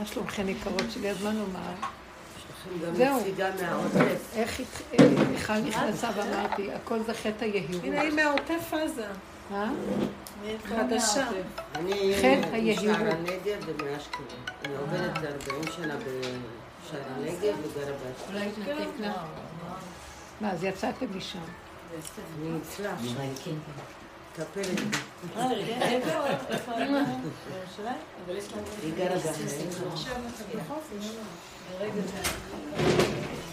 מה שלומכן יקרות שלי, אז מה נאמר? זהו, איך מיכל נכנסה ואמרתי, הכל זה חטא היהירות. הנה היא מהעוטף עזה. מה? חדשה. חטא היהירות. אני משער הנגב ומאשקלון. אני עובדת 40 שנה בשער הנגב וגרה באשקלון. אולי התנתק לה. מה, אז יצאתם משם. אני אצלח. תפלת. היא גרה באשקלון. רגע,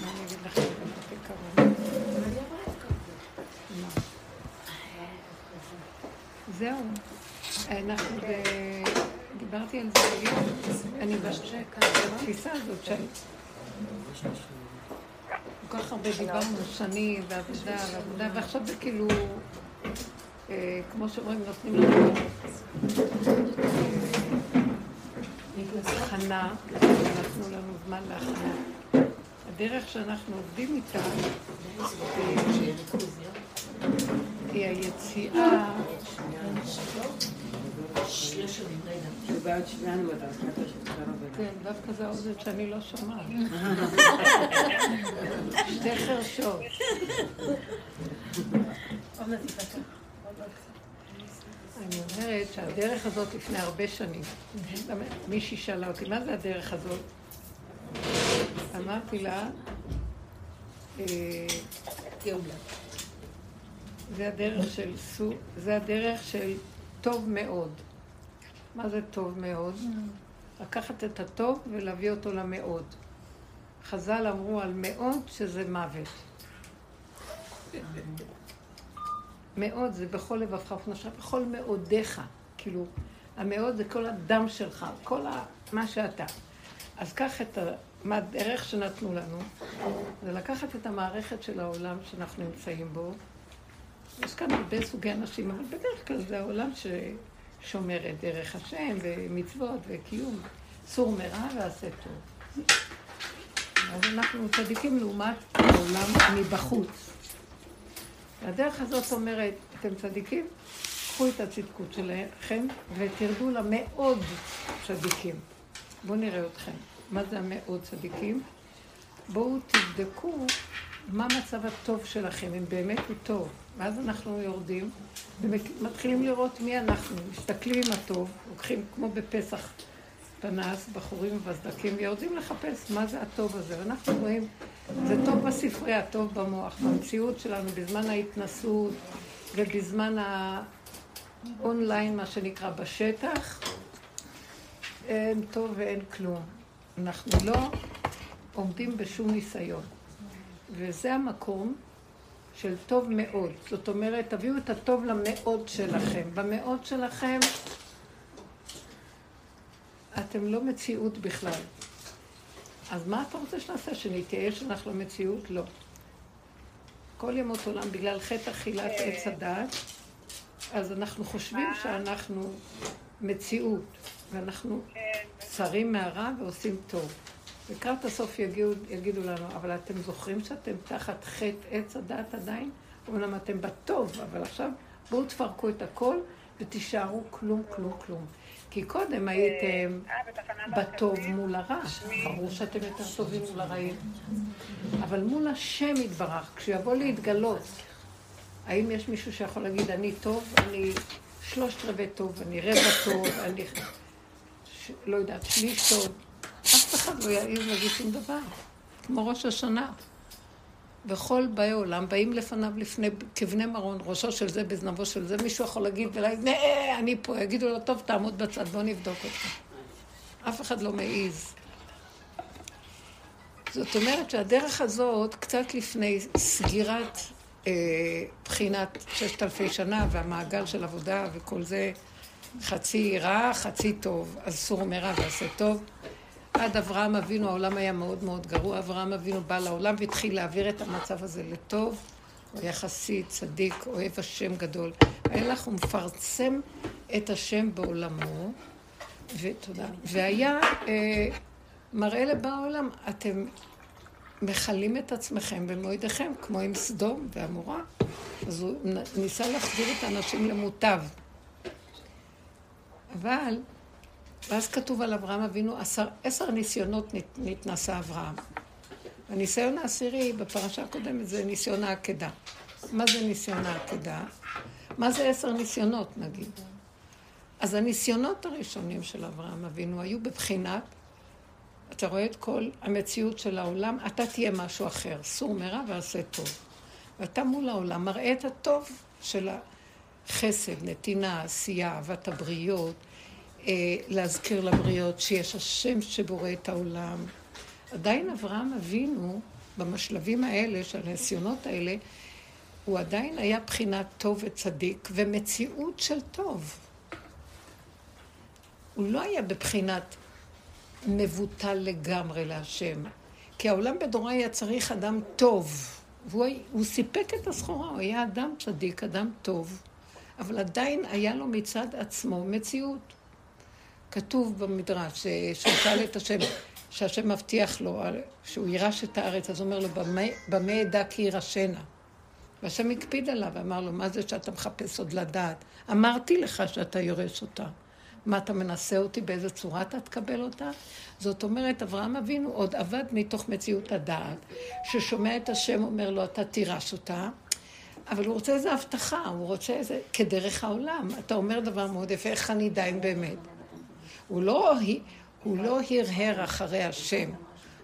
מה אני אגיד לכם? זהו, אנחנו דיברתי על זה היום, אני משנה כאן, התפיסה הזאת של כל כך הרבה דיברנו שנים ועבודה ועבודה, ועכשיו זה כאילו, כמו שאומרים, נותנים לנו הכנה, נתנו לנו זמן להכנה. הדרך שאנחנו עובדים איתה היא היציאה שבעוד שנייה נמדה, כן, דווקא זה האוזן שאני לא שומעת. שתי חרשות. אני אומרת שהדרך הזאת לפני הרבה שנים, מישהי שאלה אותי, מה זה הדרך הזאת? אמרתי לה, זה הדרך של טוב מאוד. מה זה טוב מאוד? לקחת את הטוב ולהביא אותו למאוד. חז"ל אמרו על מאוד שזה מוות. מאוד זה בכל לבבך ונפשך, בכל מאודיך. כאילו, המאוד זה כל הדם שלך, כל מה שאתה. אז קח את הדרך שנתנו לנו, זה לקחת את המערכת של העולם שאנחנו נמצאים בו. יש כאן הרבה סוגי אנשים, אבל בדרך כלל זה העולם ששומר את דרך השם ומצוות וקיום. סור מרע ועשה טוב. אז אנחנו צדיקים לעומת העולם מבחוץ. הדרך הזאת אומרת, אתם צדיקים, קחו את הצדקות שלכם ותרדו למאוד צדיקים. בואו נראה אתכם. מה זה המאוד צדיקים? בואו תבדקו מה מצב הטוב שלכם, אם באמת הוא טוב. ואז אנחנו יורדים ומתחילים לראות מי אנחנו. מסתכלים עם הטוב, לוקחים כמו בפסח פנס, בחורים ובסדקים, ויורדים לחפש מה זה הטוב הזה. ואנחנו רואים, זה טוב בספרי, הטוב במוח, במציאות שלנו, בזמן ההתנסות ובזמן האונליין, מה שנקרא, בשטח, אין טוב ואין כלום. אנחנו לא עומדים בשום ניסיון. וזה המקום של טוב מאוד. זאת אומרת, תביאו את הטוב למאוד שלכם. במאוד שלכם אתם לא מציאות בכלל. אז מה אתה רוצה שנעשה? שנתייאש שאנחנו לא מציאות? לא. כל ימות עולם, בגלל חטא אכילת עץ הדעת, אז אנחנו חושבים שאנחנו מציאות, ואנחנו צרים מהרע ועושים טוב. לקראת הסוף יגידו לנו, אבל אתם זוכרים שאתם תחת חטא עץ הדעת עדיין? אומנם אתם בטוב, אבל עכשיו בואו תפרקו את הכל ותישארו כלום, כלום, כלום. כי קודם הייתם בטוב מול הרע, ברור שאתם יותר טובים מול הרעים. אבל מול השם יתברך, כשיבוא להתגלות, האם יש מישהו שיכול להגיד, אני טוב, אני 3/4 טוב, אני רבע טוב, אני לא יודעת, שליש טוב. אף אחד לא יעיז להגיד שום דבר, כמו ראש השנה. וכל באי עולם באים לפניו כבני מרון, ראשו של זה בזנבו של זה, מישהו יכול להגיד ולהגיד, אני פה, יגידו לו, טוב, תעמוד בצד, בוא נבדוק אותך. אף אחד לא מעיז. זאת אומרת שהדרך הזאת, קצת לפני סגירת בחינת 6,000 שנה, והמעגל של עבודה וכל זה, חצי רע, חצי טוב, אז סור מרע ועשה טוב, עד אברהם אבינו, העולם היה מאוד מאוד גרוע, אברהם אבינו בא לעולם והתחיל להעביר את המצב הזה לטוב, הוא יחסי, צדיק, אוהב השם גדול. הלך הוא מפרסם את השם בעולמו, ותודה. והיה מראה לבא העולם, אתם מחלים את עצמכם במועדיכם, כמו עם סדום ועמורה, אז הוא ניסה להחזיר את האנשים למוטב. אבל ואז כתוב על אברהם אבינו, 10 ניסיונות נתנסה אברהם. הניסיון העשירי בפרשה הקודמת זה ניסיון העקדה. מה זה ניסיון העקדה? מה זה 10 ניסיונות נגיד? אז הניסיונות הראשונים של אברהם אבינו היו בבחינת, אתה רואה את כל המציאות של העולם, אתה תהיה משהו אחר, סור מרע ועשה טוב. ואתה מול העולם מראה את הטוב של החסד, נתינה, עשייה, אהבת הבריות, להזכיר לבריות שיש השם שבורא את העולם. עדיין אברהם אבינו, במשלבים האלה, של הניסיונות האלה, הוא עדיין היה בחינת טוב וצדיק ומציאות של טוב. הוא לא היה בבחינת מבוטל לגמרי להשם, כי העולם בדורו היה צריך אדם טוב, והוא סיפק את הסחורה, הוא היה אדם צדיק, אדם טוב, אבל עדיין היה לו מצד עצמו מציאות. כתוב במדרש שהוא שאל את השם, שהשם מבטיח לו, שהוא יירש את הארץ, אז הוא אומר לו, במה ידע כי יירשנה? והשם הקפיד עליו, אמר לו, מה זה שאתה מחפש עוד לדעת? אמרתי לך שאתה יורש אותה. מה אתה מנסה אותי, באיזה צורה אתה תקבל אותה? זאת אומרת, אברהם אבינו עוד עבד מתוך מציאות הדעת, ששומע את השם אומר לו, אתה תירש אותה, אבל הוא רוצה איזו הבטחה, הוא רוצה איזה, כדרך העולם. אתה אומר דבר מאוד יפה, איך אני דיין באמת? הוא לא הרהר אחרי השם,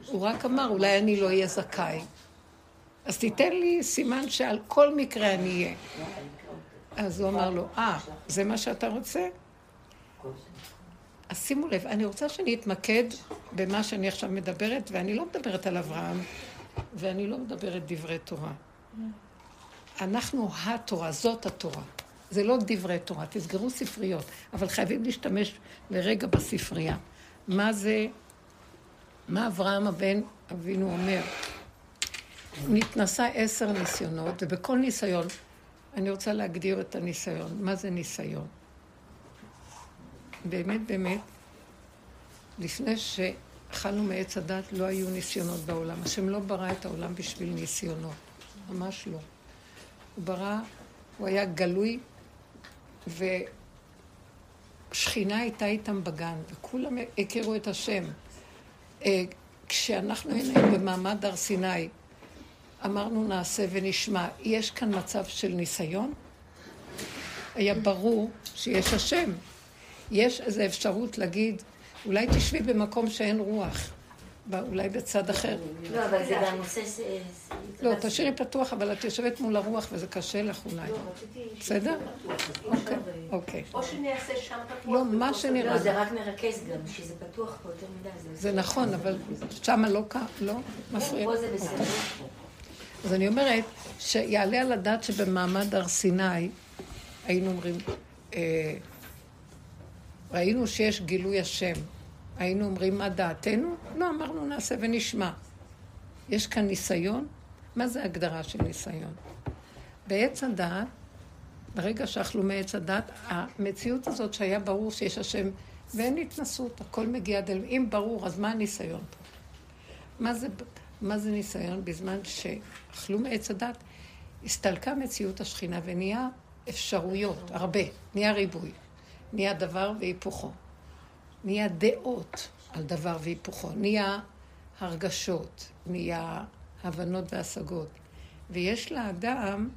הוא רק אמר, אולי אני לא אהיה זכאי. אז תיתן לי סימן שעל כל מקרה אני אהיה. אז הוא אמר לו, זה מה שאתה רוצה? אז שימו לב, אני רוצה שאני אתמקד במה שאני עכשיו מדברת, ואני לא מדברת על אברהם, ואני לא מדברת דברי תורה. אנחנו התורה, זאת התורה. זה לא דברי תורה, תסגרו ספריות, אבל חייבים להשתמש לרגע בספרייה. מה אברהם אבינו אומר? הוא נתנסה 10 ניסיונות, ובכל ניסיון, אני רוצה להגדיר את הניסיון. מה זה ניסיון? באמת, באמת, לפני שאכלנו מעץ הדת, לא היו ניסיונות בעולם. השם לא ברא את העולם בשביל ניסיונות, ממש לא. הוא ברא, הוא היה גלוי, ושכינה הייתה איתם בגן, וכולם הכירו את השם. כשאנחנו היינו במעמד הר סיני, אמרנו נעשה ונשמע, יש כאן מצב של ניסיון? היה ברור שיש השם. יש איזו אפשרות להגיד, אולי תשבי במקום שאין רוח, אולי בצד אחר. לא, אבל זה גם נושא ש... לא, תשאירי פתוח, אבל את יושבת מול הרוח וזה קשה לך אולי. לא, רציתי... בסדר? אוקיי. או שנעשה שם פתוח. לא, מה שנראה... לא, זה רק מרכז גם, שזה פתוח פה יותר מדי. זה נכון, אבל שמה לא מפריע. פה זה בסדר. אז אני אומרת שיעלה על הדעת שבמעמד הר סיני, היינו אומרים... ראינו שיש גילוי השם. היינו אומרים, מה דעתנו? לא, אמרנו, נעשה ונשמע. יש כאן ניסיון? מה זה הגדרה של ניסיון? בעץ הדעת, ברגע שאכלו מעץ הדעת, המציאות הזאת שהיה ברור שיש השם, ואין התנסות, הכל מגיע עד אליו. אם ברור, אז מה הניסיון פה? מה זה ניסיון? בזמן שאכלו מעץ הדעת, הסתלקה מציאות השכינה ונהיה אפשרויות, הרבה, נהיה ריבוי. נהיה דבר והיפוכו, נהיה דעות על דבר והיפוכו, נהיה הרגשות, נהיה הבנות והשגות. ויש לאדם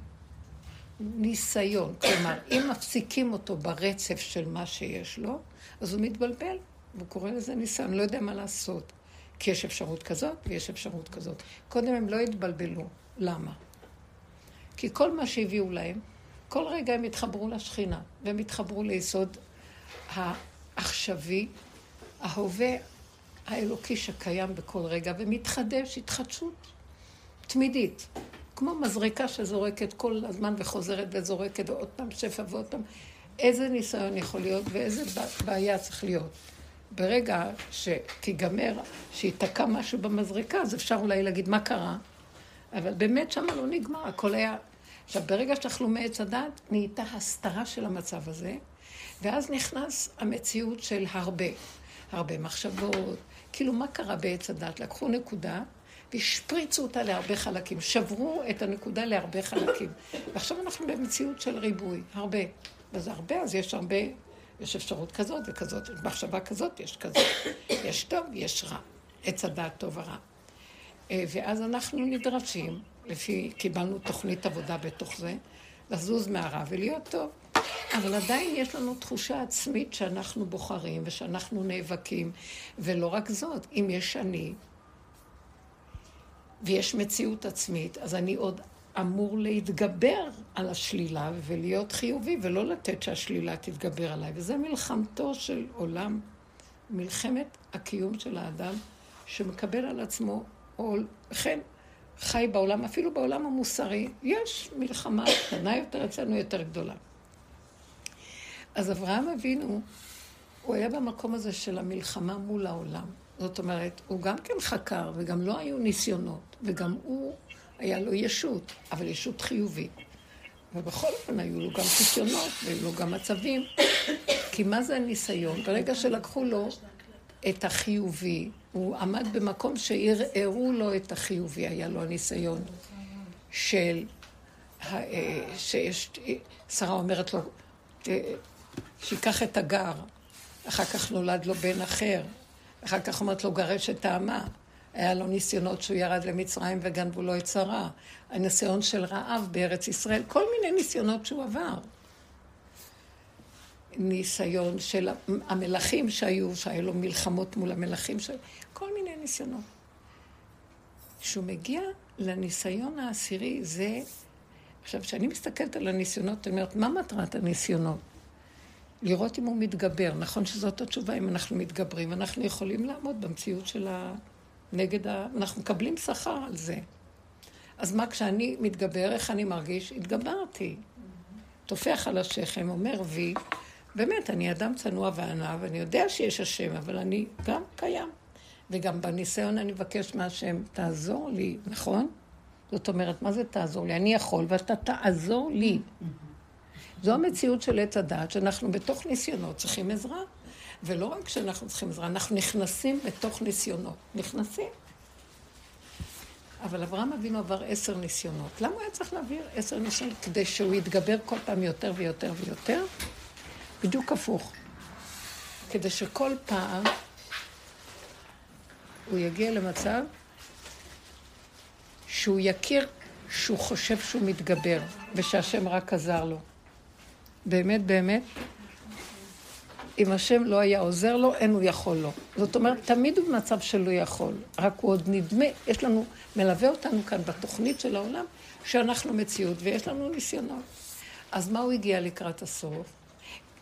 ניסיון, כלומר, אם מפסיקים אותו ברצף של מה שיש לו, אז הוא מתבלבל, והוא קורא לזה ניסיון, לא יודע מה לעשות, כי יש אפשרות כזאת ויש אפשרות כזאת. קודם הם לא התבלבלו, למה? כי כל מה שהביאו להם, כל רגע הם התחברו לשכינה, והם התחברו ליסוד העכשווי, ההווה האלוקי שקיים בכל רגע, ומתחדש התחדשות תמידית, כמו מזריקה שזורקת כל הזמן וחוזרת וזורקת, ועוד פעם שפע ועוד פעם, איזה ניסיון יכול להיות ואיזה בעיה צריך להיות. ברגע שתיגמר, שיתקע משהו במזריקה, אז אפשר אולי להגיד מה קרה, אבל באמת שם לא נגמר, הכל היה... עכשיו, ברגע שאכלו מעץ הדת, נהייתה הסתרה של המצב הזה, ואז נכנס המציאות של הרבה מחשבות, כאילו מה קרה בעץ הדת? לקחו נקודה והשפריצו אותה להרבה חלקים, שברו את הנקודה להרבה חלקים. ועכשיו אנחנו במציאות של ריבוי, הרבה. וזה הרבה, אז יש הרבה יש אפשרות כזאת וכזאת, יש מחשבה כזאת, יש כזאת, יש טוב, יש רע, עץ הדעת טוב ורע. ואז אנחנו נדרשים, לפי קיבלנו תוכנית עבודה בתוך זה, לזוז מהרע ולהיות טוב. אבל עדיין יש לנו תחושה עצמית שאנחנו בוחרים ושאנחנו נאבקים, ולא רק זאת, אם יש אני ויש מציאות עצמית, אז אני עוד אמור להתגבר על השלילה ולהיות חיובי, ולא לתת שהשלילה תתגבר עליי. וזה מלחמתו של עולם, מלחמת הקיום של האדם שמקבל על עצמו, או לכן חי בעולם, אפילו בעולם המוסרי, יש מלחמה קטנה יותר אצלנו, יותר גדולה. אז אברהם אבינו, הוא היה במקום הזה של המלחמה מול העולם. זאת אומרת, הוא גם כן חקר, וגם לא היו ניסיונות, וגם הוא היה לו ישות, אבל ישות חיובית. ובכל אופן היו לו גם ניסיונות, והיו לו גם מצבים. כי מה זה הניסיון? ברגע שלקחו לו את החיובי, הוא עמד במקום שערערו לו את החיובי, היה לו הניסיון של... שרה אומרת לו... שיקח את הגר, אחר כך נולד לו בן אחר, אחר כך אומרת לו גרש את העמה, היה לו ניסיונות שהוא ירד למצרים וגנבו לו את שרה, הניסיון של רעב בארץ ישראל, כל מיני ניסיונות שהוא עבר. ניסיון של המלכים שהיו, שהיה לו מלחמות מול המלכים, כל מיני ניסיונות. כשהוא מגיע לניסיון העשירי זה... עכשיו, כשאני מסתכלת על הניסיונות, אני אומרת, מה מטרת הניסיונות? לראות אם הוא מתגבר. נכון שזאת התשובה, אם אנחנו מתגברים, אנחנו יכולים לעמוד במציאות של נגד ה... אנחנו מקבלים שכר על זה. אז מה, כשאני מתגבר, איך אני מרגיש? התגברתי. תופח על השכם, אומר וי, באמת, אני אדם צנוע וענה, ואני יודע שיש השם, אבל אני גם קיים. וגם בניסיון אני מבקש מהשם, תעזור לי, נכון? זאת אומרת, מה זה תעזור לי? אני יכול, ואתה תעזור לי. זו המציאות של עץ הדעת, שאנחנו בתוך ניסיונות צריכים עזרה, ולא רק שאנחנו צריכים עזרה, אנחנו נכנסים בתוך ניסיונות. נכנסים. אבל אברהם אבינו עבר 10 ניסיונות. למה היה צריך להעביר 10 ניסיונות? כדי שהוא יתגבר כל פעם יותר ויותר ויותר? בדיוק הפוך. כדי שכל פעם הוא יגיע למצב שהוא יכיר שהוא חושב שהוא מתגבר, ושהשם רק עזר לו. באמת, באמת, אם השם לא היה עוזר לו, אין הוא יכול לו. זאת אומרת, תמיד הוא במצב שלא יכול, רק הוא עוד נדמה, יש לנו, מלווה אותנו כאן בתוכנית של העולם, שאנחנו מציאות ויש לנו ניסיונות. אז מה הוא הגיע לקראת הסוף?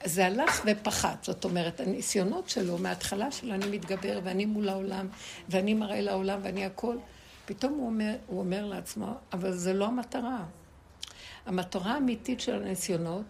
זה הלך ופחת, זאת אומרת, הניסיונות שלו, מההתחלה שלו, אני מתגבר ואני מול העולם, ואני מראה לעולם ואני הכל, פתאום הוא אומר לעצמו, אבל זה לא המטרה. המטרה האמיתית של הניסיונות,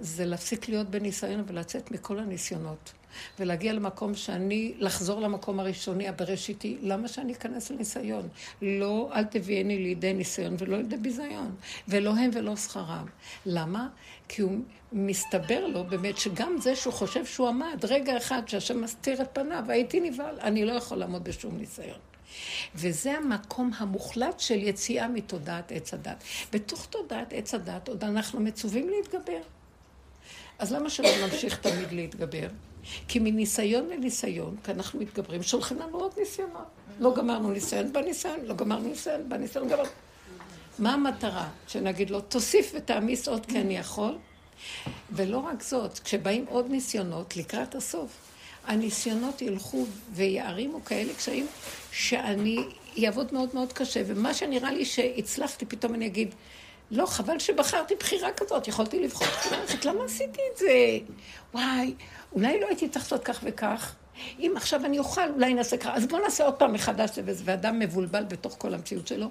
זה להפסיק להיות בניסיון ולצאת מכל הניסיונות. ולהגיע למקום שאני, לחזור למקום הראשוני, הבראשיתי, למה שאני אכנס לניסיון? לא, אל תביאני לידי ניסיון ולא לידי ביזיון. ולא הם ולא שכרם. למה? כי הוא מסתבר לו באמת שגם זה שהוא חושב שהוא עמד, רגע אחד שהשם מסתיר את פניו, הייתי נבעל, אני לא יכול לעמוד בשום ניסיון. וזה המקום המוחלט של יציאה מתודעת עץ הדת. בתוך תודעת עץ הדת עוד אנחנו מצווים להתגבר. אז למה שלא נמשיך תמיד להתגבר? כי מניסיון לניסיון, כי אנחנו מתגברים, שולחים לנו עוד ניסיונות. לא גמרנו ניסיון בניסיון, לא גמרנו ניסיון בניסיון, גמרנו. מה המטרה? שנגיד לו, תוסיף ותעמיס עוד כי אני יכול. ולא רק זאת, כשבאים עוד ניסיונות לקראת הסוף, הניסיונות ילכו ויערימו כאלה קשיים שאני יעבוד מאוד מאוד קשה, ומה שנראה לי שהצלחתי, פתאום אני אגיד, לא, חבל שבחרתי בחירה כזאת, יכולתי לבחור בחירה כזאת, למה עשיתי את זה? וואי, אולי לא הייתי צריך לעשות כך וכך, אם עכשיו אני אוכל, אולי נעשה כך, אז בוא נעשה עוד פעם מחדש, ואדם מבולבל בתוך כל המציאות שלו,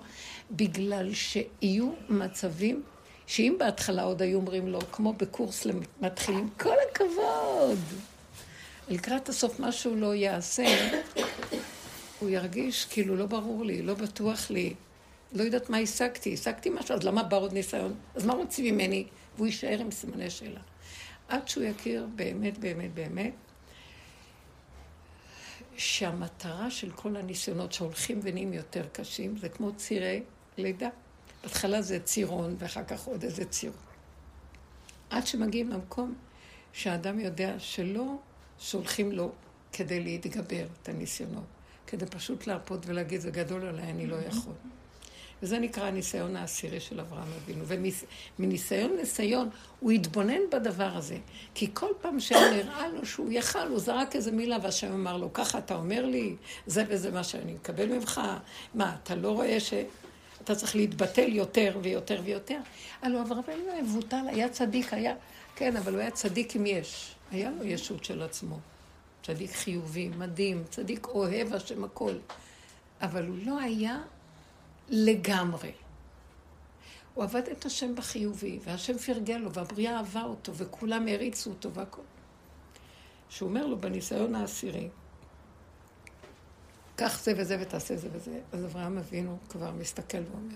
בגלל שיהיו מצבים, שאם בהתחלה עוד היו אומרים לו, כמו בקורס למתחילים, כל הכבוד! לקראת הסוף מה שהוא לא יעשה, הוא ירגיש כאילו לא ברור לי, לא בטוח לי, לא יודעת מה השגתי, השגתי משהו, אז למה בא עוד ניסיון? אז מה רוצים ממני? והוא יישאר עם סימני שאלה. עד שהוא יכיר באמת, באמת, באמת, שהמטרה של כל הניסיונות שהולכים ונהיים יותר קשים, זה כמו צירי לידה. בהתחלה זה צירון ואחר כך עוד איזה צירון. עד שמגיעים למקום שהאדם יודע שלא שולחים לו כדי להתגבר את הניסיונות, כדי פשוט להרפות ולהגיד, זה גדול עליי, אני לא יכול. וזה נקרא הניסיון העשירי של אברהם אבינו. ומניסיון לניסיון, הוא התבונן בדבר הזה. כי כל פעם שנראה לו שהוא יכל, הוא זרק איזה מילה, והשם אמר לו, ככה אתה אומר לי, זה וזה מה שאני מקבל ממך, מה, אתה לא רואה שאתה צריך להתבטל יותר ויותר ויותר? הלו, אברהם אבינו היה מבוטל, היה צדיק, היה... כן, אבל הוא היה צדיק אם יש. היה לו ישות של עצמו. צדיק חיובי, מדהים, צדיק אוהב השם הכל. אבל הוא לא היה... לגמרי. הוא עבד את השם בחיובי, והשם פרגל לו, והבריאה אהבה אותו, וכולם הריצו אותו, והכל. שהוא אומר לו, בניסיון העשירי, קח זה וזה ותעשה זה וזה, אז אברהם אבינו כבר מסתכל ואומר,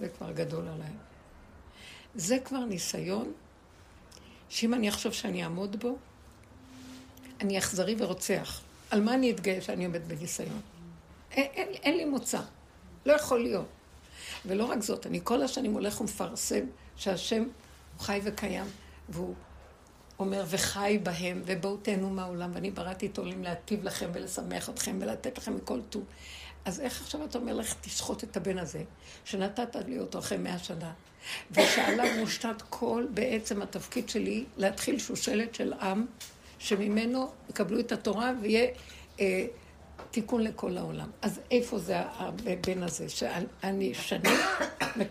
זה כבר גדול עליי. זה כבר ניסיון, שאם אני אחשוב שאני אעמוד בו, אני אחזרי ורוצח. על מה אני אתגאה שאני עומד בניסיון? אין לי מוצא. לא יכול להיות. ולא רק זאת, אני כל השנים הולך ומפרסם שהשם הוא חי וקיים, והוא אומר, וחי בהם, ובואו תהנו מהעולם, ואני בראתי את העולם להטיב לכם ולשמח אתכם ולתת לכם מכל טוב. אז איך עכשיו אתה אומר לך, תשחוט את הבן הזה, שנתת לי אותו אחרי 100 שנה, ושעליו מושתת כל בעצם התפקיד שלי, להתחיל שושלת של עם, שממנו יקבלו את התורה ויהיה... תיקון לכל העולם. אז איפה זה הבן הזה? שאני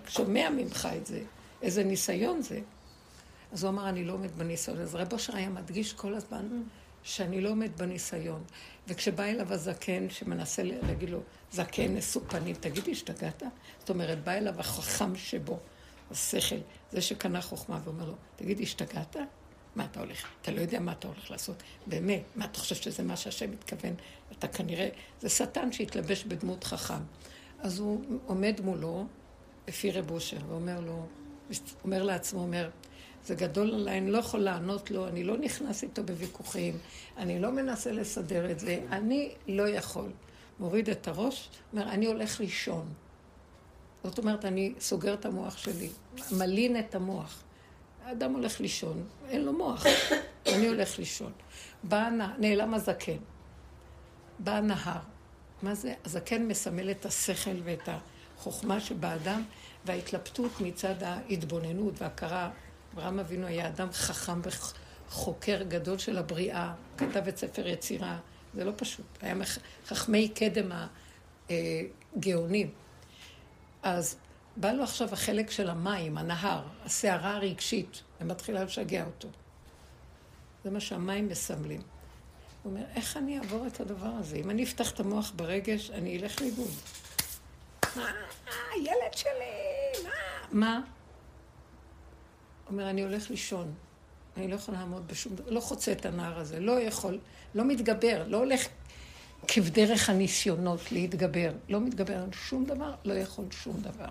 שומע ממך את זה. איזה ניסיון זה? אז הוא אמר, אני לא עומד בניסיון. אז רב אושר היה מדגיש כל הזמן שאני לא עומד בניסיון. וכשבא אליו הזקן, שמנסה להגיד לו, זקן נשוא פנים, תגידי, השתגעת? זאת אומרת, בא אליו החכם שבו, השכל, זה שקנה חוכמה, ואומר לו, תגידי, השתגעת? מה אתה הולך? אתה לא יודע מה אתה הולך לעשות. באמת, מה אתה חושב שזה מה שהשם מתכוון? אתה כנראה, זה שטן שהתלבש בדמות חכם. אז הוא עומד מולו, לפי רב אושר, ואומר לו, אומר לעצמו, אומר, זה גדול עליי, אני לא יכול לענות לו, אני לא נכנס איתו בוויכוחים, אני לא מנסה לסדר את זה, אני לא יכול. מוריד את הראש, אומר, אני הולך לישון. זאת אומרת, אני סוגר את המוח שלי, מלין את המוח. האדם הולך לישון, אין לו מוח, אני הולך לישון. נעלם הזקן, בא הנהר. מה זה? הזקן מסמל את השכל ואת החוכמה שבאדם, וההתלבטות מצד ההתבוננות וההכרה. אברהם אבינו היה אדם חכם וחוקר גדול של הבריאה, כתב את ספר יצירה, זה לא פשוט. היה חכמי קדם הגאונים. אז... בא לו עכשיו החלק של המים, הנהר, הסערה הרגשית, ומתחילה לשגע אותו. זה מה שהמים מסמלים. הוא אומר, איך אני אעבור את הדבר הזה? אם אני אפתח את המוח ברגש, אני אלך לאיבוד. ילד שלי, מה? הוא אומר, אני הולך לישון. אני לא יכול לעמוד בשום דבר, לא חוצה את הנהר הזה, לא יכול, לא מתגבר, לא הולך כבדרך הניסיונות להתגבר. לא מתגבר על שום דבר, לא יכול שום דבר.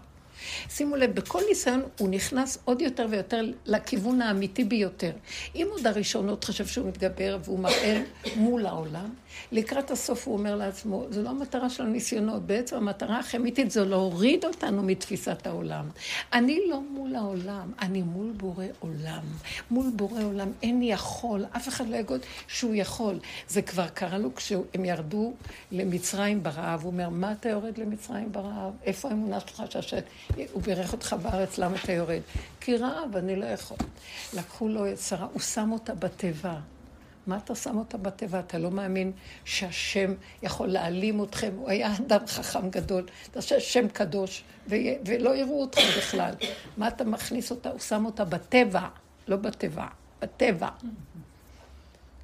שימו לב, בכל ניסיון הוא נכנס עוד יותר ויותר לכיוון האמיתי ביותר. אם עוד הראשון עוד חשב שהוא מתגבר והוא מראה מול העולם, לקראת הסוף הוא אומר לעצמו, זו לא המטרה של הניסיונות, בעצם המטרה האמיתית זו להוריד אותנו מתפיסת העולם. אני לא מול העולם, אני מול בורא עולם. מול בורא עולם אין יכול, אף אחד לא יגוד שהוא יכול. זה כבר קרה לו כשהם ירדו למצרים ברעב, הוא אומר, מה אתה יורד למצרים ברעב? איפה האמונה שלך שהשת? הוא בירך אותך בארץ, למה אתה יורד? כי רעב, אני לא יכול. לקחו לו את שרה, הוא שם אותה בטבע. מה אתה שם אותה בטבע? אתה לא מאמין שהשם יכול להעלים אתכם? הוא היה אדם חכם גדול, תעשה שם קדוש, ולא יראו אותך בכלל. מה אתה מכניס אותה? הוא שם אותה בטבע, לא בטבע, בטבע.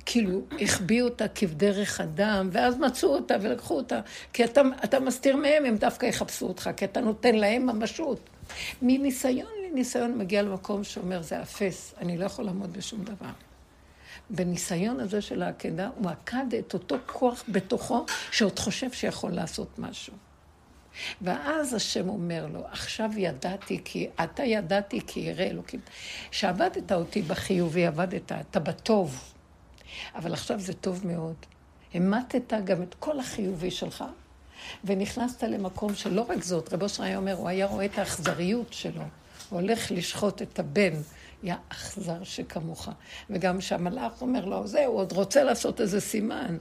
כאילו, הכביעו אותה כבדרך אדם, ואז מצאו אותה ולקחו אותה, כי אתה מסתיר מהם, הם דווקא יחפשו אותך, כי אתה נותן להם ממשות. מניסיון לניסיון מגיע למקום שאומר, זה אפס, אני לא יכול לעמוד בשום דבר. בניסיון הזה של העקדה, הוא עקד את אותו כוח בתוכו, שעוד חושב שיכול לעשות משהו. ואז השם אומר לו, עכשיו ידעתי כי, אתה ידעתי כי יראה אלוקים, שעבדת אותי בחיובי, עבדת, אתה בטוב. אבל עכשיו זה טוב מאוד. המתת גם את כל החיובי שלך, ונכנסת למקום שלא רק זאת. רב אושר היה אומר, הוא היה רואה את האכזריות שלו. הוא הולך לשחוט את הבן, יא אכזר שכמוך. וגם שהמלאך אומר לו, זהו, עוד רוצה לעשות איזה סימן.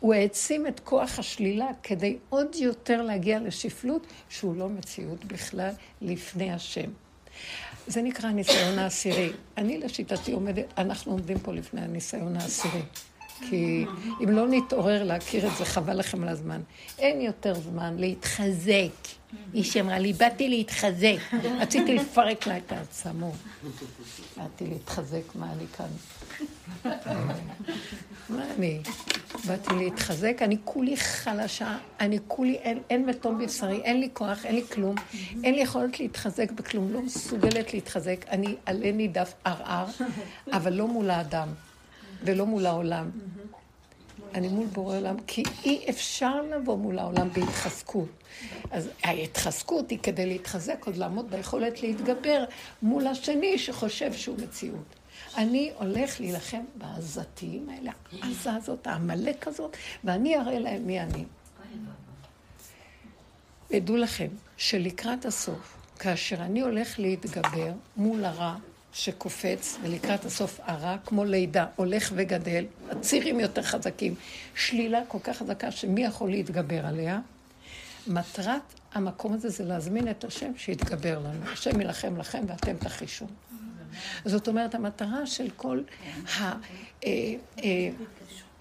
הוא העצים את כוח השלילה כדי עוד יותר להגיע לשפלות, שהוא לא מציאות בכלל לפני השם. זה נקרא הניסיון העשירי. אני לשיטתי עומדת, אנחנו עומדים פה לפני הניסיון העשירי. כי אם לא נתעורר להכיר את זה, חבל לכם על הזמן. אין יותר זמן להתחזק. היא שאמרה לי, באתי להתחזק. רציתי לפרק לה את העצמות. באתי להתחזק, מה אני כאן? מה אני? באתי להתחזק, אני כולי חלשה, אני כולי, אין מתום בבשרי, אין לי כוח, אין לי כלום, אין לי יכולת להתחזק בכלום, לא מסוגלת להתחזק, אני עליני דף ערער, אבל לא מול האדם. ולא מול העולם. אני מול בורא עולם, כי אי אפשר לבוא מול העולם בהתחזקות. אז ההתחזקות היא כדי להתחזק, עוד לעמוד ביכולת להתגבר מול השני שחושב שהוא מציאות. אני הולך להילחם בעזתיים האלה, העזה הזאת, העמלק הזאת, ואני אראה להם מי אני. ידעו לכם שלקראת הסוף, כאשר אני הולך להתגבר מול הרע, שקופץ, ולקראת הסוף הרע, כמו לידה, הולך וגדל, הצירים יותר חזקים, שלילה כל כך חזקה שמי יכול להתגבר עליה. מטרת המקום הזה זה להזמין את השם שיתגבר לנו. השם ילחם לכם ואתם תחישו. זאת אומרת, המטרה של כל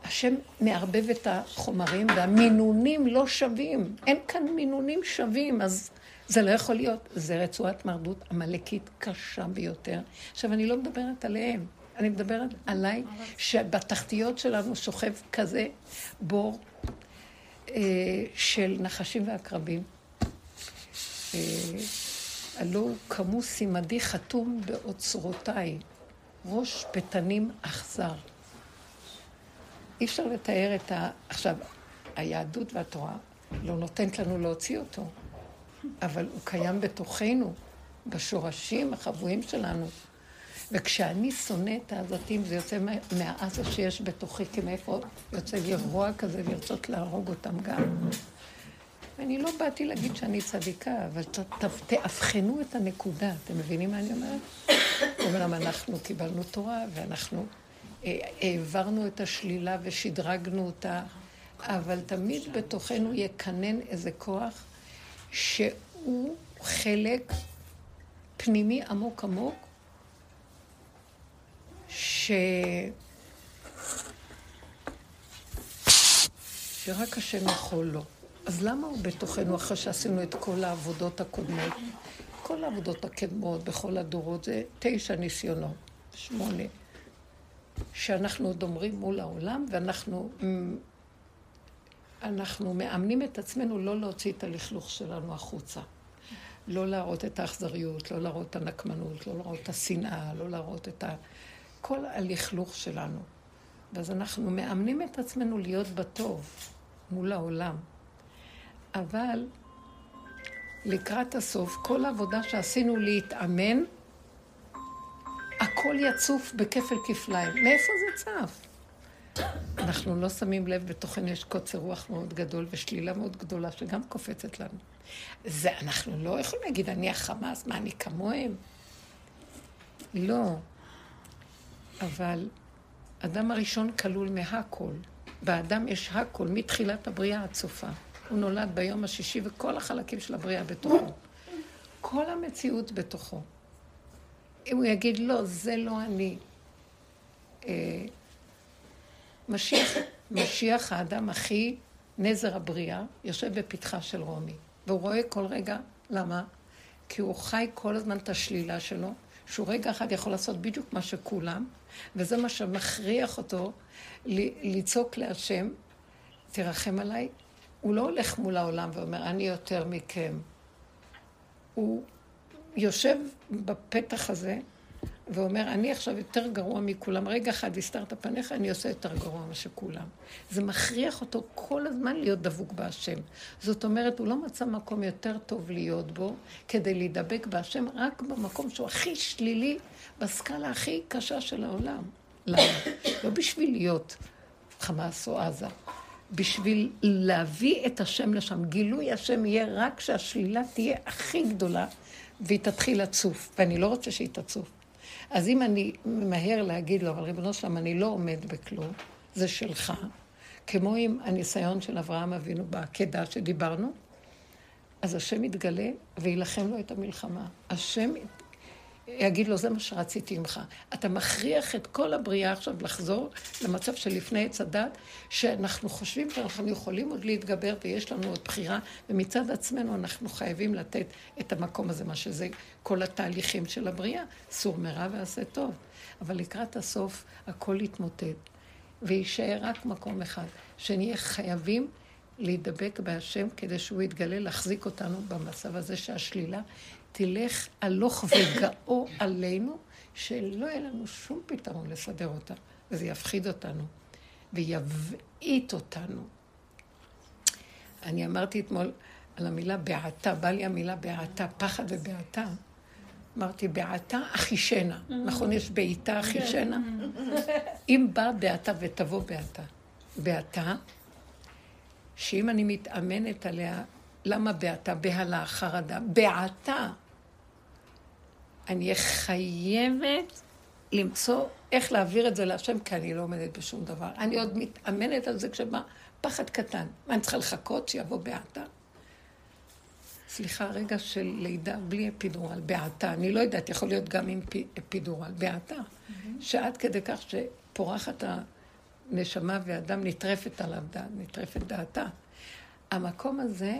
השם מערבב את החומרים, והמינונים לא שווים. אין כאן מינונים שווים, אז זה לא יכול להיות, זה רצועת מרדות המלאכית קשה ביותר. עכשיו, אני לא מדברת עליהם, אני מדברת עליי, שבתחתיות שלנו שוכב כזה בור של נחשים ועקרבים. עלו כמוס עמדי חתום באוצרותיי, ראש פתנים אכזר. אי אפשר לתאר את עכשיו, היהדות והתורה לא נותנת לנו להוציא אותו. אבל הוא קיים בתוכנו, בשורשים החבויים שלנו. וכשאני שונא את העזתים, זה יוצא מהעזה שיש בתוכי, כי מאיפה יוצא גרוע כזה לרצות להרוג אותם גם. אני לא באתי להגיד שאני צדיקה, אבל תאבחנו את הנקודה. אתם מבינים מה אני אומרת? אומנם אנחנו קיבלנו תורה, ואנחנו העברנו את השלילה ושדרגנו אותה, אבל תמיד בתוכנו יקנן איזה כוח, שהוא חלק פנימי עמוק עמוק, שרק השם יכול לו. אז למה הוא בתוכנו אחרי שעשינו את כל העבודות הקודמות? כל העבודות הקודמות בכל הדורות זה 9 ניסיונות, 8, שאנחנו עוד אומרים מול העולם, ואנחנו מאמנים את עצמנו לא להוציא את הלכלוך שלנו החוצה. לא להראות את האכזריות, לא להראות את הנקמנות, לא להראות את השנאה, לא להראות את כל הלכלוך שלנו. ואז אנחנו מאמנים את עצמנו להיות בטוב מול העולם. אבל לקראת הסוף, כל העבודה שעשינו להתאמן, הכל יצוף בכפל כפליים. מאיפה זה צף? אנחנו לא שמים לב, בתוכן יש קוצר רוח מאוד גדול ושלילה מאוד גדולה שגם קופצת לנו. זה אנחנו לא יכולים להגיד, אני החמאס, מה אני כמוהם? לא. אבל אדם הראשון כלול מהכל. באדם יש הכל, מתחילת הבריאה הצופה. הוא נולד ביום השישי וכל החלקים של הבריאה בתוכו. כל המציאות בתוכו. אם הוא יגיד, לא, זה לא אני. משיח האדם הכי נזר הבריאה, יושב בפתחה של רומי, והוא רואה כל רגע, למה? כי הוא חי כל הזמן את השלילה שלו, שהוא רגע אחד יכול לעשות בדיוק מה שכולם, וזה מה שמכריח אותו לצעוק להשם, תרחם עליי. הוא לא הולך מול העולם ואומר, אני יותר מכם. הוא יושב בפתח הזה, ואומר, אני עכשיו יותר גרוע מכולם. רגע אחד, הסתרת פניך, אני עושה יותר גרוע משכולם. זה מכריח אותו כל הזמן להיות דבוק בהשם. זאת אומרת, הוא לא מצא מקום יותר טוב להיות בו, כדי להידבק בהשם, רק במקום שהוא הכי שלילי, בסקאלה הכי קשה של העולם. למה? לא בשביל להיות חמאס או עזה. בשביל להביא את השם לשם. גילוי השם יהיה רק שהשלילה תהיה הכי גדולה, והיא תתחיל לצוף. ואני לא רוצה שהיא תצוף. אז אם אני מהר להגיד לו, אבל ריבונו שלם, אני לא עומד בכלום, זה שלך. כמו עם הניסיון של אברהם אבינו בהקדשה שדיברנו, אז השם יתגלה וילחם לו את המלחמה. השם יגיד לו, זה מה שרציתי ממך. אתה מכריח את כל הבריאה עכשיו לחזור למצב שלפני עץ הדת, שאנחנו חושבים שאנחנו יכולים עוד להתגבר ויש לנו עוד בחירה, ומצד עצמנו אנחנו חייבים לתת את המקום הזה, מה שזה כל התהליכים של הבריאה, סור מרע ועשה טוב. אבל לקראת הסוף הכל יתמוטט, ויישאר רק מקום אחד, שנהיה חייבים להידבק בהשם כדי שהוא יתגלה להחזיק אותנו במצב הזה שהשלילה תלך הלוך וגאו עלינו, שלא יהיה לנו שום פתרון לסדר אותה, וזה יפחיד אותנו ויבעית אותנו. אני אמרתי אתמול על המילה בעתה, בא לי המילה בעתה, פחד ובעתה. אמרתי, בעתה אחישנה, נכון? יש בעיתה אחישנה? אם בא בעתה ותבוא בעתה, בעתה, שאם אני מתאמנת עליה, למה בעתה? בהלה, חרדה. בעתה. אני אהיה חייבת למצוא איך להעביר את זה להשם, כי אני לא עומדת בשום דבר. אני עוד מתאמנת על זה כשבא פחד קטן. מה, אני צריכה לחכות שיבוא בעתה? סליחה, רגע של לידה בלי אפידורל, בעתה. אני לא יודעת, יכול להיות גם עם אפידורל, בעתה. שעד כדי כך שפורחת הנשמה והאדם נטרפת עליו, נטרפת דעתה. המקום הזה,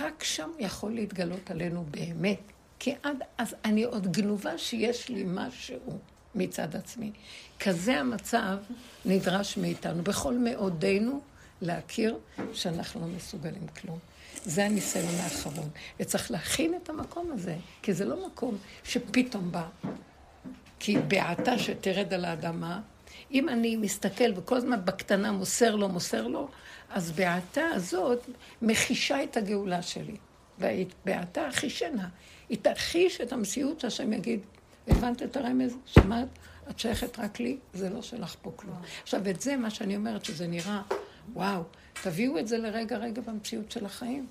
רק שם יכול להתגלות עלינו באמת. כי עד אז אני עוד גנובה שיש לי משהו מצד עצמי. כזה המצב נדרש מאיתנו. בכל מאודנו להכיר שאנחנו לא מסוגלים כלום. זה הניסיון האחרון. וצריך להכין את המקום הזה, כי זה לא מקום שפתאום בא. כי בעתה שתרד על האדמה, אם אני מסתכל וכל הזמן בקטנה מוסר לו, אז בעתה הזאת מחישה את הגאולה שלי. ובעתה החישנה. היא תחיש את המציאות שהשם יגיד, הבנת את הרמז? שמעת? את שייכת רק לי? זה לא שלך פה כלום. עכשיו, את זה מה שאני אומרת שזה נראה, וואו, תביאו את זה לרגע במציאות של החיים.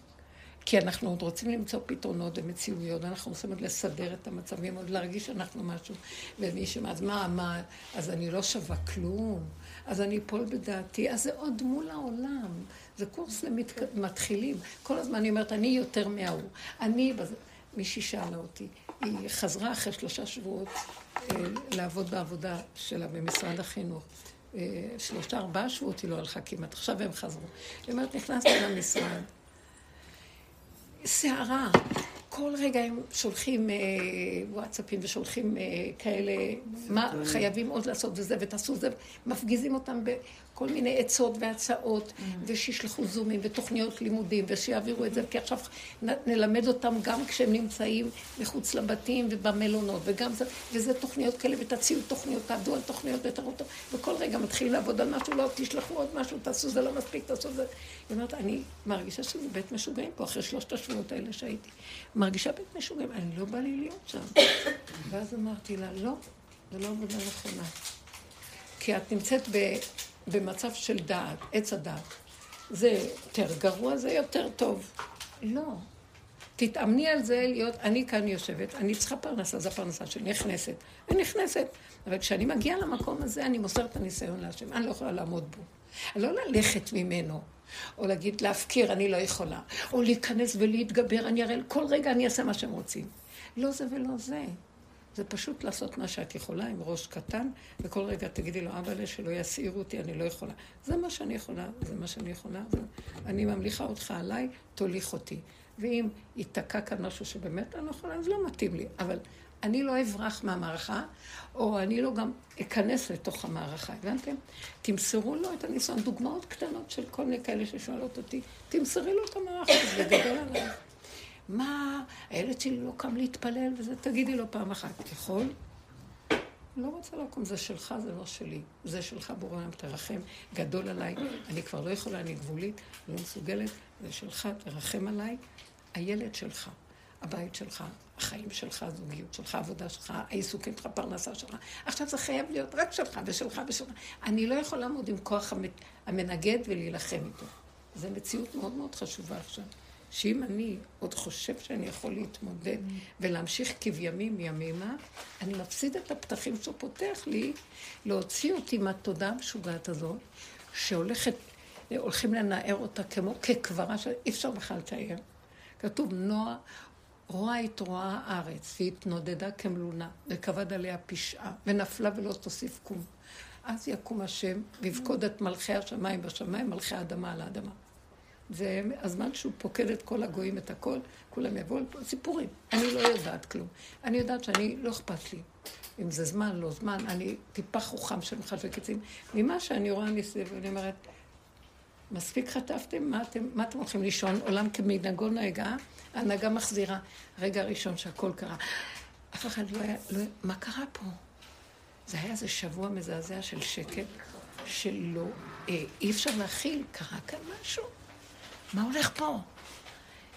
כי אנחנו עוד רוצים למצוא פתרונות ומציאויות, אנחנו עושים עוד לסדר את המצבים, עוד להרגיש שאנחנו משהו, ומישהו, אז מה, אז אני לא שווה כלום, אז אני אפול בדעתי, אז זה עוד מול העולם, זה קורס למתחילים, כל הזמן אני אומרת, אני יותר מההוא, מישהי שאלה אותי, היא חזרה אחרי 3 שבועות לעבוד בעבודה שלה במשרד החינוך, 3-4 שבועות היא לא הלכה כמעט, עכשיו הם חזרו, היא אומרת, נכנסתי למשרד, שערה, כל רגע הם שולחים וואטסאפים ושולחים כאלה, מה חייבים עוד לעשות וזה ותעשו זה, מפגיזים אותם בכל מיני עצות והצעות, ושישלחו זומים ותוכניות לימודים ושיעבירו את זה, כי עכשיו נלמד אותם גם כשהם נמצאים מחוץ לבתים ובמלונות, וגם זה, וזה תוכניות כאלה ותציעו תוכניות, תעבדו על תוכניות ותראותו, וכל רגע מתחילים לעבוד על משהו, לא תשלחו עוד משהו, תעשו זה לא מספיק, תעשו זה. היא אומרת, אני מרגישה שזה בית משוגעים פה, אחרי 3 השבועות האלה שהייתי. מרגישה בית משוגעים, אני לא בא לי להיות שם. ואז אמרתי לה, לא, זה לא עבודה נכונה. כי את נמצאת במצב של דעת, עץ הדעת. זה יותר גרוע, זה יותר טוב. לא. תתאמני על זה להיות, אני כאן יושבת, אני צריכה פרנסה, זו פרנסה שלי, נכנסת. אבל כשאני מגיעה למקום הזה, אני מוסרת את הניסיון להשם, אני לא יכולה לעמוד בו. אני לא ללכת ממנו. או להגיד, להפקיר, אני לא יכולה. או להיכנס ולהתגבר, אני אראה, כל רגע אני אעשה מה שהם רוצים. לא זה ולא זה. זה פשוט לעשות מה שאת יכולה, עם ראש קטן, וכל רגע תגידי לו, אבא, שלא יסעירו אותי, אני לא יכולה. זה מה שאני יכולה. אני ממליכה אותך עליי, תוליך אותי. ואם ייתקע כאן משהו שבאמת אני לא יכולה, אז לא מתאים לי. אבל אני לא אברח מהמערכה, או אני לא גם אכנס לתוך המערכה, הבנתם? תמסרו לו את הניסיון, דוגמאות קטנות של כל מיני כאלה ששואלות אותי, תמסרי לו את המערכה, זה גדול עליו. מה, הילד שלי לא קם להתפלל, וזה תגידי לו פעם אחת, יכול? לא רוצה לקום, זה שלך, זה לא שלי. זה שלך, בורא עולם, תרחם, גדול עליי, אני כבר לא יכולה, אני גבולית, לא מסוגלת, זה שלך, תרחם עליי, הילד שלך. הבית שלך, החיים שלך, הזוגיות שלך, העבודה שלך, העיסוקים שלך, פרנסה שלך. עכשיו זה חייב להיות רק שלך ושלך. אני לא יכולה לעמוד עם כוח המנגד ולהילחם איתו. זו מציאות מאוד מאוד חשובה עכשיו. שאם אני עוד חושב שאני יכול להתמודד ולהמשיך כבימים ימימה, אני מפסיד את הפתחים שהוא פותח לי להוציא אותי מהתודעה המשוגעת הזאת, שהולכים לנער אותה כמו ככברה שאי אפשר בכלל לתאר. כתוב, נועה רואה התרועה הארץ, והיא התנודדה כמלונה, וכבד עליה פשעה, ונפלה ולא תוסיף קום. אז יקום השם, ויפקוד את מלכי השמיים בשמיים, מלכי האדמה על האדמה. זה הזמן שהוא פוקד את כל הגויים, את הכל, כולם יבואו לפה, סיפורים. אני לא יודעת כלום. אני יודעת שאני לא אכפת לי. אם זה זמן, לא זמן, אני טיפה חוכם של מחשבקיצים. ממה שאני רואה ניסי, ואני אומרת, מספיק חטפתם? מה אתם הולכים לישון? עולם כמנהגו נוהג, ההנהגה מחזירה. הרגע הראשון שהכל קרה. אף אחד לא היה, מה קרה פה? זה היה איזה שבוע מזעזע של שקט, שלא, אי אפשר להכיל, קרה כאן משהו. מה הולך פה?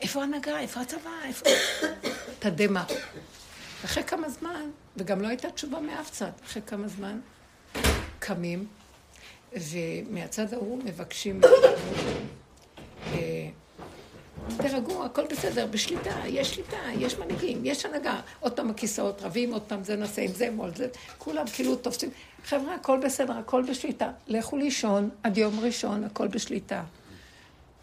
איפה הנהגה? איפה הצבא? איפה... תדמה. אחרי כמה זמן, וגם לא הייתה תשובה מאף צד, אחרי כמה זמן, קמים, ומהצד ההוא מבקשים... תרגעו, הכל בסדר, בשליטה, יש מנהיגים, יש הנהגה. עוד פעם הכיסאות רבים, עוד פעם זה נעשה עם זה, מול זה. כולם כאילו תופסים. חבר'ה, הכל בסדר, הכל בשליטה. לכו לישון, עד יום ראשון, הכל בשליטה.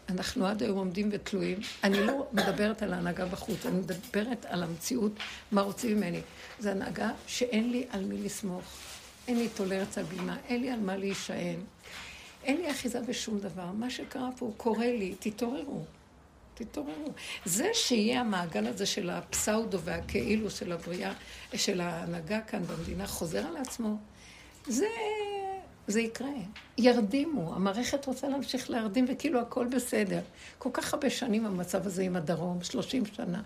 אנחנו עד היום עומדים ותלויים. אני לא מדברת על ההנהגה בחוץ, אני מדברת על המציאות, מה רוצים ממני. זו הנהגה שאין לי על מי לסמוך, אין לי תולרץ על בימה, אין לי על מה להישען, אין לי אחיזה בשום דבר. מה שקרה פה הוא קורא לי, תתעוררו. זה שיהיה המעגל הזה של הפסאודו והכאילו של הבריאה, של ההנהגה כאן במדינה, חוזר על עצמו, זה יקרה. ירדימו, המערכת רוצה להמשיך להרדים וכאילו הכל בסדר. כל כך הרבה שנים המצב הזה עם הדרום, 30 שנה.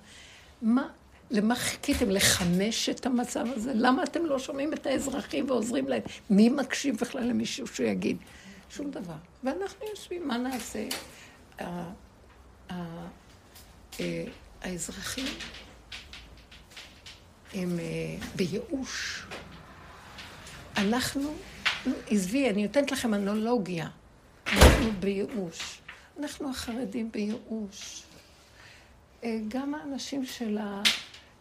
למה חיכיתם? לחמש את המצב הזה? למה אתם לא שומעים את האזרחים ועוזרים להם? מי מקשיב בכלל למישהו שיגיד? שום דבר. ואנחנו יושבים, מה נעשה? האזרחים הם בייאוש. אנחנו, עזבי, אני נותנת לכם אנלוגיה. אנחנו בייאוש. אנחנו החרדים בייאוש. גם האנשים של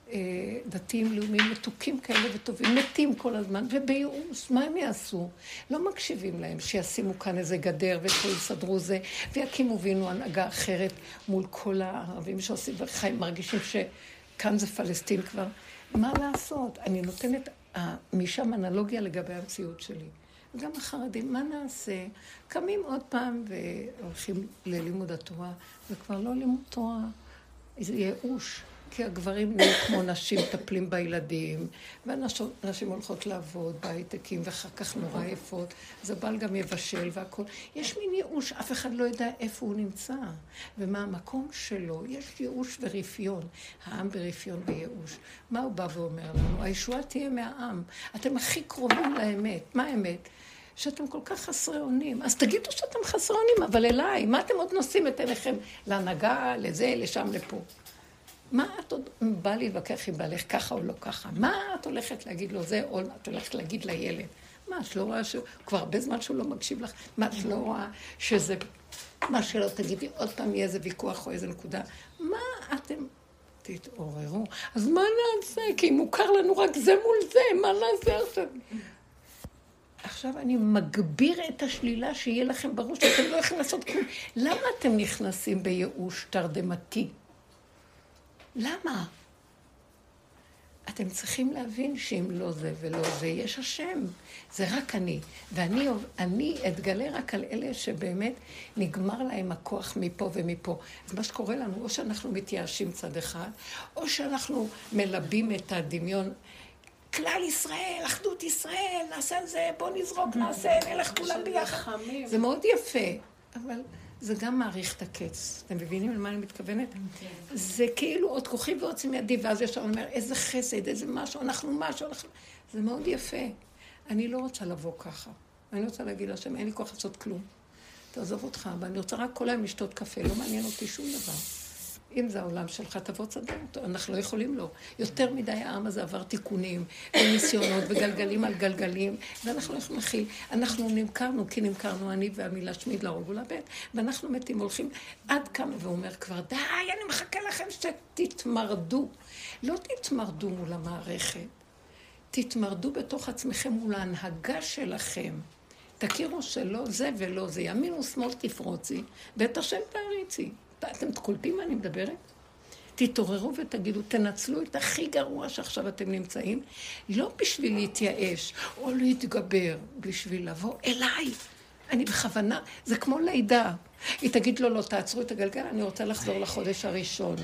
הדתיים לאומיים מתוקים כאלה וטובים, מתים כל הזמן, ובייאוש, מה הם יעשו? לא מקשיבים להם שישימו כאן איזה גדר ופה יסדרו זה, ויקימו וינו הנהגה אחרת מול כל הערבים שעושים וחיים, מרגישים שכאן זה פלסטין כבר. מה לעשות? אני נותנת משם אנלוגיה לגבי המציאות שלי. גם החרדים, מה נעשה? קמים עוד פעם והולכים ללימוד התורה, זה כבר לא לימוד תורה, זה ייאוש. כי הגברים נהיו כמו נשים, טפלים בילדים, ונשים הולכות לעבוד, בהייטקים, ואחר כך נורא יפות, אז הבעל גם יבשל והכל. יש מין ייאוש, אף אחד לא יודע איפה הוא נמצא, ומה המקום שלו. יש ייאוש ורפיון, העם ברפיון וייאוש. מה הוא בא ואומר לנו? הישועה תהיה מהעם, אתם הכי קרובים לאמת. מה האמת? שאתם כל כך חסרי אונים. אז תגידו שאתם חסרי אונים, אבל אליי, מה אתם עוד נושאים את עיניכם? להנהגה, לזה, לשם, לפה. מה את עוד בא להתווכח אם בעלך ככה או לא ככה? מה את הולכת להגיד לו זה או מה את הולכת להגיד לילד? מה, את לא רואה כבר הרבה זמן שהוא לא מקשיב לך? מה, את לא רואה שזה... מה שלא תגידי עוד פעם יהיה איזה ויכוח או איזה נקודה? מה אתם... תתעוררו. אז מה נעשה? כי מוכר לנו רק זה מול זה, מה נעשה עכשיו? עכשיו אני מגביר את השלילה שיהיה לכם בראש שאתם לא יכולים לעשות כלום. למה אתם נכנסים בייאוש תרדמתי? למה? אתם צריכים להבין שאם לא זה ולא זה, יש השם. זה רק אני. ואני אתגלה רק על אלה שבאמת נגמר להם הכוח מפה ומפה. אז מה שקורה לנו, או שאנחנו מתייאשים צד אחד, או שאנחנו מלבים את הדמיון. כלל ישראל, אחדות ישראל, נעשה זה, בוא נזרוק, נעשה, נלך כולם ביחד. זה מאוד יפה, אבל... זה גם מעריך את הקץ. אתם מבינים למה אני מתכוונת? זה כאילו עוד כוחי ועוצים ידי, ואז ישר אומר, איזה חסד, איזה משהו, אנחנו משהו. זה מאוד יפה. אני לא רוצה לבוא ככה. אני רוצה להגיד לשם, אין לי כוח לעשות כלום. תעזוב אותך, אבל אני רוצה רק כל היום לשתות קפה, לא מעניין אותי שום דבר. אם זה העולם שלך, תבוא צדק אותו. אנחנו לא יכולים לו. יותר מדי העם הזה עבר תיקונים וניסיונות וגלגלים על גלגלים, ואנחנו לא יכולים להכיל. אנחנו נמכרנו, כי נמכרנו אני והמילה שמיד להרוג ולבן, ואנחנו מתים הולכים עד כמה, ואומר כבר, די, אני מחכה לכם שתתמרדו. לא תתמרדו מול המערכת, תתמרדו בתוך עצמכם מול ההנהגה שלכם. תכירו שלא זה ולא זה, ימין ושמאל תפרוצי, ואת השם תעריצי. אתם קולטים מה אני מדברת? תתעוררו ותגידו, תנצלו את הכי גרוע שעכשיו אתם נמצאים, לא בשביל להתייאש או להתגבר, בשביל לבוא אליי. אני בכוונה, זה כמו לידה. היא תגיד לו, לא, תעצרו את הגלגל, אני רוצה לחזור לחודש הראשון.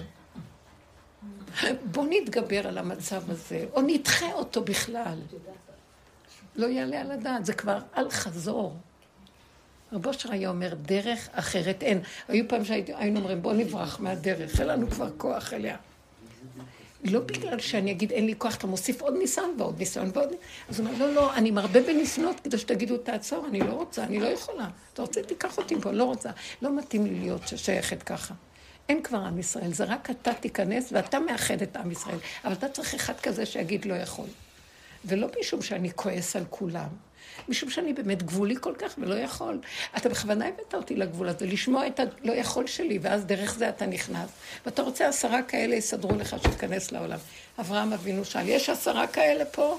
בוא נתגבר על המצב הזה, או נדחה אותו בכלל. לא יעלה על הדעת, זה כבר על חזור. רבו שראיה אומר, דרך אחרת אין. היו פעם שהיינו אומרים, בוא נברח מהדרך, אין לנו כבר כוח אליה. לא בגלל שאני אגיד, אין לי כוח, אתה מוסיף עוד ניסיון ועוד ניסיון ועוד ניסיון. אז הוא אומר, לא, לא, אני מרבה בניסיונות כדי שתגידו, תעצור, אני לא רוצה, אני לא יכולה. אתה רוצה, תיקח אותי פה, לא רוצה. לא מתאים לי להיות ששייכת ככה. אין כבר עם ישראל, זה רק אתה תיכנס ואתה מאחד את עם ישראל. אבל אתה צריך אחד כזה שיגיד, לא יכול. ולא משום שאני כועס על כולם, משום שאני באמת גבולי כל כך ולא יכול. אתה בכוונה הבאת אותי לגבול הזה, לשמוע את הלא יכול שלי, ואז דרך זה אתה נכנס. ואתה רוצה 10 כאלה יסדרו לך שתיכנס לעולם. אברהם אבינו שאל, יש 10 כאלה פה?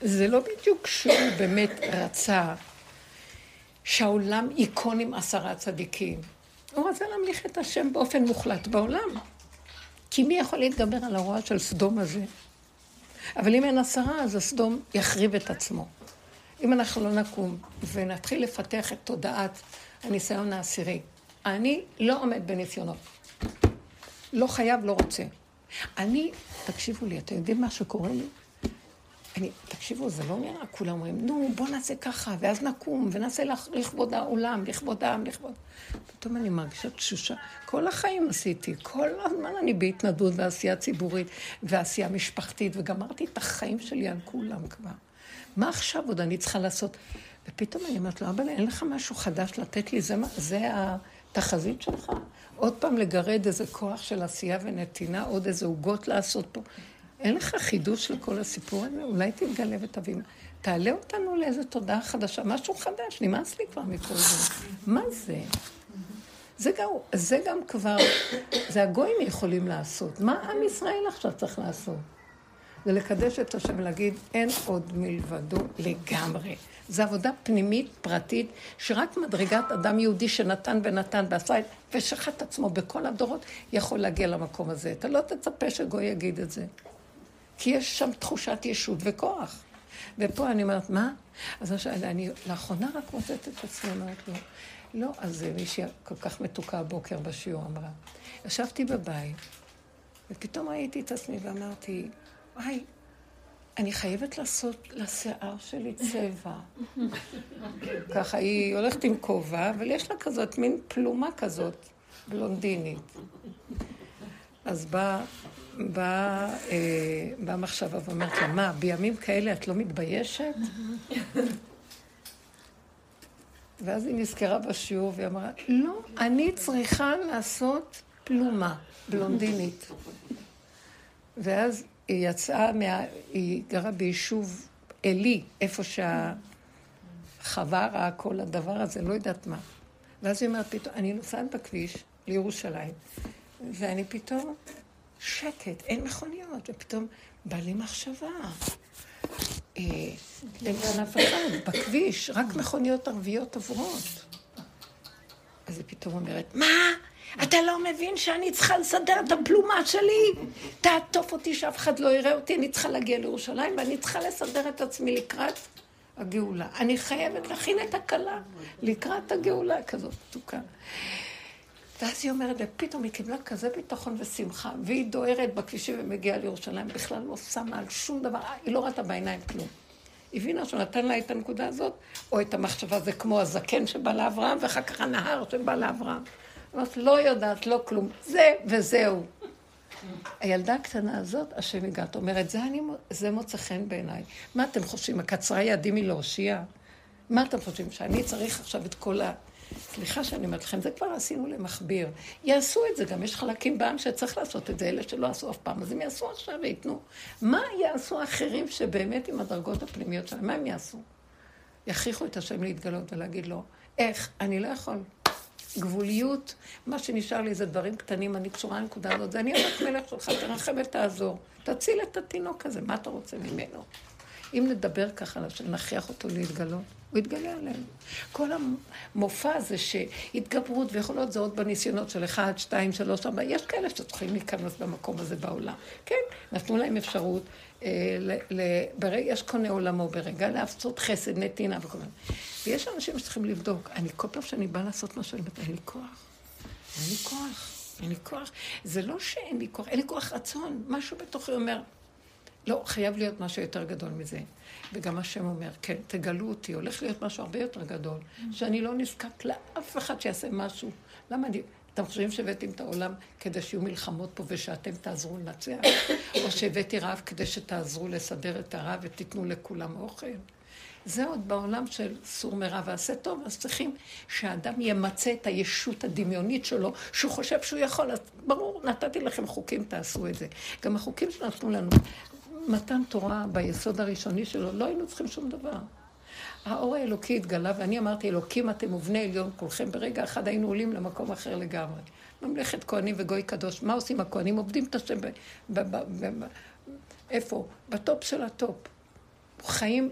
זה לא בדיוק שהוא באמת רצה שהעולם יקון עם 10 צדיקים. הוא רצה להמליך את השם באופן מוחלט בעולם. כי מי יכול להתגבר על הרוע של סדום הזה? אבל אם אין 10, אז הסדום יחריב את עצמו. אם אנחנו לא נקום ונתחיל לפתח את תודעת הניסיון העשירי, אני לא עומד בניסיונות. לא חייב, לא רוצה. אני, תקשיבו לי, אתם יודעים מה שקורה לי? תקשיבו, זה לא נראה, כולם אומרים, נו, בוא נעשה ככה, ואז נקום, ונעשה לכבוד העולם, לכבוד העם, לכבוד... פתאום אני מרגישה תשושה. כל החיים עשיתי, כל הזמן אני בהתנדות ועשייה ציבורית, ועשייה משפחתית, וגמרתי את החיים שלי על כולם כבר. מה עכשיו עוד אני צריכה לעשות? ופתאום אני אמרת לו, אבל אין לך משהו חדש לתת לי, זה התחזית שלך? עוד פעם לגרד איזה כוח של עשייה ונתינה, עוד איזה הוגות לעשות פה. אין לך חידוש לכל הסיפור הזה? אולי תתגלה ותבין. תעלה אותנו לאיזו תודעה חדשה, משהו חדש, נמאס לי כבר מכל זה. מה זה? זה גם כבר, זה הגויים יכולים לעשות. מה עם ישראל עכשיו צריך לעשות? זה לקדש את השם ולהגיד, אין עוד מלבדו לגמרי. זו עבודה פנימית, פרטית, שרק מדרגת אדם יהודי שנתן ונתן ועשה ושחט עצמו בכל הדורות, יכול להגיע למקום הזה. אתה לא תצפה שגוי יגיד את זה. כי יש שם תחושת ישות וכוח. ופה אני אומרת, מה? אז אני לאחרונה רק מוצאת את עצמי, אמרת לו, לא, אז מישהי כל כך מתוקה הבוקר בשיעור אמרה. ישבתי בבית, ופתאום ראיתי את עצמי ואמרתי, היי, אני חייבת לעשות לשיער שלי צבע. ככה היא הולכת עם כובע, אבל יש לה כזאת, מין פלומה כזאת, בלונדינית. אז באה מחשבה ואומרת לה, מה, בימים כאלה את לא מתביישת? ואז היא נזכרה בשיעור והיא אמרה, לא, אני צריכה לעשות פלומה, בלונדינית. ואז היא יצאה, היא גרה ביישוב אלי, איפה שהחברה, כל הדבר הזה, לא יודעת מה. ואז היא אומרת פתאום, אני נוסעת בכביש לירושלים, ואני פתאום... שקט, אין מכוניות, ופתאום בא לי מחשבה. אין נפרד, בכביש, רק מכוניות ערביות עוברות. אז היא פתאום אומרת, מה? אתה לא מבין שאני צריכה לסדר את הפלומה שלי? תעטוף אותי שאף אחד לא יראה אותי, אני צריכה להגיע לירושלים, ואני צריכה לסדר את עצמי לקראת הגאולה. אני חייבת להכין את הכלה לקראת הגאולה כזאת פתוקה. ואז היא אומרת, ופתאום היא קיבלה כזה ביטחון ושמחה, והיא דוהרת בכבישים ומגיעה לירושלים, בכלל לא שמה על שום דבר, היא לא ראתה בעיניים כלום. הבינה שנתן לה את הנקודה הזאת, או את המחשבה, זה כמו הזקן שבא לאברהם, ואחר כך הנהר שבא לאברהם. זאת לא יודעת, לא כלום, זה וזהו. הילדה הקטנה הזאת, השם הגעת, אומרת, זה מוצא חן בעיניי. מה אתם חושבים? הקצרה ידי מלהושיע? מה אתם חושבים? שאני צריך עכשיו את כל ה... סליחה שאני אומרת לכם, זה כבר עשינו למכביר. יעשו את זה, גם יש חלקים בעם שצריך לעשות את זה, אלה שלא עשו אף פעם, אז הם יעשו עכשיו ויתנו. מה יעשו האחרים שבאמת עם הדרגות הפנימיות שלהם? מה הם יעשו? יכריחו את השם להתגלות ולהגיד לו, איך? אני לא יכול. גבוליות, מה שנשאר לי זה דברים קטנים, אני קשורה לנקודה הזאת, זה אני רק מלך שלך, תרחם ותעזור, תציל את התינוק הזה, מה אתה רוצה ממנו? אם נדבר ככה, נכריח אותו להתגלות, הוא יתגלה עלינו. כל המופע הזה שהתגברות ויכולות זהות בניסיונות של 1, 2, 3, 4, יש כאלה שצריכים להיכנס במקום הזה בעולם. כן, נתנו להם אפשרות, יש קונה עולמו ברגע, להפצות חסד, נתינה וכל מה. ויש אנשים שצריכים לבדוק, אני כל פעם שאני באה לעשות משהו, אין לי כוח, אין לי כוח, אין לי כוח. זה לא שאין לי כוח, אין לי כוח רצון, משהו בתוכי אומר, לא, חייב להיות משהו יותר גדול מזה. וגם השם אומר, כן, תגלו אותי, הולך להיות משהו הרבה יותר גדול, שאני לא נזקק לאף אחד שיעשה משהו. למה אני... אתם חושבים שהבאתם את העולם כדי שיהיו מלחמות פה ושאתם תעזרו לנצח? או שהבאתי רעב כדי שתעזרו לסדר את הרעב ותיתנו לכולם אוכל? זה עוד בעולם של סור מרע ועשה טוב, אז צריכים שהאדם ימצא את הישות הדמיונית שלו, שהוא חושב שהוא יכול. אז ברור, נתתי לכם חוקים, תעשו את זה. גם החוקים שנתנו לנו... מתן תורה ביסוד הראשוני שלו, לא היינו צריכים שום דבר. האור האלוקי התגלה, ואני אמרתי, אלוקים אתם ובני עליון כולכם, ברגע אחד היינו עולים למקום אחר לגמרי. ממלכת כהנים וגוי קדוש, מה עושים הכהנים? עובדים את השם איפה? בטופ של הטופ. חיים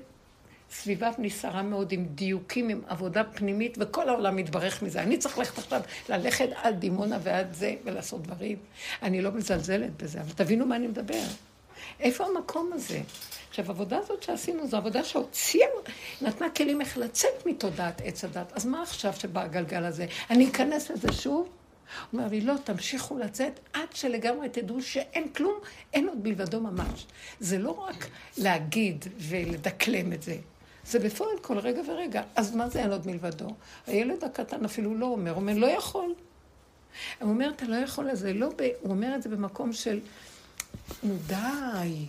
סביבה נסערה מאוד עם דיוקים, עם עבודה פנימית, וכל העולם מתברך מזה. אני צריך ללכת עכשיו, ללכת עד דימונה ועד זה, ולעשות דברים. אני לא מזלזלת בזה, אבל תבינו מה אני מדבר. איפה המקום הזה? עכשיו, העבודה הזאת שעשינו, זו עבודה שהוציאה, נתנה כלים איך לצאת מתודעת עץ הדת. אז מה עכשיו שבא הגלגל הזה? אני אכנס לזה שוב? הוא אומר לי, לא, תמשיכו לצאת עד שלגמרי תדעו שאין כלום, אין עוד בלבדו ממש. זה לא רק להגיד ולדקלם את זה. זה בפועל כל רגע ורגע. אז מה זה אין עוד מלבדו? הילד הקטן אפילו לא אומר, הוא אומר, לא יכול. הוא אומר, אתה לא יכול לזה, לא ב... הוא אומר את זה במקום של... נו די,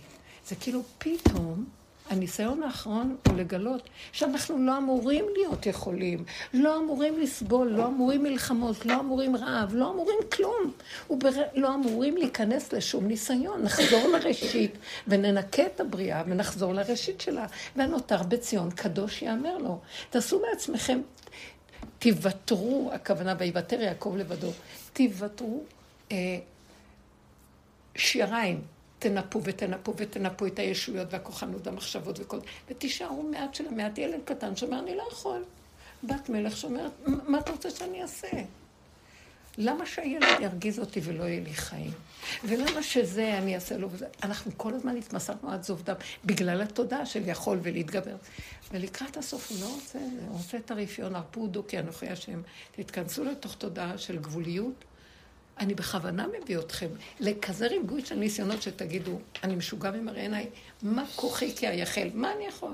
זה כאילו פתאום הניסיון האחרון הוא לגלות שאנחנו לא אמורים להיות יכולים, לא אמורים לסבול, לא אמורים מלחמות, לא אמורים רעב, לא אמורים כלום, לא אמורים להיכנס לשום ניסיון, נחזור לראשית וננקה את הבריאה ונחזור לראשית שלה, והנותר בציון קדוש יאמר לו, תעשו מעצמכם, תיוותרו, הכוונה ויוותר יעקב לבדו, תיוותרו, שיריים, תנפו ותנפו ותנפו את הישויות והכוחנות, המחשבות וכל... ותישארו מעט של המעט, ילד קטן שאומר, אני לא יכול. בת מלך שאומרת, מה אתה רוצה שאני אעשה? למה שהילד ירגיז אותי ולא יהיה לי חיים? ולמה שזה אני אעשה לו? אנחנו כל הזמן התמסרנו עד זוב דם, בגלל התודעה של יכול ולהתגבר. ולקראת הסוף הוא לא רוצה, הוא רוצה את הרפיון, הרפודו, כי אנוכי השם, תתכנסו לתוך תודעה של גבוליות, אני בכוונה מביא אתכם לכזה ריבוי של ניסיונות שתגידו, אני משוגע ממראה עיניי, מה כוחי כהייחל? מה אני יכול?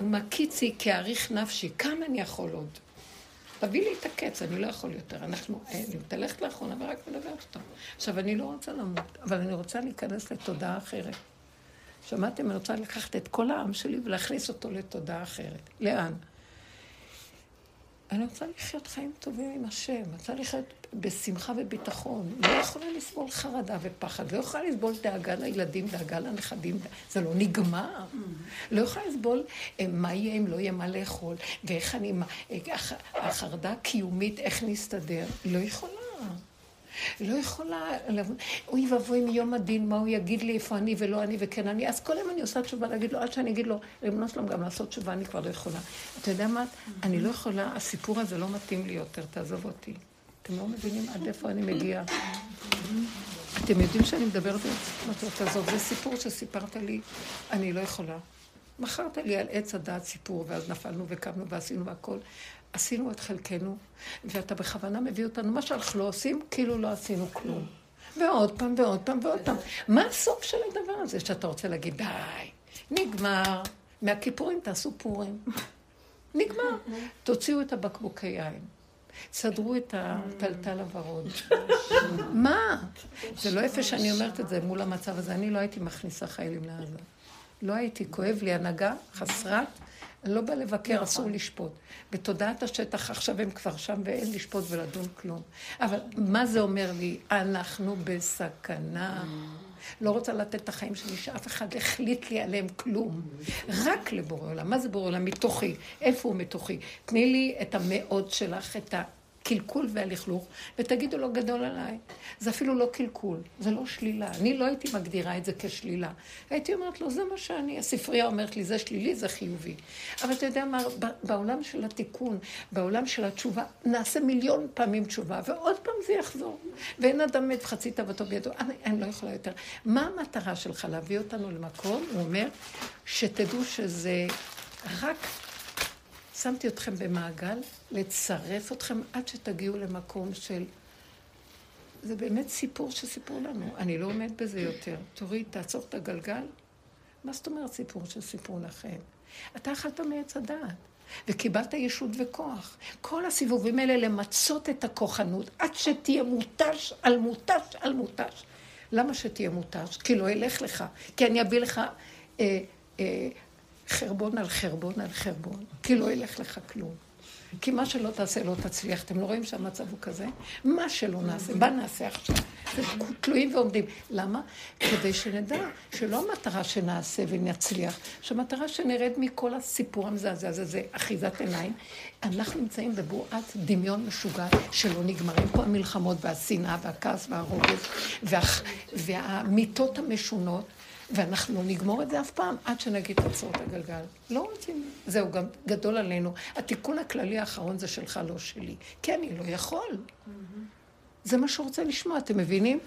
ומקיצי כעריך נפשי, כמה אני יכול עוד? תביא לי את הקץ, אני לא יכול יותר. אנחנו, אני מתלכת לאחרונה ורק מדברת אותה. עכשיו, אני לא רוצה למות, אבל אני רוצה להיכנס לתודעה אחרת. שמעתם, אני רוצה לקחת את כל העם שלי ולהכניס אותו לתודעה אחרת. לאן? אני רוצה לחיות חיים טובים עם השם, אני רוצה לחיות בשמחה וביטחון, לא יכולה לסבול חרדה ופחד, לא יכולה לסבול דאגה לילדים, דאגה לנכדים, זה לא נגמר. לא יכולה לסבול מה יהיה אם לא יהיה מה לאכול, ואיך אני, החרדה הקיומית, איך נסתדר, לא יכולה. לא יכולה, הוא יבואי מיום הדין, מה הוא יגיד לי, איפה אני ולא אני וכן אני, אז כל יום אני עושה תשובה, להגיד לו, עד שאני אגיד לו, ריבונו שלום, גם לעשות תשובה, אני כבר לא יכולה. אתה יודע מה? אני לא יכולה, הסיפור הזה לא מתאים לי יותר, תעזוב אותי. אתם לא מבינים עד איפה אני מגיעה. אתם יודעים שאני מדברת על זה, תעזוב, זה סיפור שסיפרת לי, אני לא יכולה. מחרת לי על עץ הדעת סיפור, ואז נפלנו וקמנו ועשינו והכל. עשינו את חלקנו, ואתה בכוונה מביא אותנו, מה שאנחנו לא עושים, כאילו לא עשינו כלום. ועוד פעם, ועוד פעם, ועוד פעם. מה הסוף של הדבר הזה שאתה רוצה להגיד, די, נגמר, מהכיפורים תעשו פורים. נגמר. תוציאו את הבקבוקי יין, סדרו את הטלטל הוורוד. מה? זה לא איפה שאני אומרת את זה מול המצב הזה, אני לא הייתי מכניסה חיילים לעזה. לא הייתי, כואב לי, הנהגה חסרת, אני לא בא לבקר, אסור לשפוט. בתודעת השטח עכשיו הם כבר שם ואין לשפוט ולדון כלום. אבל מה זה אומר לי? אנחנו בסכנה. לא רוצה לתת את החיים שלי שאף אחד החליט לי עליהם כלום. רק לבורא עולם. מה זה בורא עולם? מתוכי. איפה הוא מתוכי? תני לי את המאוד שלך, את הקלקול והלכלוך, ותגידו לו גדול עליי. זה אפילו לא קלקול, זה לא שלילה. אני לא הייתי מגדירה את זה כשלילה. הייתי אומרת לו, זה מה שאני, הספרייה אומרת לי, זה שלילי, זה חיובי. אבל אתה יודע מה, בעולם של התיקון, בעולם של התשובה, נעשה מיליון פעמים תשובה, ועוד פעם זה יחזור. ואין אדם מת חצי תאוותו בידו, אני לא יכולה יותר. מה המטרה שלך? להביא אותנו למקום, הוא אומר, שתדעו שזה רק... שמתי אתכם במעגל, לצרף אתכם עד שתגיעו למקום של... זה באמת סיפור שסיפור לנו. אני לא עומד בזה יותר. תוריד, תעצור את הגלגל. מה זאת אומרת סיפור שסיפור לכם? אתה אכלת מעץ הדעת, וקיבלת ישות וכוח. כל הסיבובים האלה למצות את הכוחנות, עד שתהיה מוטש על מוטש על מוטש. למה שתהיה מוטש? כי לא אלך לך. כי אני אביא לך... חרבון על חרבון על חרבון, כי לא ילך לך כלום. כי מה שלא תעשה לא תצליח. אתם לא רואים שהמצב הוא כזה? מה שלא נעשה, מה נעשה עכשיו? תלויים ועומדים. למה? כדי שנדע שלא המטרה שנעשה ונצליח, שהמטרה שנרד מכל הסיפור המזעזע הזה, זה אחיזת עיניים. אנחנו נמצאים בבועת דמיון משוגע שלא נגמרים פה המלחמות והשנאה והכעס והרוגז והמיתות המשונות, ואנחנו נגמור את זה אף פעם, עד שנגיד תעצור את הגלגל. לא רוצים. זהו, גם גדול עלינו. התיקון הכללי האחרון זה שלך, לא שלי. כי אני לא יכול. זה מה שרוצה לשמוע, אתם מבינים?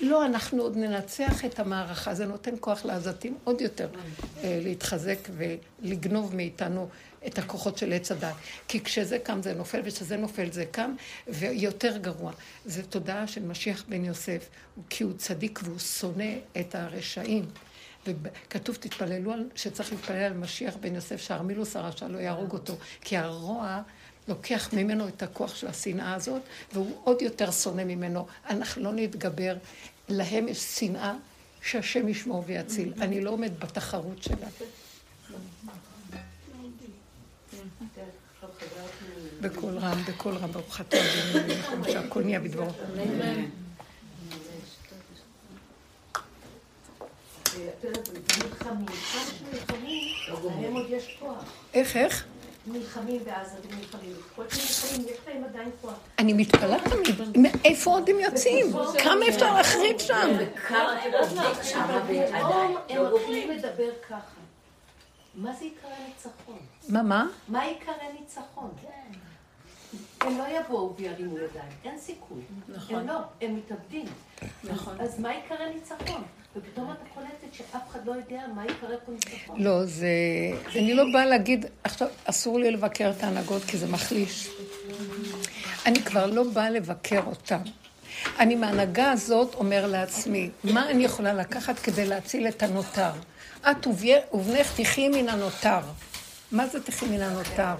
לא, אנחנו עוד ננצח את המערכה. זה נותן כוח לעזתים עוד יותר להתחזק ולגנוב מאיתנו את הכוחות של עץ הדת. כי כשזה קם זה נופל, וכשזה נופל זה קם, ויותר גרוע. זה תודעה של משיח בן יוסף, כי הוא צדיק והוא שונא את הרשעים. וכתוב, תתפללו שצריך להתפלל על משיח בן יוסף, שארמילוס הרשע לא יהרוג אותו, כי הרוע לוקח ממנו את הכוח של השנאה הזאת, והוא עוד יותר שונא ממנו. אנחנו לא נתגבר, להם יש שנאה שהשם ישמור ויציל. אני לא עומד בתחרות שלה. בכל רם, ברוך אתה אדוני, שהקוניה בדברו. איך? נלחמים בעזה ונלחמים. כל שנלחמים, יש להם עדיין כוח. אני מתפלאה תמיד. מאיפה עוד הם יוצאים? כמה אפשר להחריב שם? הם הולכים לדבר ככה. מה זה עיקר הניצחון? מה? מה עיקר הניצחון? הם לא יבואו וירימו ידיים. אין סיכוי. הם לא, הם מתאבדים. אז מה עיקר הניצחון? ופתאום אתה קולטת שאף אחד לא יודע מה יקרה פה ניצחון. לא, זה... אני לא באה להגיד, עכשיו אסור לי לבקר את ההנהגות כי זה מחליש. אני כבר לא באה לבקר אותם. אני מההנהגה הזאת אומר לעצמי, מה אני יכולה לקחת כדי להציל את הנותר? את ובנך תחי מן הנותר. מה זה תחי מן הנותר?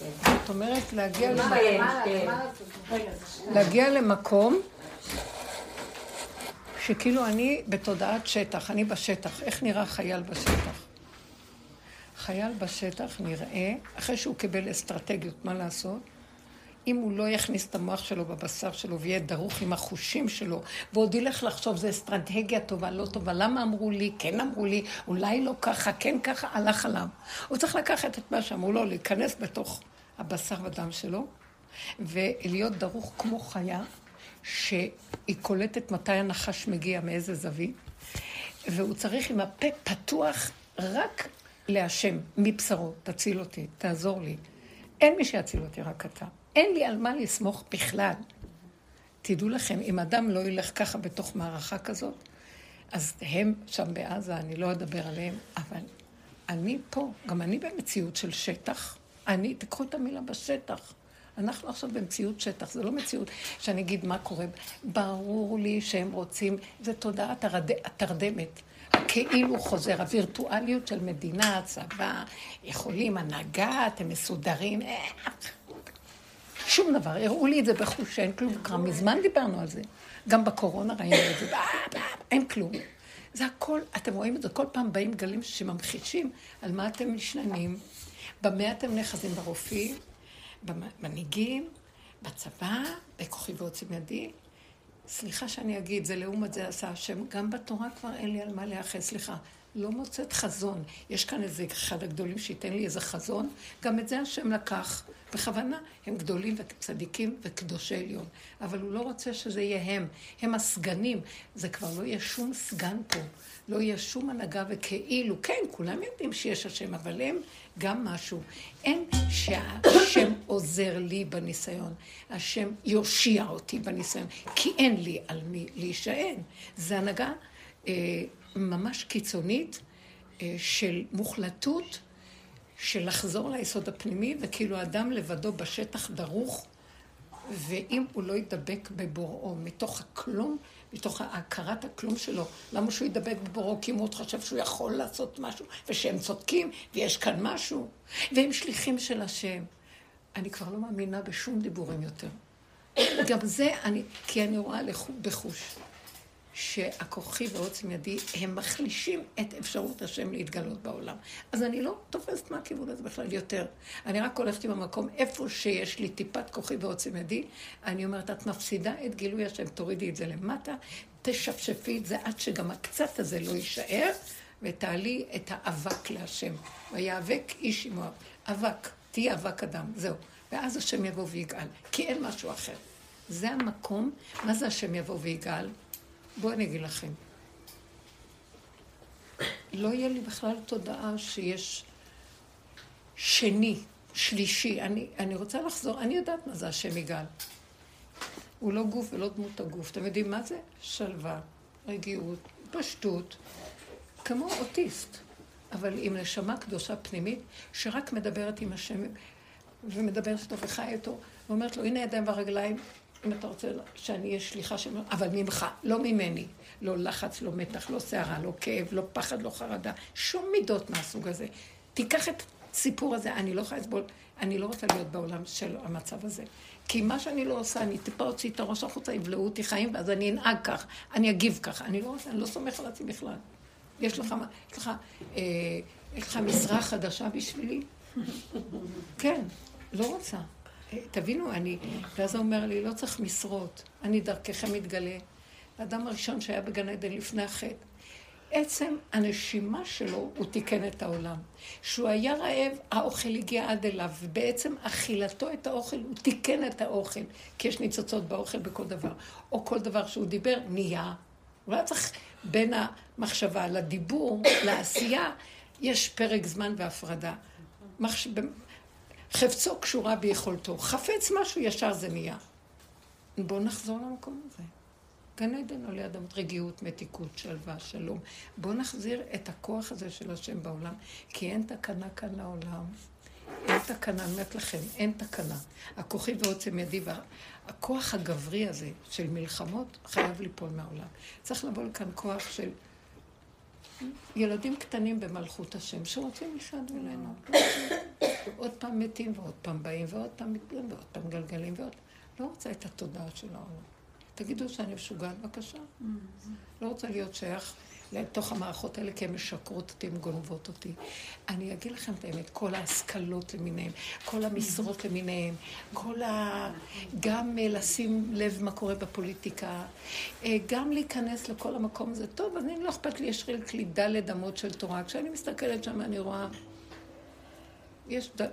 זאת אומרת, להגיע למקום... שכאילו אני בתודעת שטח, אני בשטח. איך נראה חייל בשטח? חייל בשטח נראה, אחרי שהוא קיבל אסטרטגיות, מה לעשות? אם הוא לא יכניס את המוח שלו בבשר שלו ויהיה דרוך עם החושים שלו, ועוד ילך לחשוב, זה אסטרטגיה טובה, לא טובה, למה אמרו לי, כן אמרו לי, אולי לא ככה, כן ככה, הלך עליו. הוא צריך לקחת את מה שאמרו לו, להיכנס בתוך הבשר ודם שלו, ולהיות דרוך כמו חיה, שהיא קולטת מתי הנחש מגיע, מאיזה זווית, והוא צריך עם הפה פתוח רק להשם, מבשרו, תציל אותי, תעזור לי. אין מי שיציל אותי, רק אתה. אין לי על מה לסמוך בכלל. תדעו לכם, אם אדם לא ילך ככה בתוך מערכה כזאת, אז הם שם בעזה, אני לא אדבר עליהם, אבל אני פה, גם אני במציאות של שטח, אני, תקחו את המילה בשטח, אנחנו עכשיו במציאות שטח, זה לא מציאות שאני אגיד מה קורה. ברור לי שהם רוצים, זה תודעת התרדמת. כאילו חוזר, הווירטואליות של מדינה, צבא, יכולים, הנהגה, אתם מסודרים. שום דבר, הראו לי את זה בחוש, אין כלום. כבר מזמן דיברנו על זה. גם בקורונה ראינו את זה. אין כלום. זה הכל, אתם רואים את זה, כל פעם באים גלים שממחישים על מה אתם נשננים, במה אתם נחזים ברופאים, במנהיגים, בצבא, בכוחי ועוצם ידי. סליחה שאני אגיד, זה לעומת זה עשה השם, גם בתורה כבר אין לי על מה להיאחז, סליחה. לא מוצאת חזון. יש כאן איזה אחד הגדולים שייתן לי איזה חזון. גם את זה השם לקח. בכוונה, הם גדולים וצדיקים וקדושי עליון. אבל הוא לא רוצה שזה יהיה הם. הם הסגנים. זה כבר לא יהיה שום סגן פה. לא יהיה שום הנהגה וכאילו. כן, כולם יודעים שיש השם, אבל הם גם משהו. אין שהשם עוזר לי בניסיון. השם יושיע אותי בניסיון. כי אין לי על מי להישען. זה הנהגה ממש קיצונית של מוחלטות, של לחזור ליסוד הפנימי, וכאילו האדם לבדו בשטח דרוך, ואם הוא לא ידבק בבוראו, מתוך הכלום, מתוך הכרת הכלום שלו, למה שהוא ידבק בבוראו? כי אם הוא חשב שהוא יכול לעשות משהו, ושהם צודקים, ויש כאן משהו, והם שליחים של השם. אני כבר לא מאמינה בשום דיבורים יותר. גם זה, כי אני רואה בחוש. שהכוחי ועוצם ידי הם מחלישים את אפשרות השם להתגלות בעולם. אז אני לא תופסת מהכיוון הזה בכלל יותר. אני רק הולכת במקום איפה שיש לי טיפת כוחי ועוצם ידי, אני אומרת, את מפסידה את גילוי השם, תורידי את זה למטה, תשפשפי את זה עד שגם הקצת הזה לא יישאר, ותעלי את האבק להשם. ויאבק איש עם אוהב. אבק, תהיה אבק אדם, זהו. ואז השם יבוא ויגאל, כי אין משהו אחר. זה המקום, מה זה השם יבוא ויגאל? בואו אני אגיד לכם, לא יהיה לי בכלל תודעה שיש שני, שלישי. אני רוצה לחזור, אני יודעת מה זה השם יגאל. הוא לא גוף ולא דמות הגוף. אתם יודעים מה זה? שלווה, רגיעות, פשטות, כמו אוטיסט. אבל עם נשמה קדושה פנימית, שרק מדברת עם השם, ומדברת איתו וחיה איתו, ואומרת לו, הנה ידיים והרגליים, אם אתה רוצה שאני אהיה שליחה של... אבל ממך, לא ממני. לא לחץ, לא מתח, לא שערה, לא כאב, לא פחד, לא חרדה. שום מידות מהסוג הזה. תיקח את הסיפור הזה, אני לא יכולה לסבול, אני לא רוצה להיות בעולם של המצב הזה. כי מה שאני לא עושה, אני טיפה הוציא את הראש החוצה, יבלעו אותי חיים, ואז אני אנהג כך, אני אגיב כך. אני לא רוצה, אני לא סומך על עצמי בכלל. יש לך משרה חדשה בשבילי? כן, לא רוצה. תבינו, ואז הוא אומר לי, לא צריך משרות, אני דרככם מתגלה. האדם הראשון שהיה בגן עדן לפני החטא, עצם הנשימה שלו, הוא תיקן את העולם. שהוא היה רעב, האוכל הגיע עד אליו, ובעצם אכילתו את האוכל, הוא תיקן את האוכל, כי יש ניצוצות באוכל בכל דבר. או כל דבר שהוא דיבר, נהיה. הוא לא צריך בין המחשבה לדיבור, לעשייה, יש פרק זמן והפרדה. חפצו קשורה ביכולתו. חפץ משהו, ישר זה נהיה. בואו נחזור למקום הזה. גן עדן עולה אדמות רגיעות, מתיקות, שלווה, שלום. בואו נחזיר את הכוח הזה של השם בעולם, כי אין תקנה כאן לעולם. אין תקנה, אני אומרת לכם, אין תקנה. הכוחי ועוצם ידי, הכוח הגברי הזה של מלחמות חייב ליפול מהעולם. צריך לבוא לכאן כוח של ילדים קטנים במלכות השם, שרוצים לשעד ולענות. עוד פעם מתים ועוד פעם באים ועוד פעם מתגלים ועוד פעם גלגלים ועוד לא רוצה את התודעה של העולם. תגידו שאני משוגעת בבקשה. לא רוצה להיות שייך לתוך המערכות האלה כי הן משקרות אותי, הן גונבות אותי. אני אגיד לכם את האמת, כל ההשכלות למיניהם, כל המשרות למיניהם, גם לשים לב מה קורה בפוליטיקה, גם להיכנס לכל המקום הזה. טוב, אז אני לא אכפת לי, יש ריל קלידה לדמות של תורה. כשאני מסתכלת שם אני רואה,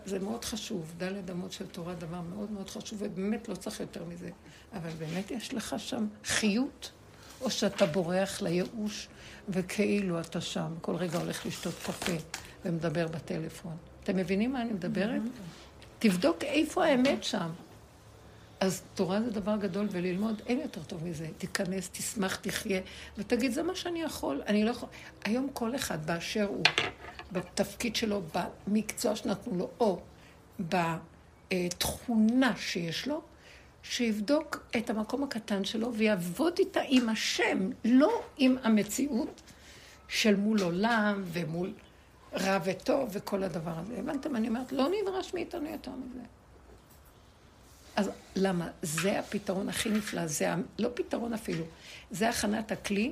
זה מאוד חשוב, דלת אמות של תורה, דבר מאוד מאוד חשוב, ובאמת לא צריך יותר מזה. אבל באמת יש לך שם חיות, או שאתה בורח לייאוש, וכאילו אתה שם, כל רגע הולך לשתות קפה ומדבר בטלפון. אתם מבינים מה אני מדברת? תבדוק איפה האמת שם. אז תורה זה דבר גדול, וללמוד אין יותר טוב מזה. תיכנס, תשמח, תחיה, ותגיד, זה מה שאני יכול, אני לא יכול. היום כל אחד באשר הוא. בתפקיד שלו, במקצוע שנתנו לו, או בתכונה שיש לו, שיבדוק את המקום הקטן שלו ויעבוד איתה עם השם, לא עם המציאות של מול עולם ומול רע וטוב וכל הדבר הזה. הבנתם? אני אומרת, לא נדרש מאיתנו יותר מזה. אז למה? זה הפתרון הכי נפלא, זה לא פתרון אפילו, זה הכנת הכלי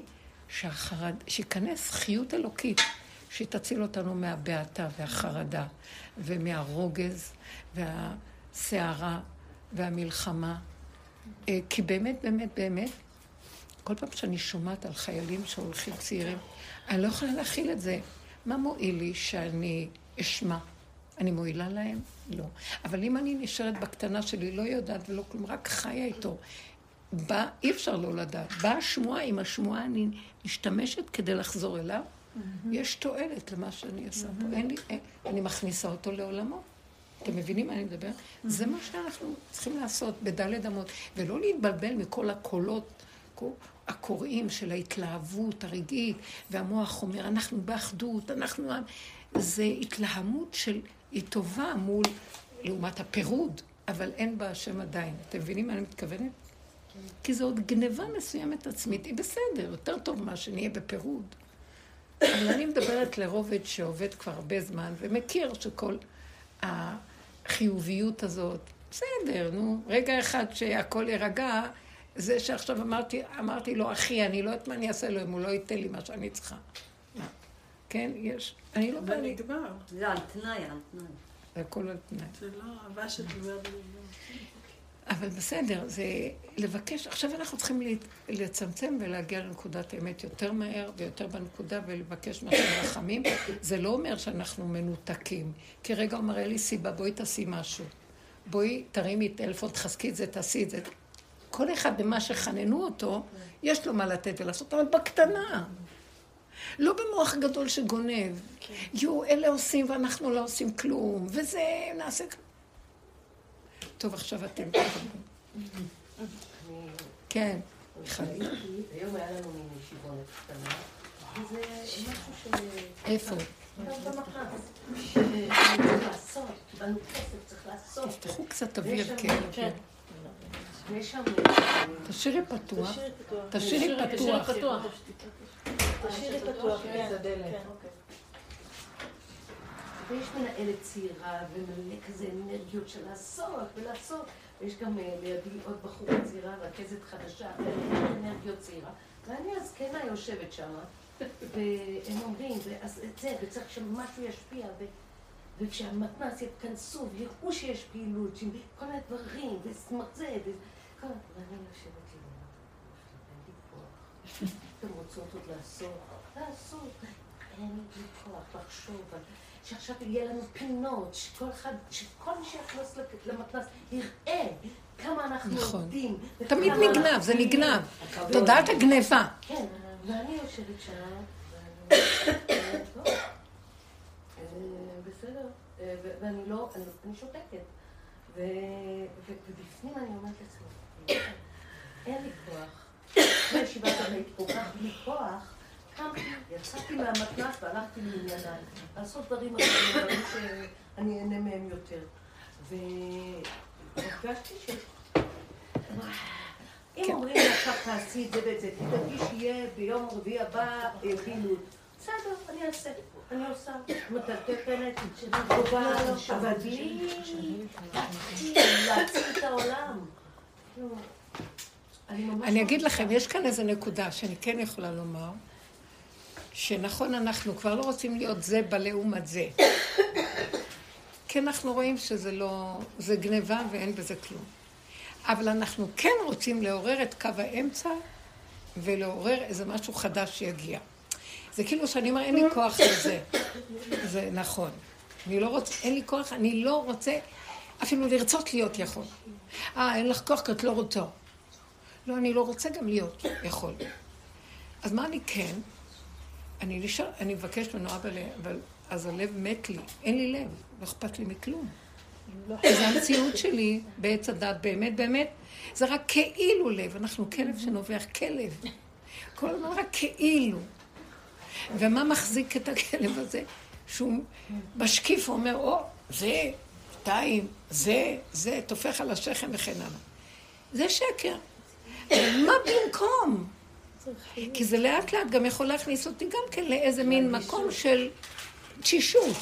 שיכנס חיות אלוקית, שתציל אותנו מהבעתה והחרדה, ומהרוגז, והסערה, והמלחמה. כי באמת, באמת, באמת, כל פעם שאני שומעת על חיילים שהולכים צעירים, אני לא יכולה להכיל את זה. מה מועיל לי שאני אשמע? אני מועילה להם? לא. אבל אם אני נשארת בקטנה שלי, לא יודעת ולא כלום, רק חיה איתו, בא, אי אפשר לא לדעת. באה השמועה, עם השמועה אני משתמשת כדי לחזור אליו, יש תועלת למה שאני עושה פה. אני מכניסה אותו לעולמו. אתם מבינים מה אני מדבר? זה מה שאנחנו צריכים לעשות בדלת אמות, ולא להתבלבל מכל הקולות הקוראים של ההתלהבות הרגעית, והמוח אומר, אנחנו באחדות, אנחנו... זה התלהמות של... היא טובה מול לעומת הפירוד, אבל אין בה השם עדיין. אתם מבינים מה אני מתכוונת? כי זו עוד גניבה מסוימת עצמית. היא בסדר, יותר טוב מה שנהיה בפירוד. אבל אני מדברת לרובד שעובד כבר הרבה זמן, ומכיר שכל החיוביות הזאת, בסדר, נו, רגע אחד שהכל ירגע, זה שעכשיו אמרתי לו, אחי, אני לא יודעת מה אני אעשה לו, אם הוא לא ייתן לי מה שאני צריכה. כן, יש. אני לא בא לי. זה על תנאי, על תנאי. זה הכל על תנאי. זה לא אהבה שתובע בלבן. אבל בסדר, זה לבקש. עכשיו אנחנו צריכים לצמצם ולהגיע לנקודת האמת יותר מהר ויותר בנקודה ולבקש משהו רחמים. זה לא אומר שאנחנו מנותקים. כי רגע הוא מראה לי סיבה, בואי תעשי משהו. בואי תרימי טלפון, תחזקי את זה, תעשי את זה. כל אחד במה שחננו אותו, יש לו מה לתת ולעשות, אבל בקטנה. לא במוח גדול שגונב. יו, אלה עושים ואנחנו לא עושים כלום, וזה נעשה... טוב, עכשיו אתם תקבלו. כן, מיכל. היום היה לנו משיבונת קטנה, וזה משהו של... איפה? צריך לעשות, קיבלנו כסף, צריך לעשות. תפתחו קצת אוויר כאלה. תשאירי פתוח. תשאירי פתוח. תשאירי פתוח, כן. ויש מנהלת צעירה ומלא כזה אנרגיות של לעשות ולעשות, ויש גם לידי עוד בחורה צעירה, רכזת חדשה, אנרגיות צעירה, ואני אז כן היושבת שם, והם אומרים, ואז את זה, וצריך שמשהו ישפיע, וכשהמתנ"ס יתכנסו ויראו שיש פעילות, כל הדברים, ומרצה, וכל הדברים יושבת לי, אין לי כוח, אתם רוצות עוד לעשות, אין לי כוח לחשוב על... שעכשיו יהיה לנו פינות, שכל מי שיחלוס למתנ"ס יראה כמה אנחנו עובדים. תמיד נגנב, זה נגנב. תודעת הגנבה. כן, ואני יושבת שם, ואני... בסדר, ואני לא, אני שותקת. ובפנים אני אומרת לעצמי, אין לי כוח. בישיבת הבית כל כך בלי כוח, יצאתי מהמתנ"ס והלכתי לענייניי, לעשות דברים אחרים שאני אהנה מהם יותר. והרגשתי ש... אם אומרים עכשיו תעשי את זה ואת זה, תדאגי שיהיה ביום רביעי הבא פעילות. בסדר, אני אעשה, אני עושה. מטלטלת, תגובה, אבל בלי להציל את העולם. אני אגיד לכם, יש כאן איזו נקודה שאני כן יכולה לומר, שנכון, אנחנו כבר לא רוצים להיות זה בלעומת זה. כי אנחנו רואים שזה לא... זה גניבה ואין בזה כלום. אבל אנחנו כן רוצים לעורר את קו האמצע, ולעורר איזה משהו חדש שיגיע. זה כאילו שאני אומר, אין לי כוח לזה. זה נכון. אני לא רוצה... אין לי כוח, אני לא רוצה... אפילו לרצות להיות יכול. אין לך כוח כי את לא רוצה. לא, אני לא רוצה גם להיות יכול. אז מה אני כן... אני נשאר, אני מבקש לנו, אבל אז הלב מת לי, אין לי לב, לא אכפת לי מכלום. זה המציאות שלי בעץ הדת, באמת, באמת, זה רק כאילו לב, אנחנו כלב שנובח, כלב. כל הזמן רק כאילו. ומה מחזיק את הכלב הזה? שהוא משקיף, הוא אומר, או, זה, שתיים, זה, תופך על השכם וכן הלאה. זה שקר. מה במקום? כי זה לאט לאט גם יכול להכניס אותי גם כן לאיזה מין מקום של תשישות,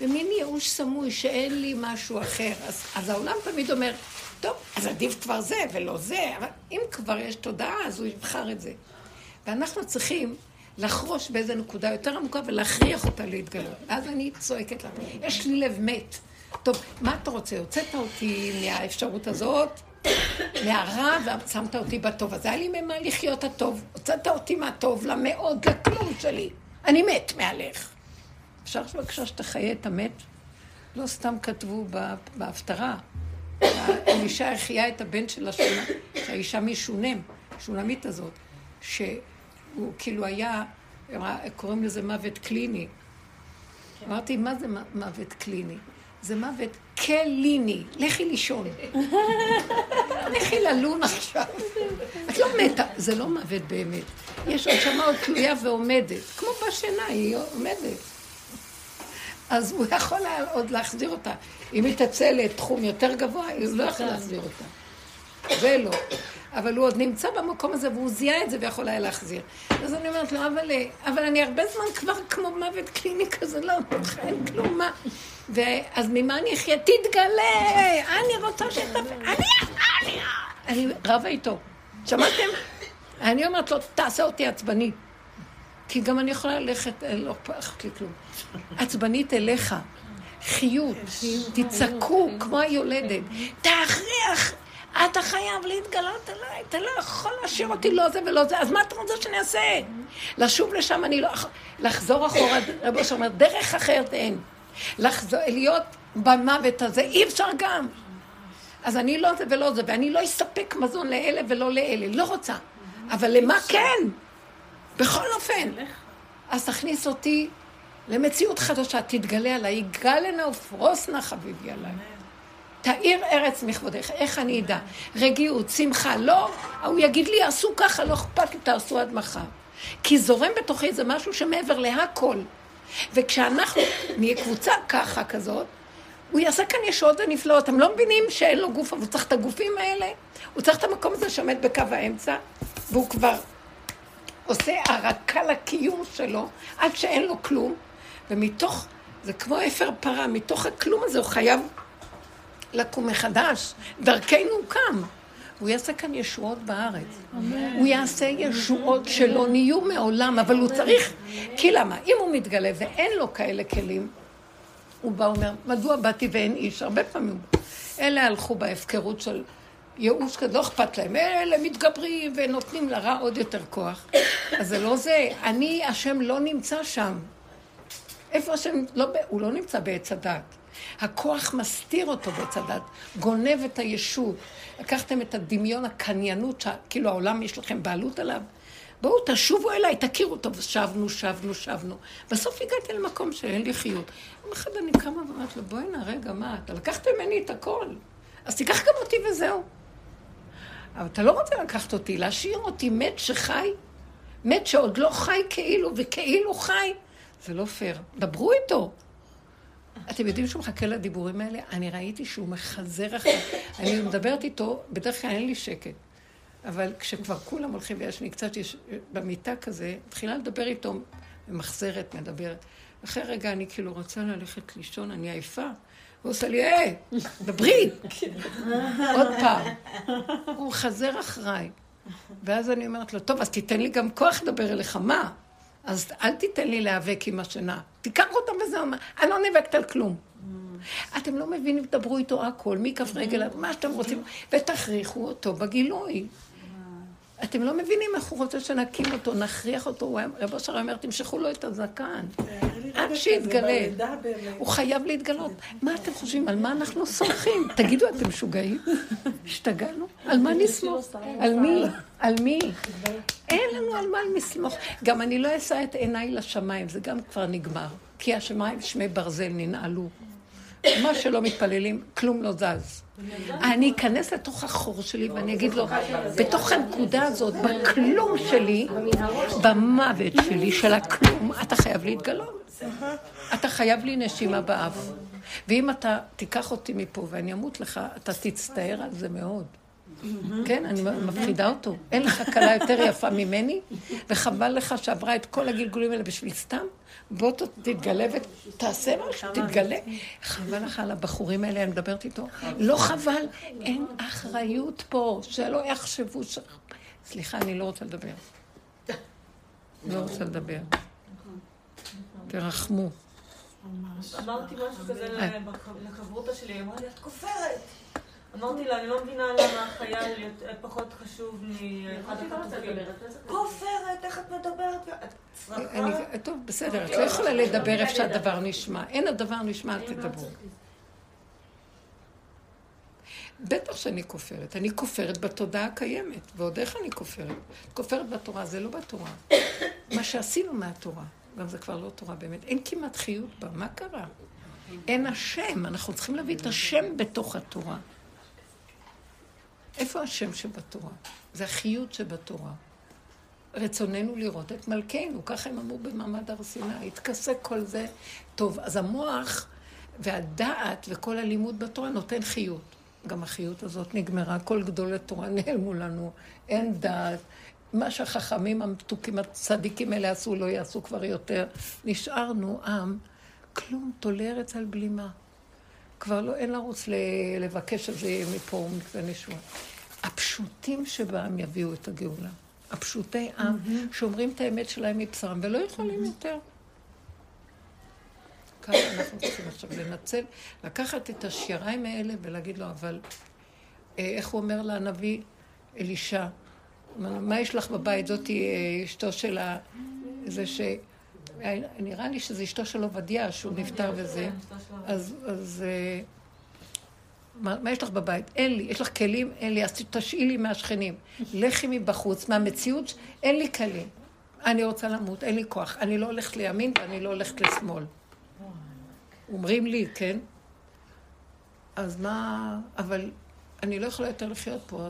ומין ייאוש סמוי שאין לי משהו אחר. אז העולם תמיד אומר, טוב, אז עדיף כבר זה ולא זה, אבל אם כבר יש תודעה, אז הוא יבחר את זה. ואנחנו צריכים לחרוש באיזו נקודה יותר עמוקה ולהכריח אותה להתגלות. אז אני צועקת לה, יש לי לב מת. טוב, מה אתה רוצה? הוצאת אותי מהאפשרות הזאת, מהרע, ושמת אותי בטוב. אז היה לי ממה לחיות הטוב. הוצאת אותי מהטוב למאוד, לכלום שלי. אני מת מהלך. אפשר שבקשה שתחיה את המת? לא סתם כתבו בהפטרה. האישה החייה את הבן שלה, שהאישה משונם, שונמית הזאת, שהוא כאילו היה, קוראים לזה מוות קליני. אמרתי, מה זה מוות קליני? זה מוות קליני. לכי לישון. לכי ללון עכשיו. את לא מתה. זה לא מוות באמת. יש עוד שמה עוד תלויה ועומדת. כמו בשינה, היא עומדת. אז הוא יכול עוד להחזיר אותה. אם היא תצא לתחום יותר גבוה, היא לא יכול להחזיר אותה. זה לא. אבל הוא עוד נמצא במקום הזה, והוא זיהה את זה ויכול היה להחזיר. אז אני אומרת לו, אבל אני הרבה זמן כבר כמו מוות קליני כזה, לא, אין כלום מה. ואז ממה אני אחיה? תתגלה! אני רוצה שתפל... אני רבה איתו. שמעתם? אני אומרת לו, תעשה אותי עצבני. כי גם אני יכולה ללכת, לא פחת לי כלום. עצבנית אליך, חיות, תצעקו כמו היולדת, תאחריח, אתה חייב להתגלות אליי, אתה לא יכול להשאיר אותי לא זה ולא זה, אז מה אתה רוצה שאני אעשה? לשוב לשם אני לא... לחזור אחורה, רבו שאומרת, דרך אחרת אין. להיות במוות הזה, אי אפשר גם. אז אני לא זה ולא זה, ואני לא אספק מזון לאלה ולא לאלה, לא רוצה. אבל למה כן? בכל אופן, אז תכניס אותי למציאות חדשה, תתגלה עליי, גלנה ופרוסנה חביבי עליי. תאיר ארץ מכבודך, איך אני אדע? רגיעות, שמחה, לא? הוא יגיד לי, עשו ככה, לא אכפת לי, תעשו עד מחר. כי זורם בתוכי זה משהו שמעבר להכל. וכשאנחנו נהיה קבוצה ככה כזאת, הוא יעשה כאן ישועות ונפלאות. אתם לא מבינים שאין לו גוף, אבל הוא צריך את הגופים האלה? הוא צריך את המקום הזה שעומד בקו האמצע, והוא כבר... עושה הרקה לקיום שלו, עד שאין לו כלום, ומתוך, זה כמו אפר פרה, מתוך הכלום הזה הוא חייב לקום מחדש, דרכנו קם. הוא יעשה כאן ישועות בארץ. אמן. הוא יעשה ישועות שלא נהיו מעולם, אבל הוא צריך, כי למה? אם הוא מתגלה ואין לו כאלה כלים, הוא בא ואומר, מדוע באתי ואין איש? הרבה פעמים. אלה הלכו בהפקרות של... ייאוש כזה, לא אכפת להם, אלה מתגברים ונותנים לרע עוד יותר כוח. אז זה לא זה, אני, השם לא נמצא שם. איפה השם? לא, הוא לא נמצא בעץ הדת. הכוח מסתיר אותו בעץ הדת, גונב את הישות. לקחתם את הדמיון הקניינות, כאילו העולם יש לכם בעלות עליו. בואו, תשובו אליי, תכירו אותו, ושבנו, שבנו, שבנו. בסוף הגעתי למקום שאין לי חיות. אחד אני קמה ואומרת לו, בואי נה, רגע, מה? אתה לקחתם ממני את הכל. אז תיקח גם אותי וזהו. אבל אתה לא רוצה לקחת אותי, להשאיר אותי מת שחי, מת שעוד לא חי כאילו וכאילו חי. זה לא פייר, דברו איתו. אתם יודעים שהוא מחכה לדיבורים האלה? אני ראיתי שהוא מחזר אחר. אני מדברת איתו, בדרך כלל אין לי שקט. אבל כשכבר כולם הולכים וישנים, קצת יש במיטה כזה, מתחילה לדבר איתו, מחזרת, מדברת. אחרי רגע אני כאילו רוצה ללכת לישון, אני עייפה. הוא עושה לי, דברי! עוד פעם. הוא חזר אחריי. ואז אני אומרת לו, טוב, אז תיתן לי גם כוח לדבר אליך, מה? אז אל תיתן לי להיאבק עם השינה. תיקח אותם וזה, אני לא נאבקת על כלום. אתם לא מבינים, דברו איתו הכל, מכף רגל, מה שאתם רוצים, ותכריחו אותו בגילוי. אתם לא מבינים איך הוא רוצה שנקים אותו, נכריח אותו, רב אשר אומר, תמשכו לו את הזקן, עד שיתגלה. הוא חייב להתגלות. מה אתם חושבים? על מה אנחנו סומכים? תגידו, אתם משוגעים? השתגענו? על מה נסמוך? על מי? על מי? אין לנו על מה נסמוך. גם אני לא אשא את עיניי לשמיים, זה גם כבר נגמר. כי השמיים שמי ברזל ננעלו. מה שלא מתפללים, כלום לא זז. אני אכנס לתוך החור שלי ואני אגיד לו, בתוך הנקודה הזאת, בכלום שלי, במוות שלי, של הכלום, אתה חייב להתגלות. אתה חייב לי נשימה באף. ואם אתה תיקח אותי מפה ואני אמות לך, אתה תצטער על זה מאוד. כן, אני מפחידה אותו. אין לך קלה יותר יפה ממני, וחבל לך שעברה את כל הגלגולים האלה בשביל סתם. בוא תתגלה ותעשה משהו, תתגלה. חבל לך על הבחורים האלה, אני מדברת איתו. לא חבל, אין אחריות פה, שלא יחשבו ש... סליחה, אני לא רוצה לדבר. לא רוצה לדבר. תרחמו. אמרתי משהו כזה לחברותה שלי, היא אמרה לי, את כופרת! אמרתי לה, אני לא מבינה למה החייל פחות חשוב מאחד החטופים. כופרת, איך את מדברת? את צריכה? טוב, בסדר, את לא יכולה לדבר איפה שהדבר נשמע. אין הדבר נשמע, אל תדברו. בטח שאני כופרת. אני כופרת בתודעה הקיימת. ועוד איך אני כופרת? כופרת בתורה, זה לא בתורה. מה שעשינו מהתורה, גם זה כבר לא תורה באמת. אין כמעט חיות בה. מה קרה? אין השם. אנחנו צריכים להביא את השם בתוך התורה. איפה השם שבתורה? זה החיות שבתורה. רצוננו לראות את מלכנו. ככה הם אמרו במעמד הר סיני. התכסה כל זה. טוב, אז המוח והדעת וכל הלימוד בתורה נותן חיות. גם החיות הזאת נגמרה, כל גדולי תורה נעלמו לנו, אין דעת. מה שהחכמים המתוקים הצדיקים האלה עשו, לא יעשו כבר יותר. נשארנו עם, כלום, תולרץ על בלימה. כבר לא, אין לרוץ לבקש שזה יהיה מפה ומכזה נשמע. הפשוטים שבהם יביאו את הגאולה. הפשוטי עם שאומרים את האמת שלהם מבשרם ולא יכולים יותר. ככה אנחנו צריכים עכשיו לנצל, לקחת את השיריים האלה ולהגיד לו, אבל איך הוא אומר לנביא אלישע, מה יש לך בבית? זאת אשתו של זה ש... נראה לי שזה אשתו של עובדיה, שהוא נפטר וזה. אז מה יש לך בבית? אין לי, יש לך כלים? אין לי, אז תשאילי מהשכנים. לכי מבחוץ, מהמציאות, אין לי כלים. אני רוצה למות, אין לי כוח. אני לא הולכת לימין ואני לא הולכת לשמאל. אומרים לי, כן? אז מה... אבל אני לא יכולה יותר לחיות פה,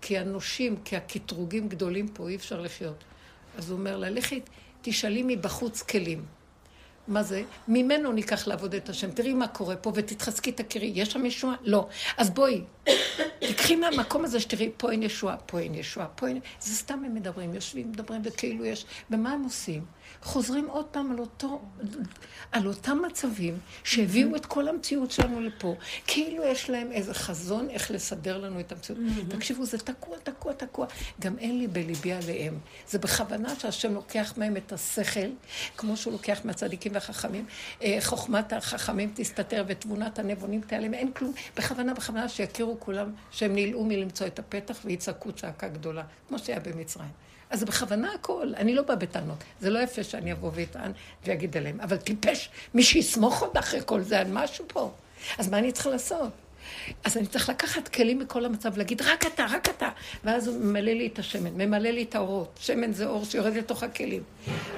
כי הנושים, כי הכתרוגים גדולים פה, אי אפשר לחיות. אז הוא אומר לה, לכי, תשאלי מבחוץ כלים. מה זה? ממנו ניקח לעבוד את השם. תראי מה קורה פה ותתחזקי, תכירי, יש שם ישועה? לא. אז בואי, תקחי מהמקום הזה שתראי, פה אין ישועה, פה אין ישועה, פה אין... זה סתם הם מדברים, יושבים, מדברים וכאילו יש... ומה הם עושים? חוזרים עוד פעם על אותם מצבים שהביאו את כל המציאות שלנו לפה. כאילו יש להם איזה חזון איך לסדר לנו את המציאות. תקשיבו, זה תקוע, תקוע, תקוע. גם אין לי בליבי עליהם. זה בכוונה שהשם לוקח מהם את השכל, כמו שהוא לוקח מהצדיקים והחכמים. חוכמת החכמים תסתתר ותבונת הנבונים תיעלם. אין כלום. בכוונה שיכירו כולם שהם נילאו מלמצוא את הפתח ויצעקו צעקה גדולה, כמו שהיה במצרים. אז זה בכוונה הכל, אני לא באה בטענות. זה לא יפה שאני אבוא ואטען ויגיד עליהם, אבל טיפש, מי שיסמוך עוד אחרי כל זה, על משהו פה. אז מה אני צריכה לעשות? אז אני צריך לקחת כלים מכל המצב, להגיד, רק אתה, רק אתה. ואז הוא ממלא לי את השמן, ממלא לי את האורות. שמן זה אור שיורד לתוך הכלים.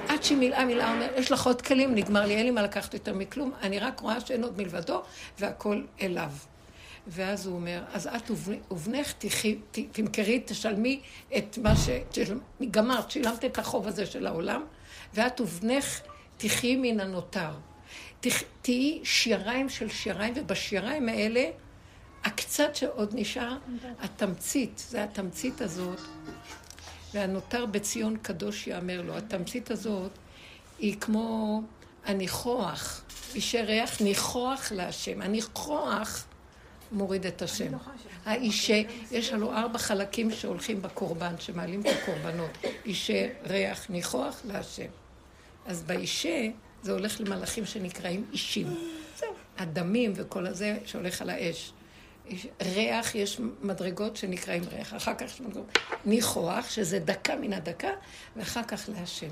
עד שמילאה מילה אומר, יש לך עוד כלים, נגמר לי, אין לי מה לקחת יותר מכלום, אני רק רואה שאין עוד מלבדו, והכל אליו. ואז הוא אומר, אז את ובנך תמכרי, תשלמי את מה שגמרת, שילמת את החוב הזה של העולם, ואת ובנך תחי מן הנותר. תהי שיריים של שיריים, ובשיריים האלה, הקצת שעוד נשאר, התמצית, זה התמצית הזאת, והנותר בציון קדוש יאמר לו, התמצית הזאת היא כמו הניחוח, היא שריח ניחוח להשם, הניחוח, מוריד את השם. האיש שיש לו 4 חלקים שהולכים בקורבן, שמעלים את הקורבנות. איש ריח ניחוח להשם. אז באיש זה הולך למלאכים שנקראים אישים. זהו. הדמים וכל הזה שהולך על האש. ריח, יש מדרגות שנקראים ריח. אחר כך יש מדרגות. ניחוח, שזה דקה מן הדקה, ואחר כך להשם.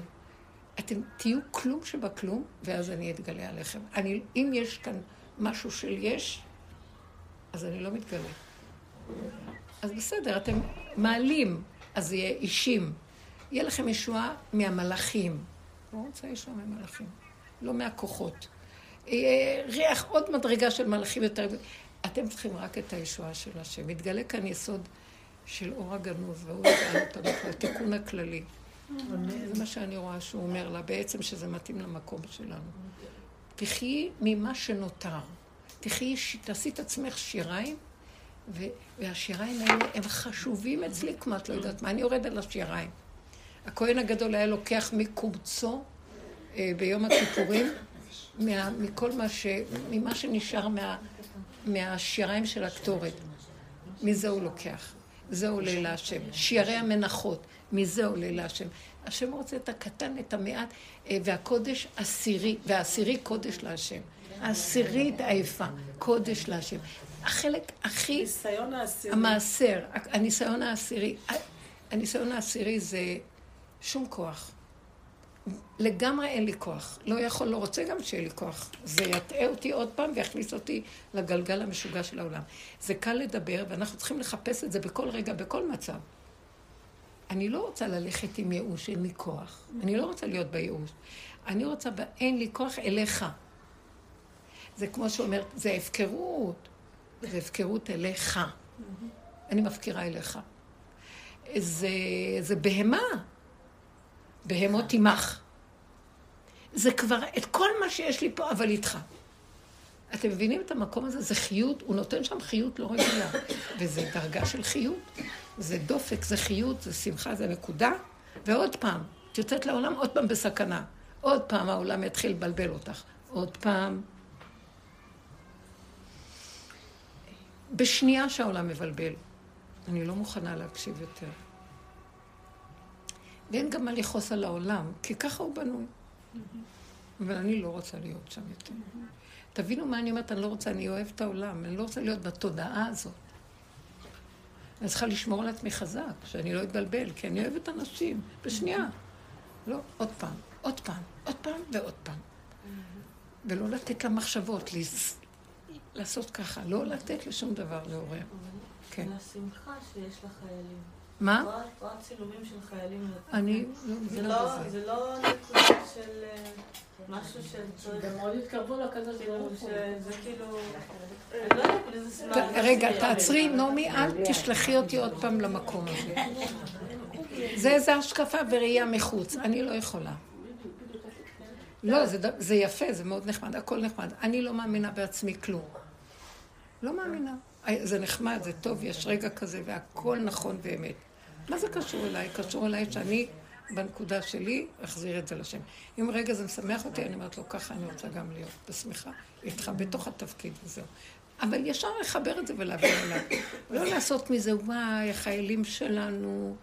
אתם תהיו כלום שבכלום, ואז אני אתגלה עליכם. אם יש כאן משהו של יש, אז אני לא מתגלה. אז בסדר, אתם מעלים, אז יהיה אישים. יהיה לכם ישועה מהמלאכים. לא רוצה ישועה מהמלאכים, לא מהכוחות. יהיה ריח עוד מדרגה של מלאכים יותר. אתם צריכים רק את הישועה של השם. מתגלה כאן יסוד של אור הגנוז, והוא יגאל אותנו, התיקון הכללי. זה מה שאני רואה שהוא אומר לה, בעצם שזה מתאים למקום שלנו. תחיי ממה שנותר. תחיי, תעשי את עצמך שיריים, והשיריים האלה הם חשובים אצלי, כמו את לא יודעת מה, אני יורד על השיריים. הכהן הגדול היה לוקח מקומצו ביום הכיפורים, מכל מה שנשאר מהשיריים של הקטורת. מזה הוא לוקח, זה עולה להשם. שירי המנחות, מזה עולה להשם. השם רוצה את הקטן, את המעט, והקודש עשירי, והעשירי קודש להשם. העשירית העיפה, קודש להשם. החלק הכי... הניסיון העשירי. המעשר, הניסיון העשירי. הניסיון העשירי זה שום כוח. לגמרי אין לי כוח. לא יכול, לא רוצה גם שיהיה לי כוח. זה יטעה אותי עוד פעם ויכניס אותי לגלגל המשוגע של העולם. זה קל לדבר, ואנחנו צריכים לחפש את זה בכל רגע, בכל מצב. אני לא רוצה ללכת עם ייאוש, אין לי כוח. אני לא רוצה להיות בייאוש. אני רוצה, אין לי כוח אליך. זה כמו שאומרת, זה הפקרות. זה הפקרות אליך. אני מפקירה אליך. זה בהמה. בהמות תימך. זה כבר את כל מה שיש לי פה, אבל איתך. אתם מבינים את המקום הזה? זה חיות, הוא נותן שם חיות לא רגילה. וזה דרגה של חיות. זה דופק, זה חיות, זה שמחה, זה נקודה. ועוד פעם, את יוצאת לעולם עוד פעם בסכנה. עוד פעם העולם יתחיל לבלבל אותך. עוד פעם. בשנייה שהעולם מבלבל. אני לא מוכנה להקשיב יותר. ואין גם מה לחוס על העולם, כי ככה הוא בנוי. אבל אני לא רוצה להיות שם יותר. תבינו מה אני אומרת, אני לא רוצה, אני אוהב את העולם, אני לא רוצה להיות בתודעה הזאת. אני צריכה לשמור על עצמי חזק, שאני לא אתבלבל, כי אני אוהבת אנשים, בשנייה. לא, עוד פעם, עוד פעם, עוד פעם ועוד פעם. ולא לתת למחשבות, לעשות ככה, לא לתת לשום דבר לעורר. כן. השמחה שיש לחיילים. מה? או הצילומים של חיילים. אני לא מבינה בזה. זה לא נקודה של משהו של... גם עוד התקרבו לה כזאת, זה כאילו... לא יודעת, איזה סמלה. רגע, תעצרי, נעמי, אל תשלחי אותי עוד פעם למקום הזה. זה איזו השקפה וראייה מחוץ, אני לא יכולה. לא, זה יפה, זה מאוד נחמד, הכל נחמד. אני לא מאמינה בעצמי כלום. לא מאמינה. זה נחמד, זה טוב, יש רגע כזה, והכל נכון באמת. מה זה קשור אליי? קשור אליי שאני, בנקודה שלי, אחזיר את זה לשם. אם רגע זה משמח אותי, אני אומרת לו, ככה אני רוצה גם להיות בשמחה, איתך בתוך התפקיד הזה. אבל ישר לחבר את זה ולהבין אליו. לא לעשות מזה, וואי, החיילים שלנו.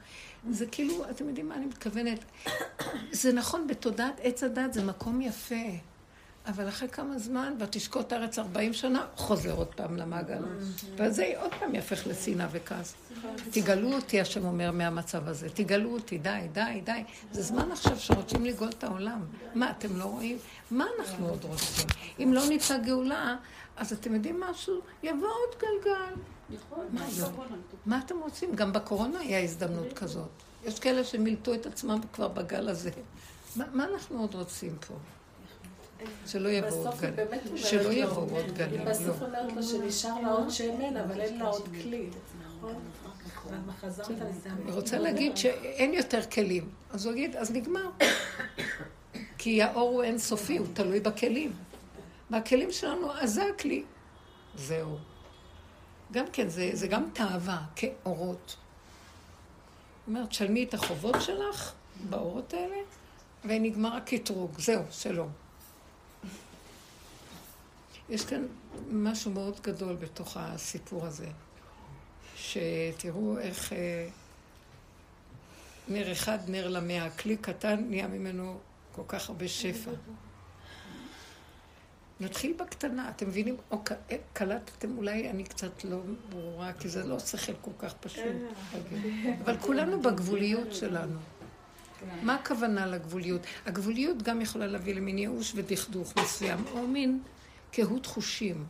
זה כאילו, אתם יודעים מה אני מתכוונת? זה נכון, בתודעת עץ הדת, זה מקום יפה. אבל אחרי כמה זמן, ותשקוט ארץ 40 שנה, חוזר עוד פעם למעגל. ואז זה עוד פעם יהפך לשנאה וכעס. תגלו אותי, השם אומר, מהמצב הזה. תגלו אותי, די, די, די. זה זמן עכשיו שרוצים לגאול את העולם. מה, אתם לא רואים? מה אנחנו עוד רוצים? אם לא נמצא גאולה, אז אתם יודעים משהו? יבוא עוד גלגל. מה אתם רוצים? גם בקורונה היה הזדמנות כזאת. יש כאלה שמילטו את עצמם כבר בגל הזה. מה אנחנו עוד רוצים פה? שלא יבואו עוד גלים. שלא יבואו עוד גלים. בסוף אומרת לו שנשאר לה עוד שמן, אבל אין לה עוד כלי. אני רוצה להגיד שאין יותר כלים. אז הוא יגיד, אז נגמר. כי האור הוא אינסופי, הוא תלוי בכלים. והכלים שלנו, אז זה הכלי. זהו. גם כן, זה גם תאווה, כאורות. אומרת, שלמי את החובות שלך באורות האלה, ונגמר הקטרוג. זהו, שלום. יש כאן משהו מאוד גדול בתוך הסיפור הזה, שתראו איך נר אחד נר למאה, כלי קטן נהיה ממנו כל כך הרבה שפע. נתחיל בקטנה, אתם מבינים, או קלטתם, אולי אני קצת לא ברורה, כי זה לא שכל כל כך פשוט. אבל כולנו בגבוליות שלנו. מה הכוונה לגבוליות? הגבוליות גם יכולה להביא למין ייאוש ודכדוך מסוים, או מין... כהות חושים.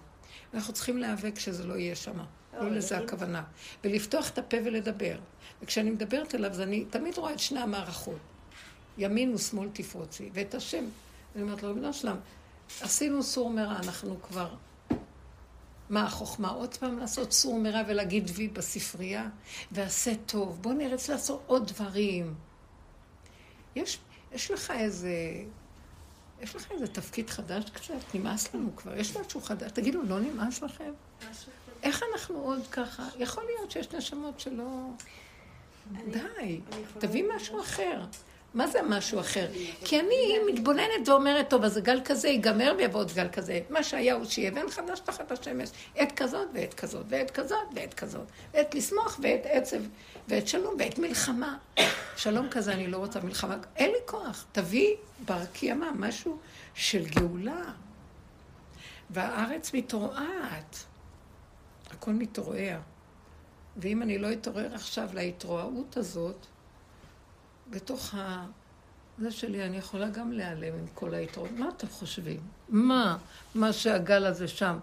אנחנו צריכים להיאבק שזה לא יהיה שמה. לא לזה הכוונה. ולפתוח את הפה ולדבר. וכשאני מדברת אליו, אז אני תמיד רואה את שני המערכות. ימין ושמאל תפרוצי. ואת השם. אני אומרת לו, בנו שלם, עשינו סור מרע, אנחנו כבר... מה החוכמה? עוד פעם לעשות סור מרע ולהגיד וי בספרייה, ועשה טוב. בוא נרץ לעשות עוד דברים. יש לך איזה... יש לכם איזה תפקיד חדש קצת? נמאס לנו כבר, יש משהו חדש. תגידו, לא נמאס לכם? איך אנחנו עוד ככה? יכול להיות שיש נשמות שלא... די, תביא משהו אחר. מה זה משהו אחר? כי אני מתבוננת ואומרת, טוב, אז הגל כזה ייגמר ויבוא עוד גל כזה. מה שהיה הוא שיהיה, ואין חדש תחת השמש. עת כזאת ועת כזאת ועת כזאת ועת כזאת. עת לשמוח ועת עצב ועת שלום ועת מלחמה. שלום כזה אני לא רוצה מלחמה. אין לי כוח. תביא ברקיע משהו של גאולה. והארץ מתרועעת. הכל מתרועע. ואם אני לא אתעורר עכשיו להתרועעות הזאת, בתוך זה שלי, אני יכולה גם להיעלם עם כל היתרון. מה אתם חושבים? מה שהגל הזה שם?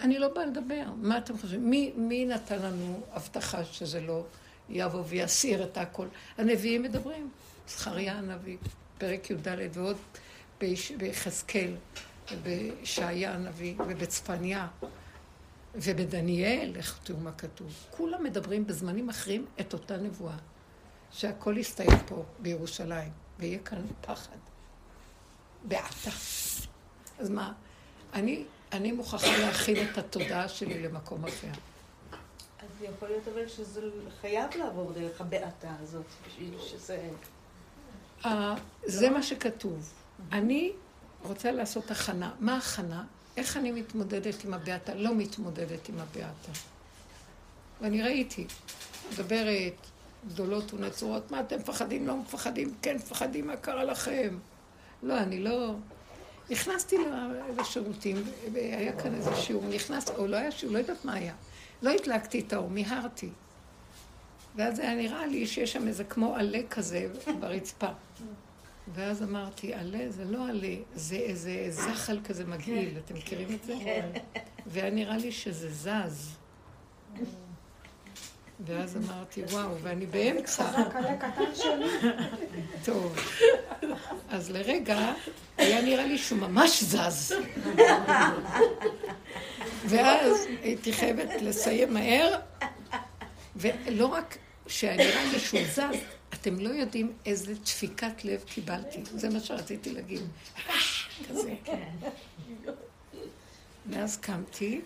אני לא באה לדבר. מה אתם חושבים? מי נתן לנו הבטחה שזה לא יבוא ויסיר את הכל? הנביאים מדברים. זכריה הנביא, פרק י"ד, ועוד ביחזקאל, ובשעיה הנביא, ובצפניה, ובדניאל, איך תראו מה כתוב. כולם מדברים בזמנים אחרים את אותה נבואה. שהכל יסתיים פה בירושלים, ויהיה כאן פחד, בעתה. אז מה, אני מוכרחה להכין את התודעה שלי למקום אחר. אז יכול להיות אבל שזה חייב לעבור דרך הבעתה הזאת, בשביל שזה... זה מה שכתוב. אני רוצה לעשות הכנה. מה הכנה? איך אני מתמודדת עם הבעתה? לא מתמודדת עם הבעתה. ואני ראיתי, מדברת, גדולות ונצורות, מה אתם מפחדים, לא מפחדים, כן מפחדים, מה קרה לכם? לא, אני לא... נכנסתי לשירותים, היה כאן איזה שיעור, נכנס, או לא היה שיעור, לא יודעת מה היה. לא הדלקתי את האור, מהרתי. ואז היה נראה לי שיש שם איזה כמו עלה כזה ברצפה. ואז אמרתי, עלה זה לא עלה, זה איזה זחל כזה מגעיל, אתם מכירים את זה? והיה נראה לי שזה זז. ואז אמרתי, וואו, ואני באמצע. חזק עלה קטן שלי. טוב. אז לרגע, היה נראה לי שהוא ממש זז. ואז הייתי חייבת לסיים מהר, ולא רק שנראה לי שהוא זז, אתם לא יודעים איזה דפיקת לב קיבלתי. זה מה שרציתי להגיד. כזה. ואז קמתי,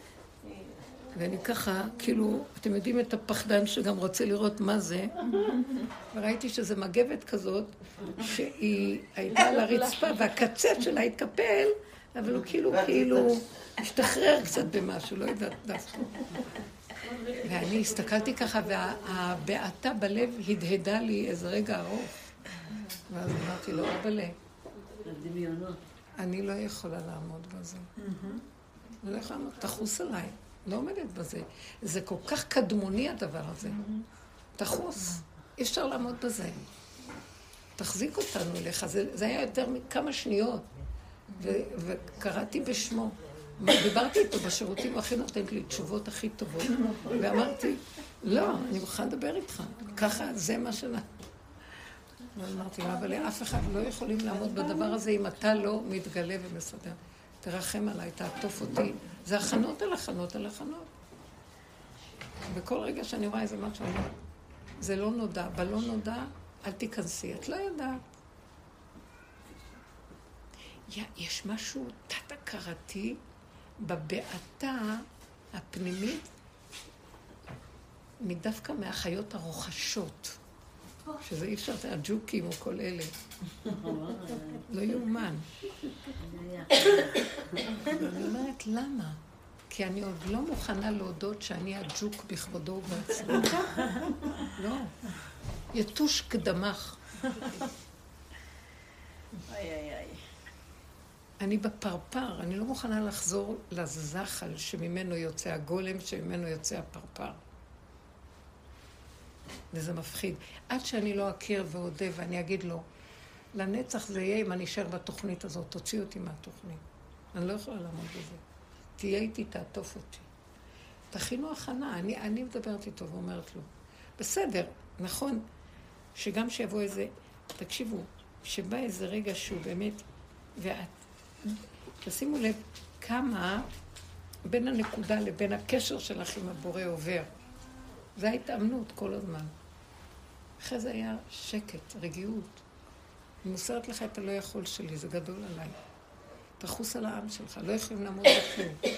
ואני ככה, כאילו, אתם יודעים את הפחדן שגם רוצה לראות מה זה, וראיתי שזה מגבת כזאת, שהיא הייתה על הרצפה, והקצת שלה התקפל, אבל הוא כאילו, השתחרר קצת במשהו, לא יודעת דווקא. ואני הסתכלתי ככה, והבעתה בלב הדהדה לי איזה רגע ארוך. ואז אמרתי לו, אבאלה, אני לא יכולה לעמוד בזה. אני לא יכולה לעמוד, תחוס עליי. לא עומדת בזה. זה כל כך קדמוני הדבר הזה. תחוס, אי אפשר לעמוד בזה. תחזיק אותנו אליך. זה היה יותר מכמה שניות. וקראתי בשמו. דיברתי איתו בשירותים, הוא הכי נותנת לי תשובות הכי טובות. ואמרתי, לא, אני מוכן לדבר איתך. ככה, זה מה שלה. ואמרתי, אבל לאף אחד לא יכולים לעמוד בדבר הזה אם אתה לא מתגלה ומסדר. תרחם עליי, תעטוף אותי. זה הכנות על הכנות על הכנות. וכל רגע שאני רואה איזה משהו, זה לא נודע, בלא נודע, אל תיכנסי, את לא יודעת. יש משהו תת-הכרתי בבעתה הפנימית, מדווקא מהחיות הרוחשות, שזה אי אפשר, הג'וקים או כל אלה. לא יאומן. אני אומרת, למה? כי אני עוד לא מוכנה להודות שאני הג'וק בכבודו ובעצמו. לא. יתוש כדמך. אני בפרפר, אני לא מוכנה לחזור לזחל שממנו יוצא הגולם, שממנו יוצא הפרפר. וזה מפחיד. עד שאני לא אכיר ועודה ואני אגיד לו, לנצח זה יהיה אם אני אשאר בתוכנית הזאת, תוציא אותי מהתוכנית. אני לא יכולה לעמוד בזה. תהיה איתי, תעטוף אותי. תכינו הכנה, אני מדברת איתו ואומרת לו, בסדר, נכון, שגם שיבוא איזה, תקשיבו, שבא איזה רגע שהוא באמת, תשימו לב כמה בין הנקודה לבין הקשר שלך עם הבורא עובר. זו ההתאמנות כל הזמן. אחרי זה היה שקט, רגיעות. אני מוסרת לך את הלא יכול שלי, זה גדול עליי. תחוס על העם שלך, לא יכולים לעמוד בכלום.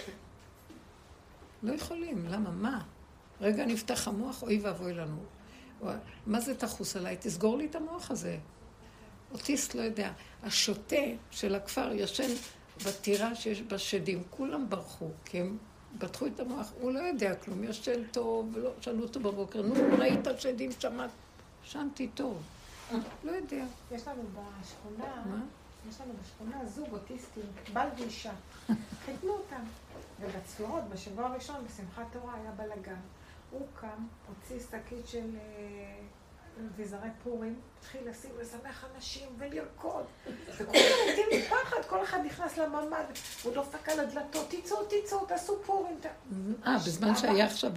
לא יכולים, למה? מה? רגע נפתח המוח, אוי ואבוי לנו. מה זה תחוס עליי? תסגור לי את המוח הזה. אוטיסט לא יודע, השוטה של הכפר ישן בטירה שיש בה שדים, כולם ברחו, כי הם בטחו את המוח, הוא לא יודע כלום, ישן טוב, לא, שאלו אותו בבוקר, נו, ראית שדים, שמעת, שנתי טוב, לא יודע. יש לנו בשכונה, זוג אוטיסטים, בעל ואישה, חיתנו אותם, ובצפירות, בשבוע הראשון, בשמחת תורה היה בלגן, הוא קם, הוציא סתקית של ויזרי פורים, התחיל לשים לשמח אנשים ולרקוד. וכולם עומדים מפחד, כל אחד נכנס לממ"ד, הוא דופק על הדלתות, תיצאו, תיצאו, תעשו פורים. בזמן שהיה עכשיו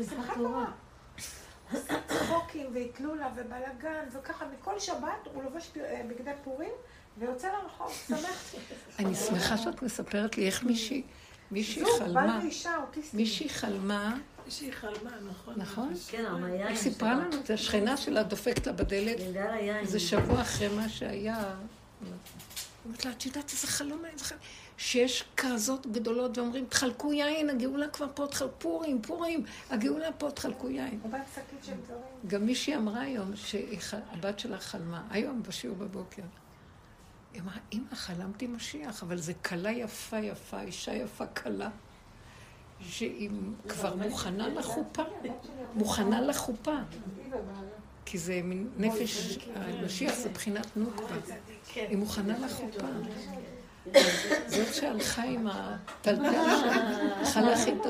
בשמחת תורה. עושה צחוקים והתלו לה ובלגן, וככה מכל שבת הוא לובש בגדי פורים ויוצא לרחוב, שמח. אני שמחה שאת מספרת לי איך מישהי חלמה, נכון? כן, המעיה. היא סיפרה לנו, זה השכנה שלה דופקת בדלת, זה שבוע אחרי מה שהיה. היא אומרת לה, את יודעת איזה חלום היה, שיש כזאת גדולות ואומרים, תחלקו יין, הגאולה כבר פה, פורים, פורים, הגאולה פה, תחלקו יין. גם מישהי אמרה היום שהבת שלה חלמה, היום בשיעור בבוקר. היא אמרה, אמא, חלמתי משיח, אבל זה קלה יפה יפה, אישה יפה קלה. שהיא כבר מוכנה לחופה, כי זה נפש, המשיח זה בחינת נוקבה, היא מוכנה לחופה. זאת שהלכה עם הטלטל שלה, להכין את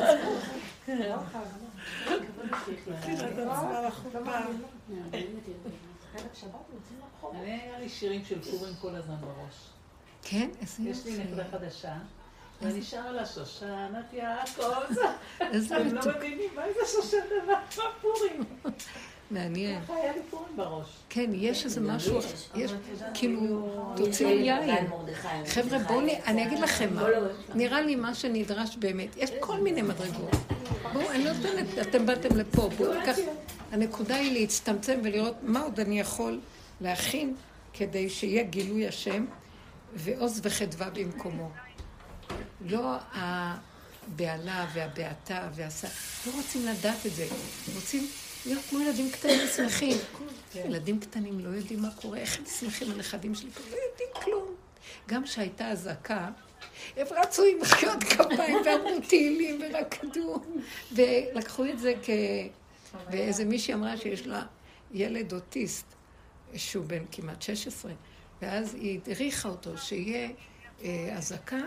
עצמה. היה לי שירים של פורים כל הזמן בראש. כן? יש לי נקודה חדשה. ואני שרה לה שושנת יעקב, הם לא מבינים מה זה שושנת והפורים. מעניין. ככה היה לי פורים בראש. כן, יש איזה משהו, כאילו, תוציאו יין. חבר'ה, בואו, אני אגיד לכם מה, נראה לי מה שנדרש באמת, יש כל מיני מדרגות. בואו, אני לא יודעת, אתם באתם לפה, בואו, הנקודה היא להצטמצם ולראות מה עוד אני יכול להכין כדי שיהיה גילוי השם ועוז וחדווה במקומו. לא הבעלה והבעתה לא רוצים לדעת את זה, רוצים להיות כמו ילדים קטנים שמחים. ילדים קטנים לא יודעים מה קורה, איך הם שמחים, הנכדים שלי לא יודעים כלום. גם שהייתה הזעקה, הם רצו עם מחיאות כפיים ועדנו תהילים ורקדו, ולקחו את זה ואיזה מישהי אמרה שיש לה ילד אוטיסט, שהוא בן כמעט 16, ואז היא דריכה אותו שיהיה הזעקה,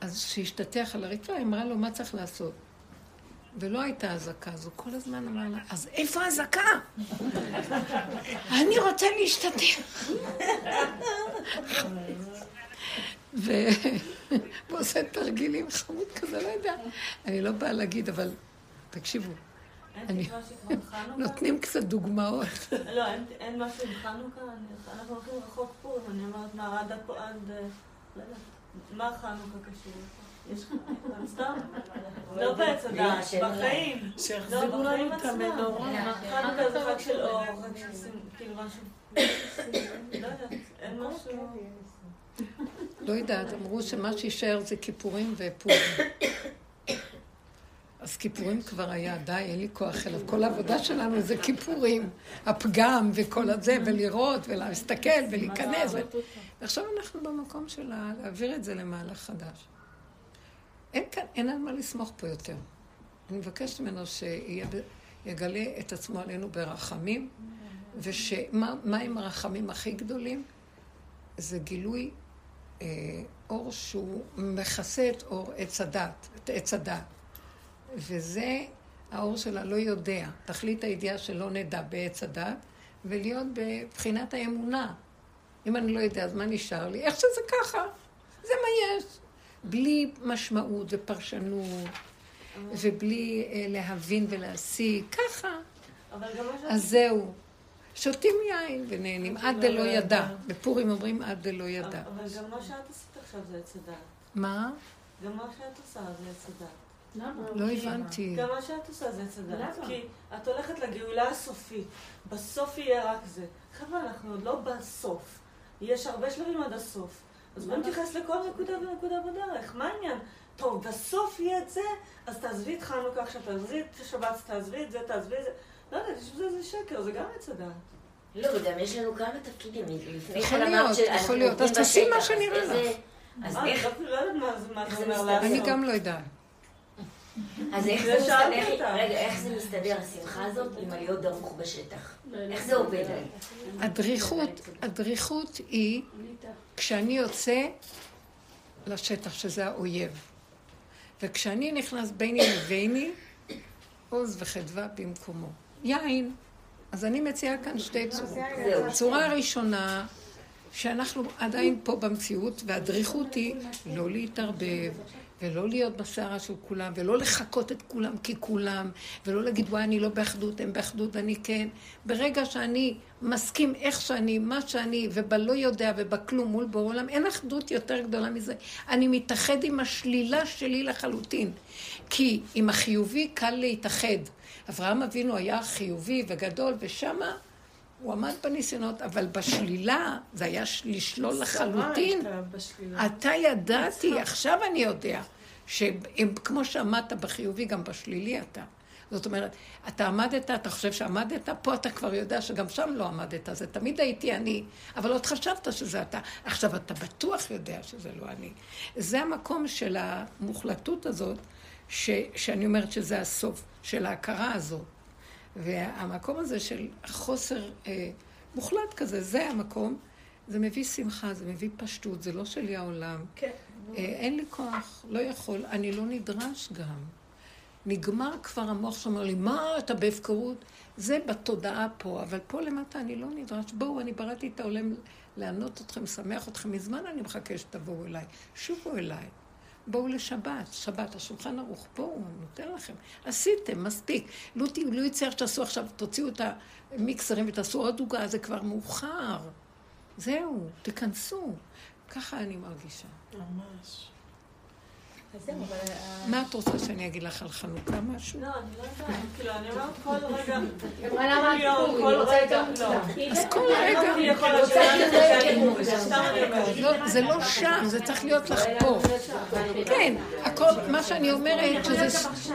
אז שהשתתח על הרצפה, אמרה לו מה צריך לעשות. ולא הייתה הזקה, אז הוא כל הזמן אמרה לה, אז איפה הזקה? אני רוצה להשתתח. והוא עושה תרגילים חמוד כזה, לא יודע. אני לא באה להגיד, אבל תקשיבו. נותנים קצת דוגמאות. לא, אין משהו עם חנוכה, אנחנו הולכים רחוק פה, ואני אומרת מערד עד... מה חנוכה קשור? יש לך סתם? לא בעצם, בחיים. שיחזירו לנו את המנורה. חנוכה זה חג של אור, חג של כאילו משהו. לא יודעת, אין משהו. לא יודעת, אמרו שמה שישאר זה כיפורים ופורים. אז כיפורים כבר היה, די, אין לי כוח אליו. כל העבודה שלנו זה כיפורים, הפגם וכל הזה, ולראות ולהסתכל ולהיכנס. ועכשיו אנחנו במקום שלה להעביר את זה למהלך חדש. אין על מה לסמוך פה יותר. אני מבקשת ממנו שיגלה את עצמו עלינו ברחמים, ומה עם הרחמים הכי גדולים? זה גילוי אור שהוא מכסה את אור עץ הדת. וזה האור שלה לא יודע, תכלית הידיעה שלא נדע בעץ הדת, ולהיות בבחינת האמונה. אם אני לא יודע, אז מה נשאר לי? איך שזה ככה? זה מה יש. בלי משמעות ופרשנות, ובלי להבין ולהשיג, ככה. אז זהו. שותים יין ונהנים, עד דלא ידע. בפורים אומרים עד דלא ידע. אבל גם מה שאת עשית עכשיו זה עץ הדת. מה? גם מה שאת עושה זה עץ הדת. לא הבנתי. גם מה שאת עושה זה צדדת, כי את הולכת לגאולה הסופית, בסוף יהיה רק זה. חבר'ה, אנחנו עוד לא בסוף, יש הרבה שלבים עד הסוף, אז בואו נתייחס לכל נקודה ונקודה בדרך, מה העניין? טוב, בסוף יהיה את זה, אז תעזבי את חנוכה עכשיו, תעזבי את השבת, תעזבי את זה, לא יודעת, זה שקר, זה גם הצדדת. לא, גם יש לנו כמה תפקידים. יכול להיות, יכול להיות. אז תעשי מה שנראה לך. אז איך... אני גם לא יודעת. אז איך זה מסתדר, רגע, איך זה מסתדר השמחה הזאת עם להיות דרוך בשטח? איך זה עובד עליי? הדריכות היא כשאני יוצא לשטח, שזה האויב. וכשאני נכנס ביני לביני, עוז וחדווה במקומו. יין. אז אני מציעה כאן שתי צורות. צורה הראשונה, שאנחנו עדיין פה במציאות, והדריכות היא לא להתערבב, ולא להיות בסערה של כולם, ולא לחכות את כולם ככולם, ולא להגיד, וואי, אני לא באחדות, הם באחדות, אני כן. ברגע שאני מסכים איך שאני, מה שאני, ובלא יודע, ובכלום מול בור עולם, אין אחדות יותר גדולה מזה. אני מתאחד עם השלילה שלי לחלוטין, כי עם החיובי קל להתאחד. אברהם אבינו היה חיובי וגדול, ושמה הוא עמד בניסיונות, אבל בשלילה, זה היה לשלול לחלוטין. אתה ידעתי, עכשיו אני יודע, שכמו שעמדת בחיובי, גם בשלילי אתה. זאת אומרת, אתה עמדת, אתה חושב שעמדת, פה אתה כבר יודע שגם שם לא עמדת, זה תמיד הייתי אני, אבל עוד חשבת שזה אתה. עכשיו אתה בטוח יודע שזה לא אני. זה המקום של המוחלטות הזאת, שאני אומרת שזה הסוף של ההכרה הזאת. והמקום הזה של חוסר מוחלט כזה, זה המקום, זה מביא שמחה, זה מביא פשטות, זה לא שלי העולם. כן. אין לי כוח, לא יכול, אני לא נדרש גם. נגמר כבר המוח שאומר לי, מה אתה בהפקרות? זה בתודעה פה, אבל פה למטה אני לא נדרש. בואו, אני בראתי את העולם לענות אתכם, שמח אתכם, מזמן אני מחכה שתבואו אליי. שובו אליי. בואו לשבת, שבת, השולחן ערוך, בואו, נותן לכם. עשיתם, מספיק. לא יצא שתעשו עכשיו, תוציאו את המיקסרים ותעשו עוד דוגה, זה כבר מאוחר. זהו, תיכנסו. ככה אני מרגישה. ממש. מה את רוצה שאני אגיד לך על חנוכה משהו? לא, אני לא יודעת. כאילו, אני אומרת כל רגע. כל רגע, לא. אז כל רגע. זה לא שם, זה צריך להיות לך פה. כן, מה שאני אומרת,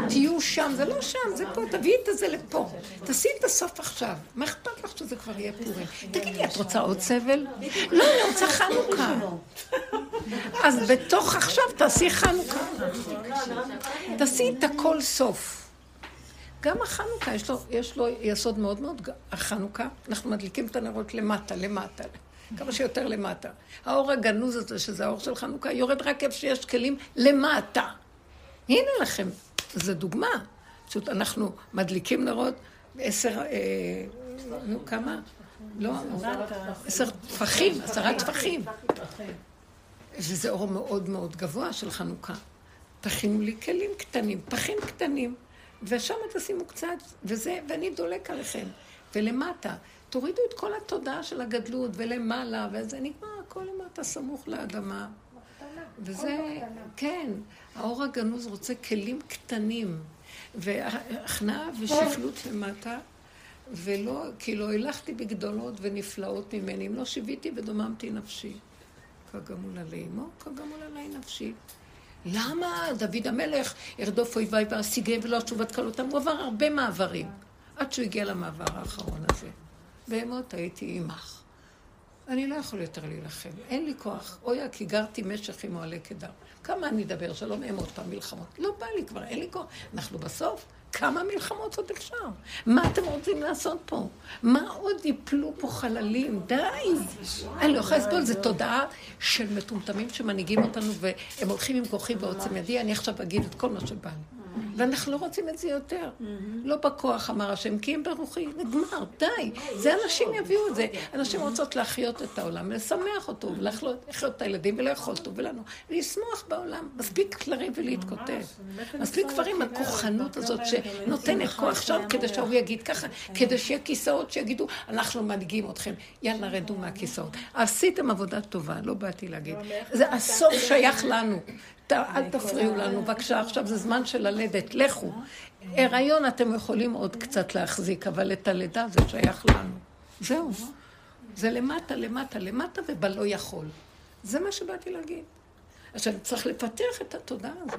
תהיו שם, זה לא שם, זה פה, תביאי את זה לפה. תעשי את הסוף עכשיו. מה אכפת לך שזה כבר יהיה פורים? תגידי, את רוצה עוד סבל? לא, אני רוצה חנוכה. אז בתוך עכשיו תעשי חנוכה. תעשי את הכל סוף. גם החנוכה, יש לו יסוד מאוד מאוד, החנוכה, אנחנו מדליקים את הנרות למטה, כמה שיותר למטה. האור הגנוז הזה, שזה האור של חנוכה, יורד רק איפה שיש כלים למטה. הנה לכם, זו דוגמה. פשוט אנחנו מדליקים נרות, 10 טפחים. וזה אור מאוד מאוד גבוה של חנוכה. פחינו לי כלים קטנים, פחים קטנים, ושם תשימו קצת, וזה, ואני דולק עליכם. ולמטה, תורידו את כל התודעה של הגדלות, ולמעלה, וזה נגמר, כל למטה סמוך לאדמה. וזה, כן, האור הגנוז רוצה כלים קטנים, והכנעה ושפלות למטה, ולא, כי לא הלכתי בגדולות ונפלאות ממני, אם לא שיביתי ודוממתי נפשי. כגמול עלי אמו, כגמול עלי נפשי. למה דוד המלך הרדוף אויבי והשיגה ולא השובת קלותם? הוא עבר הרבה מעברים, עד שהוא הגיע למעבר האחרון הזה. באמת הייתי אימך. אני לא יכול יותר להילחם, אין לי כוח. אויה, כי גרתי משך עם מועלי קדר. כמה אני אדבר שלום, הם עוד פעם מלחמות. לא בא לי כבר, אין לי כוח. אנחנו בסוף, כמה מלחמות עוד אפשר? מה אתם רוצים לעשות פה? מה עוד ייפלו פה חללים? די! אני לא יכולה לסבול, זו תודעה של מטומטמים שמנהיגים אותנו, והם הולכים עם כוחי ועוצם ידי, אני עכשיו אגיד את כל מה שבא לי. ואנחנו לא רוצים את זה יותר. לא בכוח, אמר השם, כי אם ברוחי, נגמר, די. זה אנשים יביאו את זה. אנשים רוצות להחיות את העולם, לשמח אותו, ולחיות את הילדים, ולא יכול אותו, ולנו. להסמוח בעולם, מספיק כלרי ולהתקוטט. מספיק כבר עם הכוחנות הזאת שנותנת כוח שם, כדי שהוא יגיד ככה, כדי שיהיה כיסאות שיגידו, אנחנו מנהיגים אתכם. יאללה, רדו מהכיסאות. עשיתם עבודה טובה, לא באתי להגיד. זה הסוף שייך לנו. אל תפריעו לנו, בבקשה, עכשיו זה זמן של הלדת, לכו. הריון אתם יכולים עוד קצת להחזיק, אבל את הלידה זה שייך לנו. זהו. זה למטה, ובלא יכול. זה מה שבאתי להגיד. עכשיו, צריך לפתח את התודעה הזו.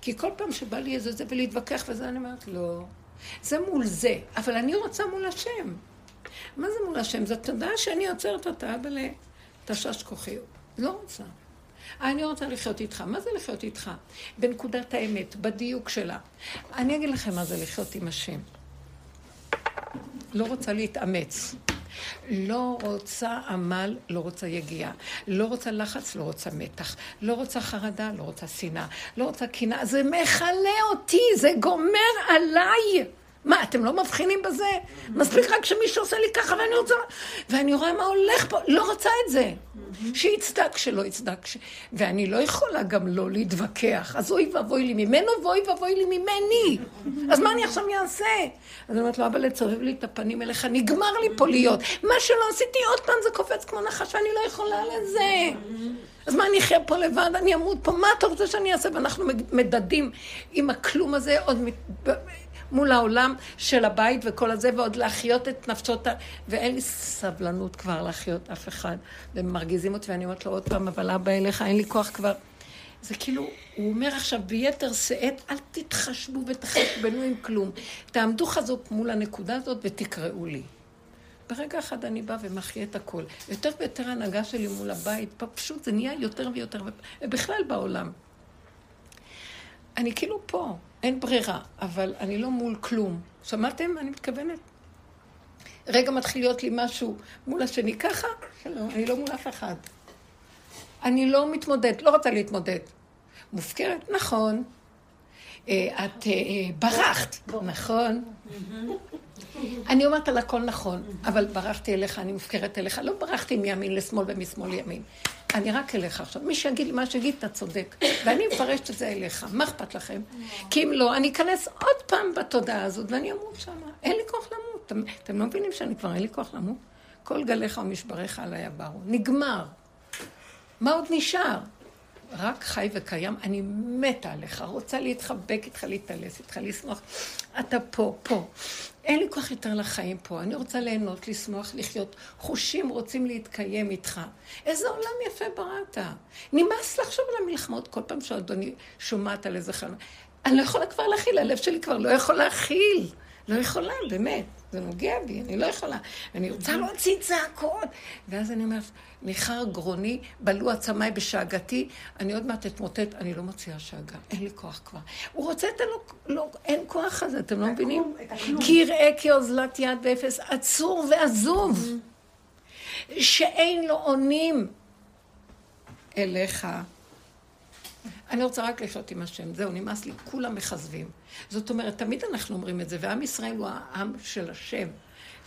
כי כל פעם שבא לי איזה זה ולהתווכח וזה, אני אומרת, לא. זה מול זה, אבל אני רוצה מול השם. מה זה מול השם? זה תדע שאני עוצרת אותה, אבל תשש כוחי. לא רוצה. אני רוצה לחיות איתך. מה זה לחיות איתך? בנקודת האמת, בדיוק שלה. אני אגיד לכם מה זה לחיות עם השם. לא רוצה להתאמץ. לא רוצה עמל, לא רוצה יגיעה. לא רוצה לחץ, לא רוצה מתח. לא רוצה חרדה, לא רוצה שנאה. לא רוצה קנאה. זה מחלה אותי, זה גומר עליי. מה, אתם לא מבחינים בזה? מספיק רק שמישהו עושה לי ככה ואני רוצה... ואני רואה מה הולך פה, לא רוצה את זה. שיצדק שלא יצדק. ואני לא יכולה גם לא להתווכח. אז אוי ואבוי לי ממנו ואוי ואבוי לי ממני. אז מה אני עכשיו אעשה? אז אני אומרת לו, אבא, לצובב לי את הפנים אליך, נגמר לי פה להיות. מה שלא עשיתי עוד פעם זה קופץ כמו נחש, אני לא יכולה לזה. אז מה, אני אחיה פה לבד, אני אמות פה, מה אתה רוצה שאני אעשה? ואנחנו מדדים עם הכלום הזה עוד מול העולם של הבית וכל הזה, ועוד להחיות את נפשות, ואין לי סבלנות כבר להחיות אף אחד, והם מרגיזים אותי, ואני אומרת לו עוד פעם, אבל אבא אליך, אין לי כוח כבר. זה כאילו, הוא אומר עכשיו ביתר שאת, אל תתחשבו ותחשבנו עם כלום, תעמדו חזוק מול הנקודה הזאת ותקראו לי. ברגע אחד אני באה ומחיה את הכל. יותר ויותר ההנהגה שלי מול הבית, פשוט זה נהיה יותר ויותר, ובכלל בעולם. אני כאילו פה. אין ברירה, אבל אני לא מול כלום. שמעתם? אני מתכוונת. רגע מתחיל להיות לי משהו מול השני ככה, אני לא מול אף אחד. אני לא מתמודדת, לא רוצה להתמודד. מופקרת, נכון. את ברחת, נכון. אני אומרת על הכל נכון, אבל ברחתי אליך, אני מופקרת אליך. לא ברחתי מימין לשמאל ומשמאל לימין. אני רק אליך עכשיו. מי שיגיד לי מה שיגיד, אתה צודק. ואני מפרשת את זה אליך. מה אכפת לכם? כי אם לא, אני אכנס עוד פעם בתודעה הזאת, ואני אמות שם. אין לי כוח למות. אתם לא מבינים שאני כבר אין לי כוח למות? כל גליך ומשבריך עליי הבארו. נגמר. מה עוד נשאר? רק חי וקיים. אני מתה עליך. רוצה להתחבק איתך, להתעלס איתך, לשמוח. אתה פה, פה. אין לי כוח יותר לחיים פה. אני רוצה ליהנות, לשמוח, לחיות. חושים רוצים להתקיים איתך. איזה עולם יפה בראת. נמאס לחשוב על המלחמות כל פעם שאדוני שומעת על איזה חלום. אני לא יכולה כבר להכיל, הלב שלי כבר לא יכול להכיל. לא יכולה, באמת. זה נוגע בי, אני לא יכולה. אני רוצה להוציא צעקות. ואז אני אומרת, ניחר גרוני, בלו עצמי בשאגתי, אני עוד מעט אתמוטט, אני לא מוציאה שאגה, אין לי כוח כבר. הוא רוצה, אין כוח הזה, אתם לא מבינים? כי יראה כאוזלת יד ואפס, עצור ועזוב, שאין לו עונים אליך. אני רוצה רק לחיות עם השם, זהו, נמאס לי, כולם מחזבים. זאת אומרת, תמיד אנחנו אומרים את זה, ועם ישראל הוא העם של השם,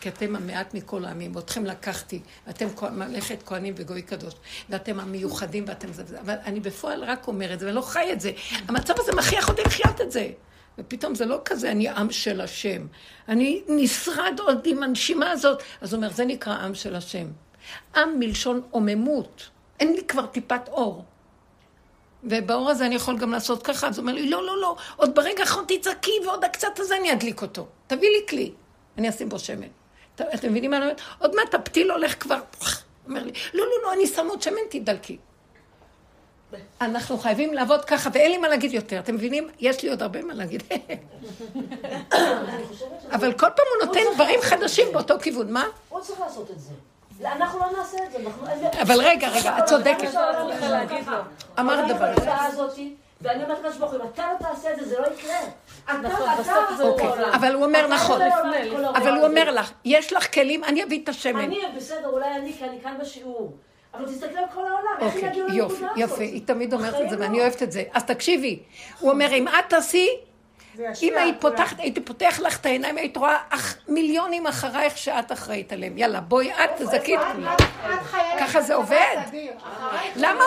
כי אתם המעט מכל העמים, ואתכם לקחתי, ואתם מלכת כהנים וגוי קדוש, ואתם המיוחדים ואתם זה וזה, אבל אני בפועל רק אומר את זה, ואני לא חי את זה. המצב הזה מכריח אותי לחיות את זה. ופתאום זה לא כזה, אני עם של השם. אני נשרד עוד עם הנשימה הזאת. אז הוא אומר, זה נקרא עם של השם. עם מלשון עוממות. אין לי כבר טיפת אור. ובאור הזה אני יכול גם לעשות ככה, אז הוא אומר לי, לא, לא, לא, עוד ברגע אחרון תצעקי, ועוד הקצת הזה אני אדליק אותו. תביא לי כלי, אני אשים בו שמן. אתם מבינים מה אני אומרת? עוד מעט הפתיל הולך כבר, אומר לי, לא, לא, לא, אני שם עוד שמן, תדלקי. אנחנו חייבים לעבוד ככה, ואין לי מה להגיד יותר. אתם מבינים? יש לי עוד הרבה מה להגיד. אבל כל פעם הוא נותן דברים חדשים באותו כיוון, מה? הוא צריך לעשות את זה. אנחנו לא נעשה את זה. אבל רגע, רגע, את צודקת. אמרת דבר. ואני אומרת לך שבוך, אם אתה לא תעשה את זה, זה לא יקרה. אבל הוא אומר נכון. אבל הוא אומר לך, יש לך כלים, אני אביא את השמן. אני בסדר, אולי אני, כי אני כאן בשיעור. אבל תסתכלי על כל העולם, איך היא יגיעו לנקודה הזאת? יופי, היא תמיד אומרת את זה, ואני אוהבת את זה. אז תקשיבי, הוא אומר, אם את תעשי, אם הייתי פותח לך את העיניים, היית רואה מיליונים אחרייך שאת אחראית עליהם. יאללה, בואי את תזכית כולה. ככה זה עובד. למה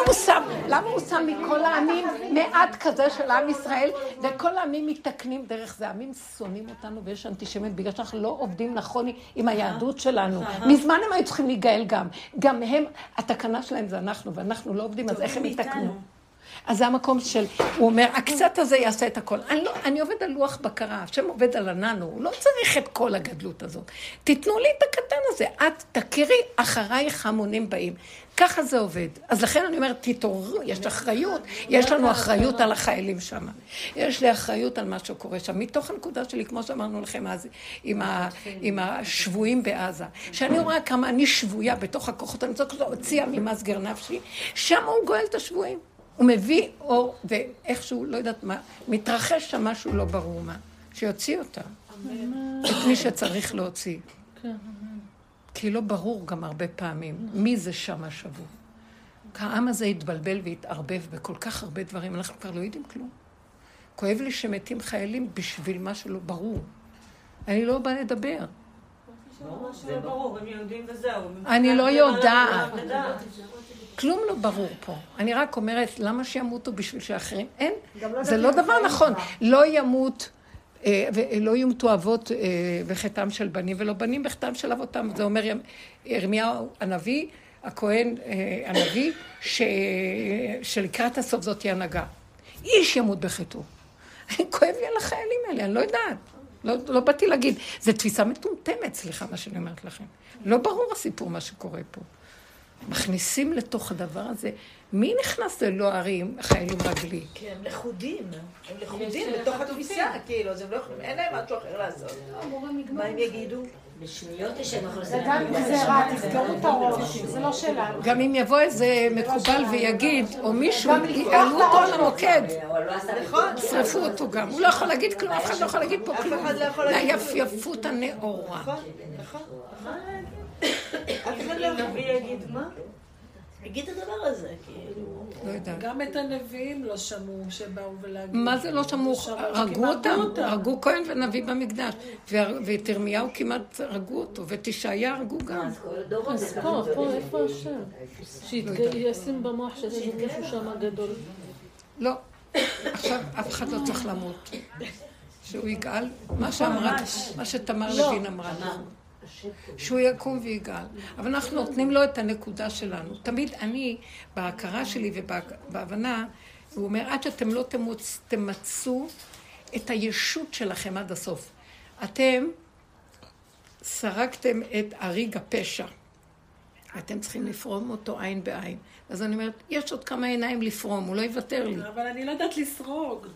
הוא שם מכל העמים מעט כזה של עם ישראל, וכל העמים מתקנים דרך זה. העמים שונאים אותנו ויש אנטישמיות, בגלל שאנחנו לא עובדים נכון עם היהדות שלנו. מזמן הם היו צריכים להיגאל גם. גם הם, התקנה שלהם זה אנחנו, ואנחנו לא עובדים, אז איך הם יתקנו? אז זה המקום של, הוא אומר, הקצת הזה יעשה את הכל. אני עובד על לוח בקרה, השם עובד על הננו, הוא לא צריך את כל הגדלות הזאת. תיתנו לי את הקטן הזה, את תכירי אחרייך המונים באים. ככה זה עובד. אז לכן אני אומרת, תתעוררו, יש אחריות, יש לנו אחריות על החיילים שם. יש לי אחריות על מה שקורה שם. מתוך הנקודה שלי, כמו שאמרנו לכם אז, עם השבויים בעזה. שאני רואה כמה אני שבויה בתוך הכוחות, אני צריך להוציאה ממסגר נפשי, שם הוא גואל את השבויים. הוא מביא אור, ואיכשהו, לא יודעת מה, מתרחש שם משהו לא ברור מה. שיוציא אותה. את מי שצריך להוציא. כי לא ברור גם הרבה פעמים מי זה שם השבוע. העם הזה התבלבל והתערבב בכל כך הרבה דברים, אנחנו כבר לא יודעים כלום. כואב לי שמתים חיילים בשביל מה שלא ברור. אני לא באה לדבר. זה ברור, הם יודעים וזהו. אני לא יודעת. כלום לא ברור פה. אני רק אומרת, למה שימותו בשביל שאחרים? אין, זה לא דבר נכון. לא ימות... ולא יומתו אבות בחטאם של בנים, ולא בנים בחטאם של אבותם. זה אומר ירמיהו הנביא, הכהן הנביא, שלקראת הסוף זאת היא הנהגה. איש ימות בחטאו. אני כואב לי על החיילים האלה, אני לא יודעת. לא באתי להגיד. זו תפיסה מטומטמת, סליחה, מה שאני אומרת לכם. לא ברור הסיפור מה שקורה פה. מכניסים לתוך הדבר הזה, מי נכנס ללא ערים חיילים רגלי? כי הם לחודים, הם לחודים בתוך התפיסה, כאילו, אין להם משהו אחר לעשות. מה הם יגידו? בשניות ישם אחוז. זה גם גזירה, תסגרו את הראש, זה לא שלנו. גם אם יבוא איזה מקובל ויגיד, או מישהו, יעלו אותו למוקד, שרפו אותו גם. הוא לא יכול להגיד כלום, אף אחד לא יכול להגיד פה כלום. להיפייפות הנאורה. נכון. אף אחד לא יגיד מה? יגיד את הדבר הזה, כאילו. גם את הנביאים לא שמעו שבאו ולהגיד. מה זה לא שמעו? הרגו אותם, הרגו כהן ונביא במקדש. ואת ירמיהו כמעט הרגו אותו, ואת ישעיה הרגו גם. אז פה, איפה השם? שישים במוח שזה יתגשו שם הגדול. לא, עכשיו אף אחד לא צריך למות. שהוא יגאל, מה שתמר לוין אמרה לנו. שהוא יקום ויגאל, אבל אנחנו נותנים לו את הנקודה שלנו. תמיד אני, בהכרה שלי ובהבנה, הוא אומר, עד שאתם לא תמצו את הישות שלכם עד הסוף. אתם סרקתם את אריג הפשע. אתם צריכים לפרום אותו עין בעין. אז אני אומרת, יש עוד כמה עיניים לפרום, הוא לא יוותר לי. אבל אני לא יודעת לסרוג.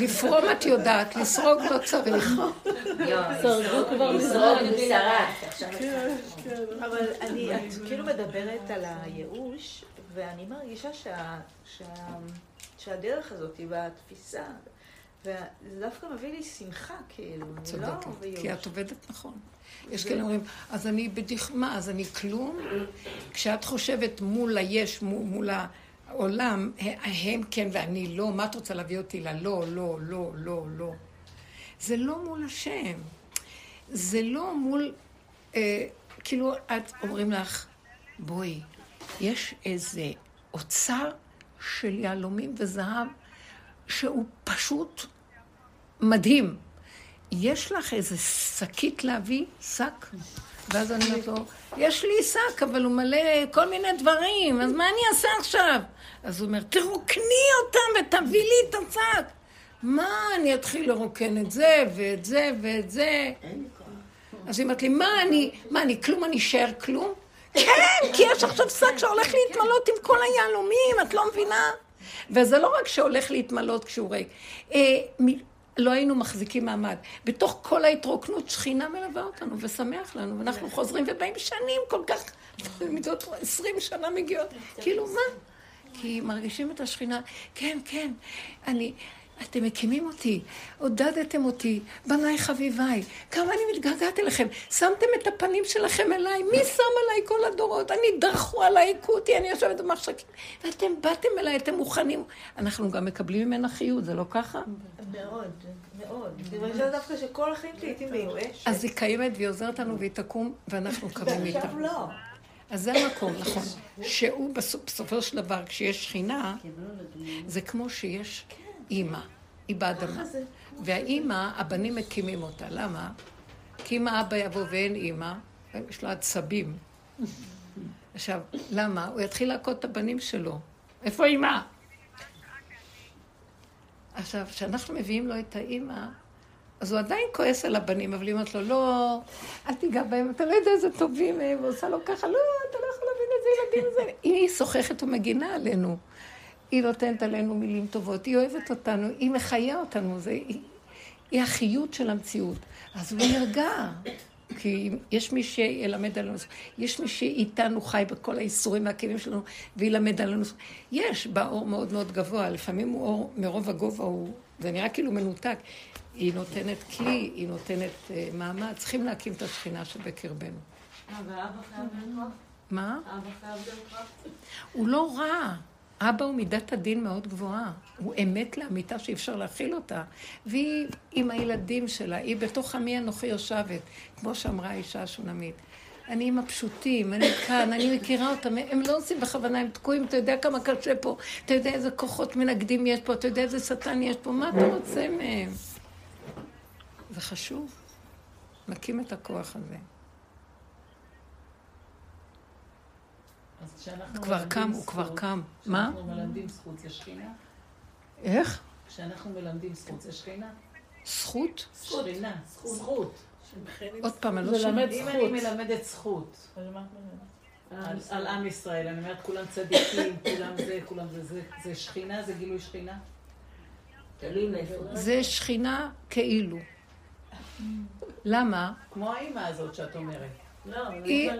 לפרום את יודעת, לסרוג לא צריך. סרוג כבר לסרוג, שרק. אבל אני כאילו מדברת על הייאוש, ואני מרגישה שהדרך הזאת והתפיסה, וזה דווקא מביא לי שמחה, כאילו. צודקת, כי את עובדת נכון. יש כאלה אומרים, אז אני בדיחמה, אז אני כלום. כשאת חושבת מול היש, מול העולם, הם כן ואני לא, מה את רוצה להביא אותי לה? לא, לא, לא, לא, לא. זה לא מול השם. זה לא מול... כאילו, את אומרים לך, בואי, יש איזה אוצר של יהלומים וזהב, שהוא פשוט מדהים. יש לך איזה שקית להביא, שק? ואז אני אומרת לו, יש לי שק, אבל הוא מלא כל מיני דברים, אז מה אני אעשה עכשיו? אז הוא אומר, תרוקני אותם ותביא לי את השק. מה, אני אתחיל לרוקן את זה ואת זה ואת זה? אז היא אומרת לי, מה אני, כלום, אני אשאר כלום? כן, כי יש עכשיו שק שהולך להתמלות עם כל היהלומים, את לא מבינה? וזה לא רק שהולך להתמלות כשהוא ריק. לא היינו מחזיקים מעמד. בתוך כל ההתרוקנות, שכינה מלווה אותנו ושמח לנו, ואנחנו חוזרים ובאים שנים כל כך, 20 שנה מגיעות. כאילו מה? כי מרגישים את השכינה, כן, כן, אתם מקימים אותי, עודדתם אותי, בניי חביביי, כמה אני מתגעגעת אליכם, שמתם את הפנים שלכם אליי, מי שם עליי כל הדורות, אני דרכו עליי, קוטי, אני יושבת במחשכים, ואתם באתם אליי, אתם מוכנים. אנחנו גם מקבלים ממנה חיות, זה לא ככה? מאוד, מאוד. זה מרגישה דווקא שכל החיים תהייתים מיואשת. אז היא קיימת והיא עוזרת לנו והיא תקום, ואנחנו קמים איתה. ועכשיו לא. אז זה המקום, נכון, שהוא בסופו של דבר, כשיש שכינה, זה כמו שיש... אימא, היא באדמה. והאימא, הבנים מקימים אותה. למה? כי אם האבא יבוא ואין אימא, יש לו עצבים. עכשיו, למה? הוא יתחיל להכות את הבנים שלו. איפה אימא? עכשיו, כשאנחנו מביאים לו את האימא, אז הוא עדיין כועס על הבנים, אבל אם את לו, לא, אל תיגע בהם, אתה לא יודע איזה טובים הם, ועושה לו ככה, לא, אתה לא יכול להבין את זה, ילדים הזה. היא שוחכת ומגינה עלינו. היא נותנת עלינו מילים טובות, היא אוהבת אותנו, היא מחיה אותנו, זה, היא החיות של המציאות. אז הוא נרגע, כי יש מי שילמד עלינו, יש מי שאיתנו חי בכל האיסורים והכלים שלנו, וילמד עלינו. יש באור מאוד מאוד גבוה, לפעמים הוא אור מרוב הגובה, זה נראה כאילו מנותק. היא נותנת כלי, היא נותנת מעמד, צריכים להקים את השכינה שבקרבנו. אבל אבא חייב לנוח? מה? אבא חייב לנוח? הוא לא רע. אבא הוא מידת הדין מאוד גבוהה. הוא אמת לאמיתה שאי אפשר להכיל אותה. והיא עם הילדים שלה, היא בתוך עמי אנוכי יושבת, כמו שאמרה האישה השונמית. אני עם הפשוטים, אני כאן, אני מכירה אותם, הם לא עושים בכוונה, הם תקועים, אתה יודע כמה קשה פה, אתה יודע איזה כוחות מנגדים יש פה, אתה יודע איזה שטן יש פה, מה אתה רוצה מהם? זה חשוב. מקים את הכוח הזה. הוא כבר קם. מה? כשאנחנו מלמדים זכות, יש שכינה? איך? כשאנחנו מלמדים זכות, יש שכינה? זכות? שכינה, זכות. עוד פעם, אני לא שומעת זכות. אם אני מלמדת זכות על עם ישראל, אני אומרת כולם צדיקים, כולם זה, זה שכינה, זה גילוי שכינה? זה שכינה כאילו. למה? כמו האמא הזאת שאת אומרת. היא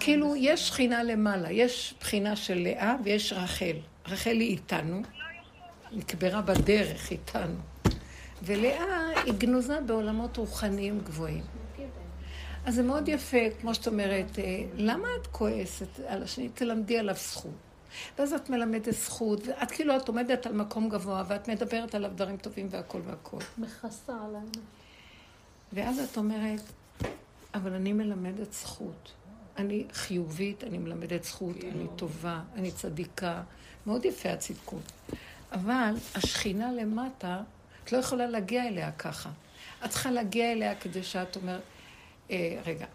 כאילו, יש שכינה למעלה, יש בחינה של לאה ויש רחל. רחל היא איתנו, נקברה בדרך איתנו. ולאה היא גנוזה בעולמות רוחניים גבוהים. אז זה מאוד יפה, כמו שאת אומרת, למה את כועסת על השני? תלמדי עליו זכות. ואז את מלמדת זכות, ואת כאילו את עומדת על מקום גבוה, ואת מדברת עליו דברים טובים והכל. מכסה עלינו. ואז את אומרת, אבל אני מלמדת זכות. אני חיובית, אני מלמדת זכות, אני טובה, אני צדיקה. מאוד יפה הצדקות. אבל השכינה למטה, את לא יכולה להגיע אליה ככה. את צריכה להגיע אליה כדי שאת אומרת, רגע,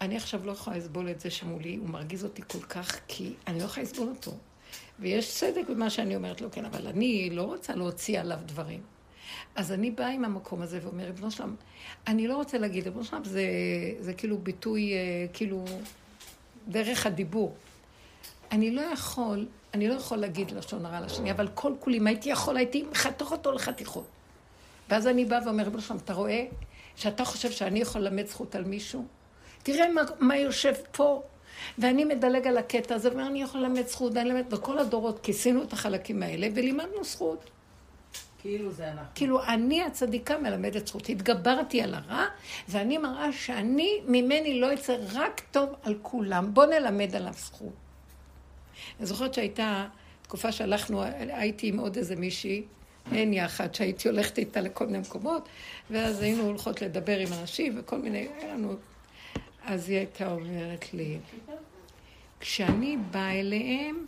אני עכשיו לא יכולה לסבול את זה שמולי, הוא מרגיז אותי כל כך, כי אני לא יכולה לסבול אותו. ויש צדק במה שאני אומרת לו, כן, אבל אני לא רוצה להוציא עליו דברים. אז אני באה עם המקום הזה ואומרת, בנו שלם, אני לא רוצה להגיד, בנו שלם זה כאילו ביטוי, כאילו דרך הדיבור. אני לא יכול להגיד לשון הרע לשני, אבל כל כולי, אם הייתי יכול, הייתי מחתוך אותו לחתיכות. ואז אני באה ואומרת, בנו שלם, אתה רואה שאתה חושב שאני יכול ללמד זכות על מישהו? תראה מה יושב פה, ואני מדלג על הקטע הזה, ואומר, אני יכול ללמד זכות, ואני ללמד בכל הדורות, כיסינו את החלקים האלה, ולימדנו זכות. כאילו זה אנחנו. כאילו אני הצדיקה מלמדת זכות, התגברתי על הרע, ואני מראה שאני ממני לא יצא רק טוב על כולם, בוא נלמד עליו זכות. אני זוכרת שהייתה תקופה שהלכנו, הייתי עם עוד איזה מישהי, אין יחד, שהייתי הולכת איתה לכל מיני מקומות, ואז היינו הולכות לדבר עם אנשים, וכל מיני, אז היא הייתה אומרת לי, כשאני באה אליהם,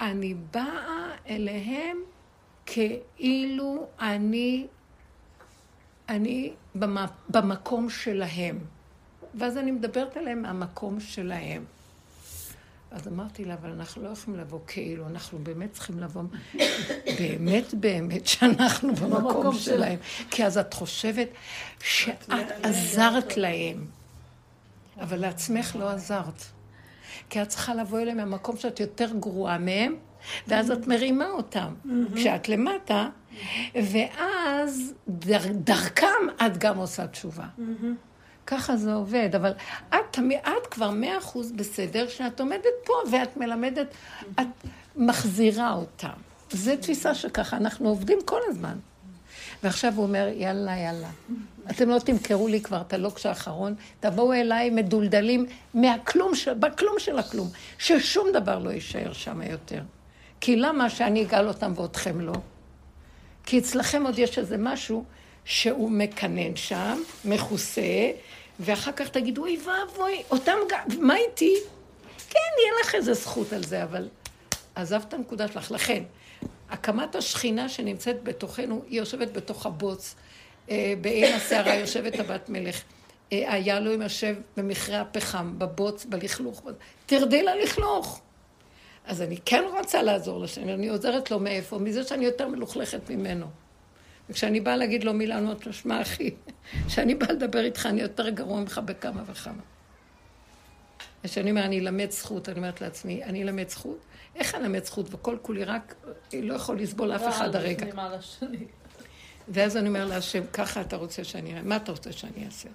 אני באה אליהם כאילו אני במקום שלהם. ואז אני מדברת עליהם מהמקום שלהם. אז אמרתי לה, אבל אנחנו לא יכולים לבוא כאילו, אנחנו באמת צריכים לבוא, באמת שאנחנו במקום שלהם. כי אז את חושבת שאת עזרת להם. אבל לעצמך לא עזרת. כי את צריכה לבוא אליהם מהמקום שאת יותר גרועה מהם, ואז את מרימה אותם. כשאת למטה, ואז דרכם את גם עושה תשובה. ככה זה עובד, אבל את כבר 100% בסדר שאת עומדת פה, ואת מלמדת, את מחזירה אותם. זו תפיסה שככה, אנחנו עובדים כל הזמן. ועכשיו הוא אומר, יאללה. אתם לא תמכרו לי כבר את הלוקש האחרון, תבואו אליי מדולדלים מהכלום, בכלום של הכלום, ששום דבר לא יישאר שם יותר. כי למה שאני אגל אותם ואתכם לא? כי אצלכם עוד יש איזה משהו שהוא מקנן שם, מכוסה, ואחר כך תגידו, אוי ואבוי, אותם גם, מה איתי? כן, יהיה לך איזה זכות על זה, אבל עזב את הנקודה שלך. לכן, הקמת השכינה שנמצאת בתוכנו, היא יושבת בתוך הבוץ, בעין השערה יושבת הבת מלך, היהלום יושב במכרה הפחם, בבוץ, בלכלוך, תרדי ללכלוך. אז אני כן רוצה לעזור לשם, אני עוזרת לו מאיפה, מזה שאני יותר מלוכלכת ממנו. וכשאני באה להגיד לו מילה, אני אומרת לו, שמע אחי, כשאני באה לדבר איתך, אני יותר גרוע ממך בכמה וכמה. כשאני אומר, אני אלמד זכות, אני אומרת לעצמי, אני אלמד זכות? איך אני אלמד זכות? וכל כולי רק, היא לא יכול לסבול אף אחד הרגע. ואז אני אומר לה, השם, ככה אתה רוצה שאני אראה, מה אתה רוצה שאני אעשה?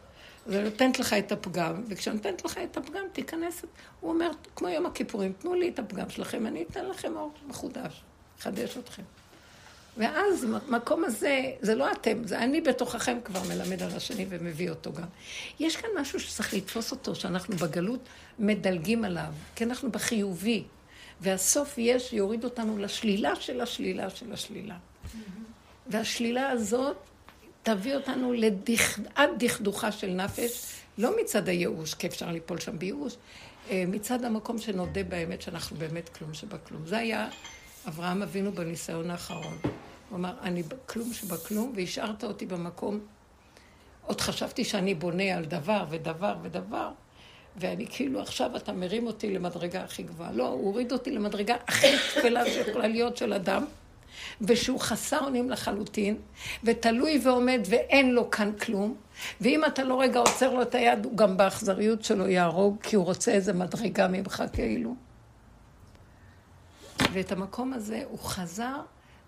אז אני נותנת לך את הפגם, וכשאני נותנת לך את הפגם, תיכנסת, הוא אומר, כמו יום הכיפורים, תנו לי את הפגם שלכם, אני אתן לכם אור מחודש, חדש אתכם. ואז המקום הזה, זה לא אתם, זה אני בתוככם כבר מלמד על השני ומביא אותו גם. יש כאן משהו שצריך לתפוס אותו, שאנחנו בגלות מדלגים עליו, כי אנחנו בחיובי, והסוף יש, יוריד אותנו לשלילה של השלילה של השלילה. והשלילה הזאת תביא אותנו עד דכדוכה של נפש, לא מצד הייאוש, כי אפשר ליפול שם בייאוש, מצד המקום שנודה באמת שאנחנו באמת כלום שבכלום. זה היה אברהם אבינו בניסיון האחרון. הוא אמר, אני כלום שבכלום, והשארת אותי במקום. עוד חשבתי שאני בונה על דבר ודבר ודבר, ואני כאילו עכשיו אתה מרים אותי למדרגה הכי גבוהה. לא, הוא הוריד אותי למדרגה הכי תפלה שיכולה להיות של אדם, ושהוא חסר אונים לחלוטין, ותלוי ועומד ואין לו כאן כלום, ואם אתה לא רגע עוצר לו את היד, הוא גם באכזריות שלו יהרוג, כי הוא רוצה איזה מדרגה ממך כאילו. ואת המקום הזה הוא חזר,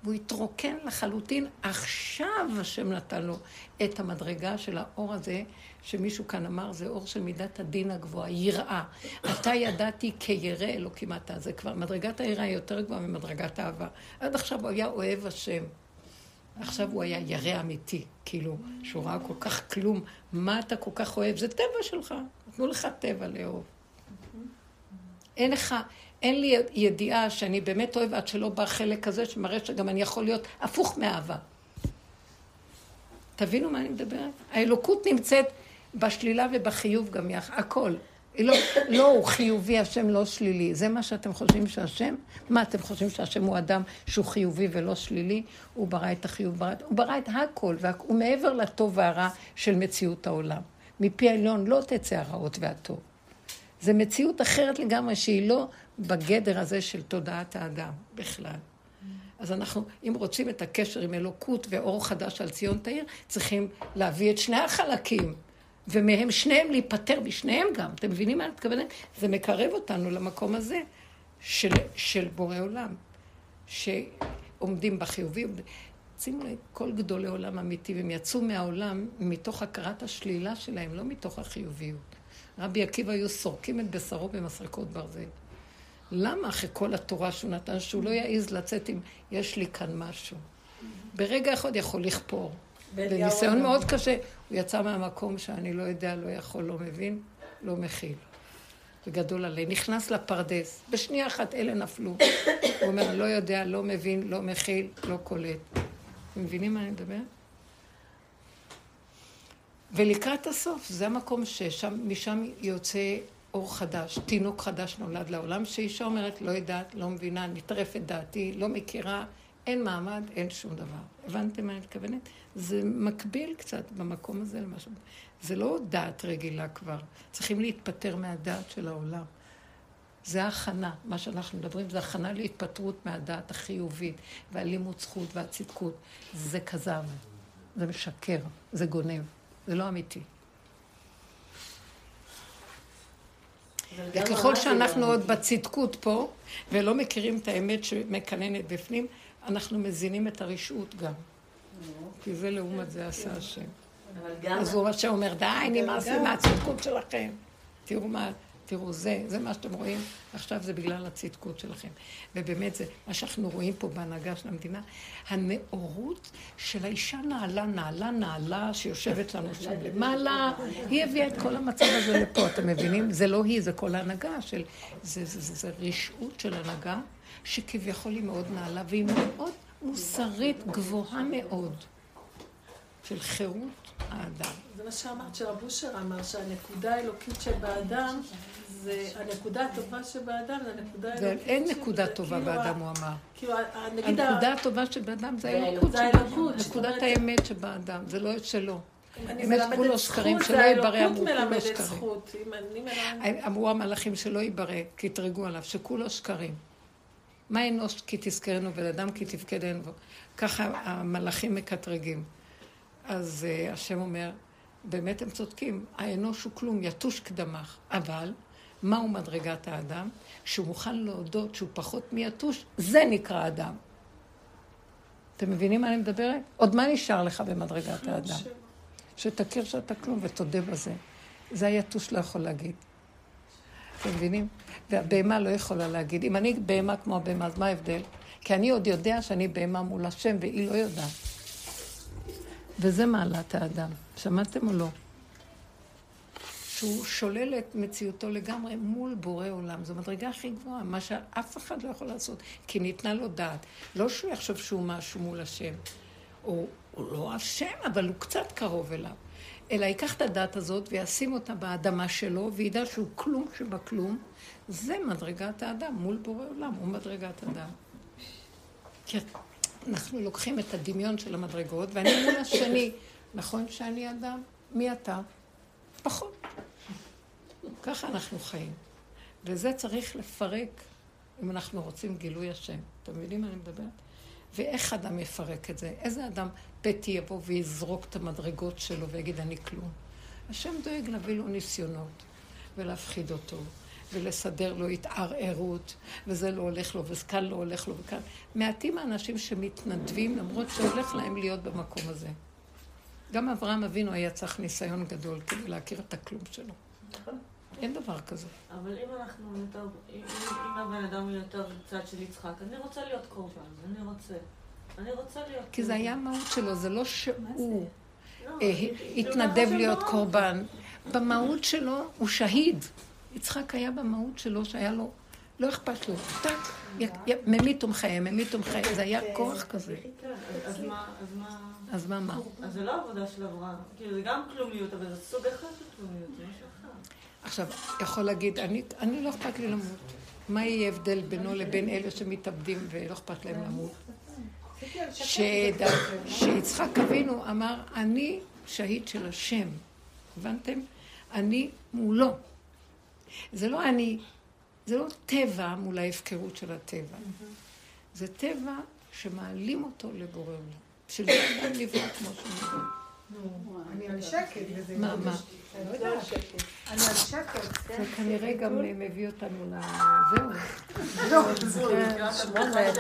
והוא התרוקן לחלוטין, עכשיו השם נתן לו את המדרגה של האור הזה, שמישהו כאן אמר, זה אור של מידת הדין הגבוהה, יראה. אתה ידעתי כירא אלוקים אתה, זה כבר, מדרגת היראה היא יותר גבוהה ממדרגת האהבה. עד עכשיו הוא היה אוהב השם, עכשיו הוא היה ירא אמיתי, כאילו, שהוא ראה כל כך כלום, מה אתה כל כך אוהב? זה טבע שלך, נתנו לך טבע לאהוב. אין לך... אין לי ידיעה שאני באמת אוהב עד שלא בא חלק כזה שמראה שגם אני יכול להיות הפוך מאהבה. תבינו מה אני מדברת? האלוקות נמצאת בשלילה ובחיוב גם יחד, הכל. לא, לא הוא חיובי, השם לא שלילי. זה מה שאתם חושבים שהשם? מה אתם חושבים שהשם הוא אדם שהוא חיובי ולא שלילי? הוא ברא את החיוב, הוא ברא את הכל, הוא מעבר לטוב והרע של מציאות העולם. מפי העליון לא תצא הרעות והטוב. זה מציאות אחרת לגמרי שהיא לא... בגדר הזה של תודעת האדם בכלל. אז אנחנו, אם רוצים את הקשר עם אלוקות ואור חדש על ציון תאיר, צריכים להביא את שני החלקים, ומהם שניהם להיפטר בשניהם גם. אתם מבינים מה אני מתכוונת? זה מקרב אותנו למקום הזה של, בורא עולם, שעומדים בחיובי. שימו לי, כל גדולי עולם אמיתי, והם יצאו מהעולם מתוך הכרת השלילה שלהם, לא מתוך החיוביות. רבי עקיבא היו סורקים את בשרו במסרקות ברזל. למה אחרי כל התורה שהוא נתן, שהוא לא יעז לצאת אם יש לי כאן משהו? ברגע אחד יכול לכפור. בניסיון מאוד קשה, הוא יצא מהמקום שאני לא יודע, לא יכול, לא מבין, לא מכיל. וגדול עלי, נכנס לפרדס, בשנייה אחת אלה נפלו. הוא אומר, לא יודע, לא מבין, לא מכיל, לא קולט. אתם מבינים מה אני מדבר? ולקראת הסוף, זה המקום שמשם יוצא... אור חדש, תינוק חדש נולד לעולם, שאישה אומרת, לא יודעת, לא מבינה, נטרפת דעתי, לא מכירה, אין מעמד, אין שום דבר. הבנתם מה אני מתכוונת? זה מקביל קצת במקום הזה למשהו. זה לא דעת רגילה כבר. צריכים להתפטר מהדעת של העולם. זה ההכנה, מה שאנחנו מדברים, זה הכנה להתפטרות מהדעת החיובית, והלימוד זכות והצדקות. זה כזב, זה משקר, זה גונב, זה לא אמיתי. וככל שאנחנו עוד בצדקות פה, ולא מכירים את האמת שמקננת בפנים, אנחנו מזינים את הרשעות גם. כי זה לעומת זה עשה השם. אז הוא מה שאומר, די, נמאס לי מהצדקות שלכם. תראו מה, תראו, זה מה שאתם רואים, עכשיו זה בגלל הצדקות שלכם. ובאמת זה מה שאנחנו רואים פה בהנהגה של המדינה, הנאורות של האישה נעלה, שיושבת לנו שם למעלה, היא הביאה את כל המצב הזה לפה, אתם מבינים? זה לא היא, זה כל ההנהגה של... זה רשעות של הנהגה, שכביכול היא מאוד נעלה, והיא מאוד מוסרית, גבוהה מאוד, של חירות. האדם. זה מה שאמרת, שרבושר אמר, שהנקודה האלוקית שבאדם, זה הנקודה הטובה שבאדם, זה הנקודה האלוקית. אין נקודה טובה באדם, הוא אמר. הנקודה הטובה שבאדם זה האלוקות שבאדם. נקודת האמת שבאדם, זה לא שלו. אמת כולו שקרים, שלא ייברא, אמרו כולו שקרים. אמרו המלאכים שלא ייברא, כי תרגו עליו, שכולו שקרים. מה אנוש כי תזכרנו ולאדם כי תפקדנו. ככה המלאכים מקטרגים. אז השם אומר, באמת הם צודקים, האנוש הוא כלום, יתוש קדמך, אבל מהו מדרגת האדם? שהוא מוכן להודות שהוא פחות מיתוש, זה נקרא אדם. אתם מבינים מה אני מדברת? עוד מה נשאר לך במדרגת האדם? שתכיר שאתה כלום ותודה בזה. זה היתוש לא יכול להגיד. אתם מבינים? והבהמה לא יכולה להגיד. אם אני בהמה כמו הבהמה, אז מה ההבדל? כי אני עוד יודע שאני בהמה מול השם, והיא לא יודעת. וזה מעלת האדם. שמעתם או לא? שהוא שולל את מציאותו לגמרי מול בורא עולם. זו מדרגה הכי גבוהה, מה שאף אחד לא יכול לעשות, כי ניתנה לו דעת. לא שהוא יחשוב שהוא משהו מול השם, או הוא לא השם, אבל הוא קצת קרוב אליו. אלא ייקח את הדעת הזאת וישים אותה באדמה שלו, וידע שהוא כלום שבכלום. זה מדרגת האדם מול בורא עולם, הוא מדרגת האדם. כי אנחנו לוקחים את הדמיון של המדרגות, ואני מול השני, נכון שאני אדם? מי אתה? פחות. ככה אנחנו חיים. וזה צריך לפרק אם אנחנו רוצים גילוי השם. אתם יודעים מה אני מדברת? ואיך אדם יפרק את זה? איזה אדם פתי יבוא ויזרוק את המדרגות שלו ויגיד אני כלום? השם דואג להביא לו ניסיונות ולהפחיד אותו ולסדר לו התערערות וזה לא הולך לו וכאן לא הולך לו וכאן. מעטים האנשים שמתנדבים למרות שהולך להם להיות במקום הזה. גם אברהם אבינו היה צריך ניסיון גדול כדי להכיר את הכלום שלו. אין דבר כזה. אבל אם אנחנו יותר, אם הבן אדם יותר צד של יצחק, אני רוצה להיות קורבן, אני רוצה להיות... כי זה היה המהות שלו, זה לא שהוא התנדב להיות קורבן. במהות שלו הוא שהיד. יצחק היה במהות שלו שהיה לו, לא אכפת לו, ממי תומכם, זה היה כוח כזה. אז מה? אז זה לא עבודה של אברהם, כאילו זה גם כלומיות, אבל זה סוג אחד של כלומיות, זה משהו אחר. עכשיו, יכול להגיד, אני לא אכפת לי למות. מה יהיה הבדל בינו לבין אלה שמתאבדים ולא אכפת להם למות? שיצחק אבינו אמר, אני שהיד של השם, הבנתם? אני מולו. זה לא אני, זה לא טבע מול ההפקרות של הטבע. זה טבע שמעלים אותו לבורא עולם. בשביל זה אדם נברא כמו שמובן. אני על שקט, וזה... מה? אני לא יודעת. אני על שקט. זה כנראה גם מביא אותנו לזהו. לא, זהו.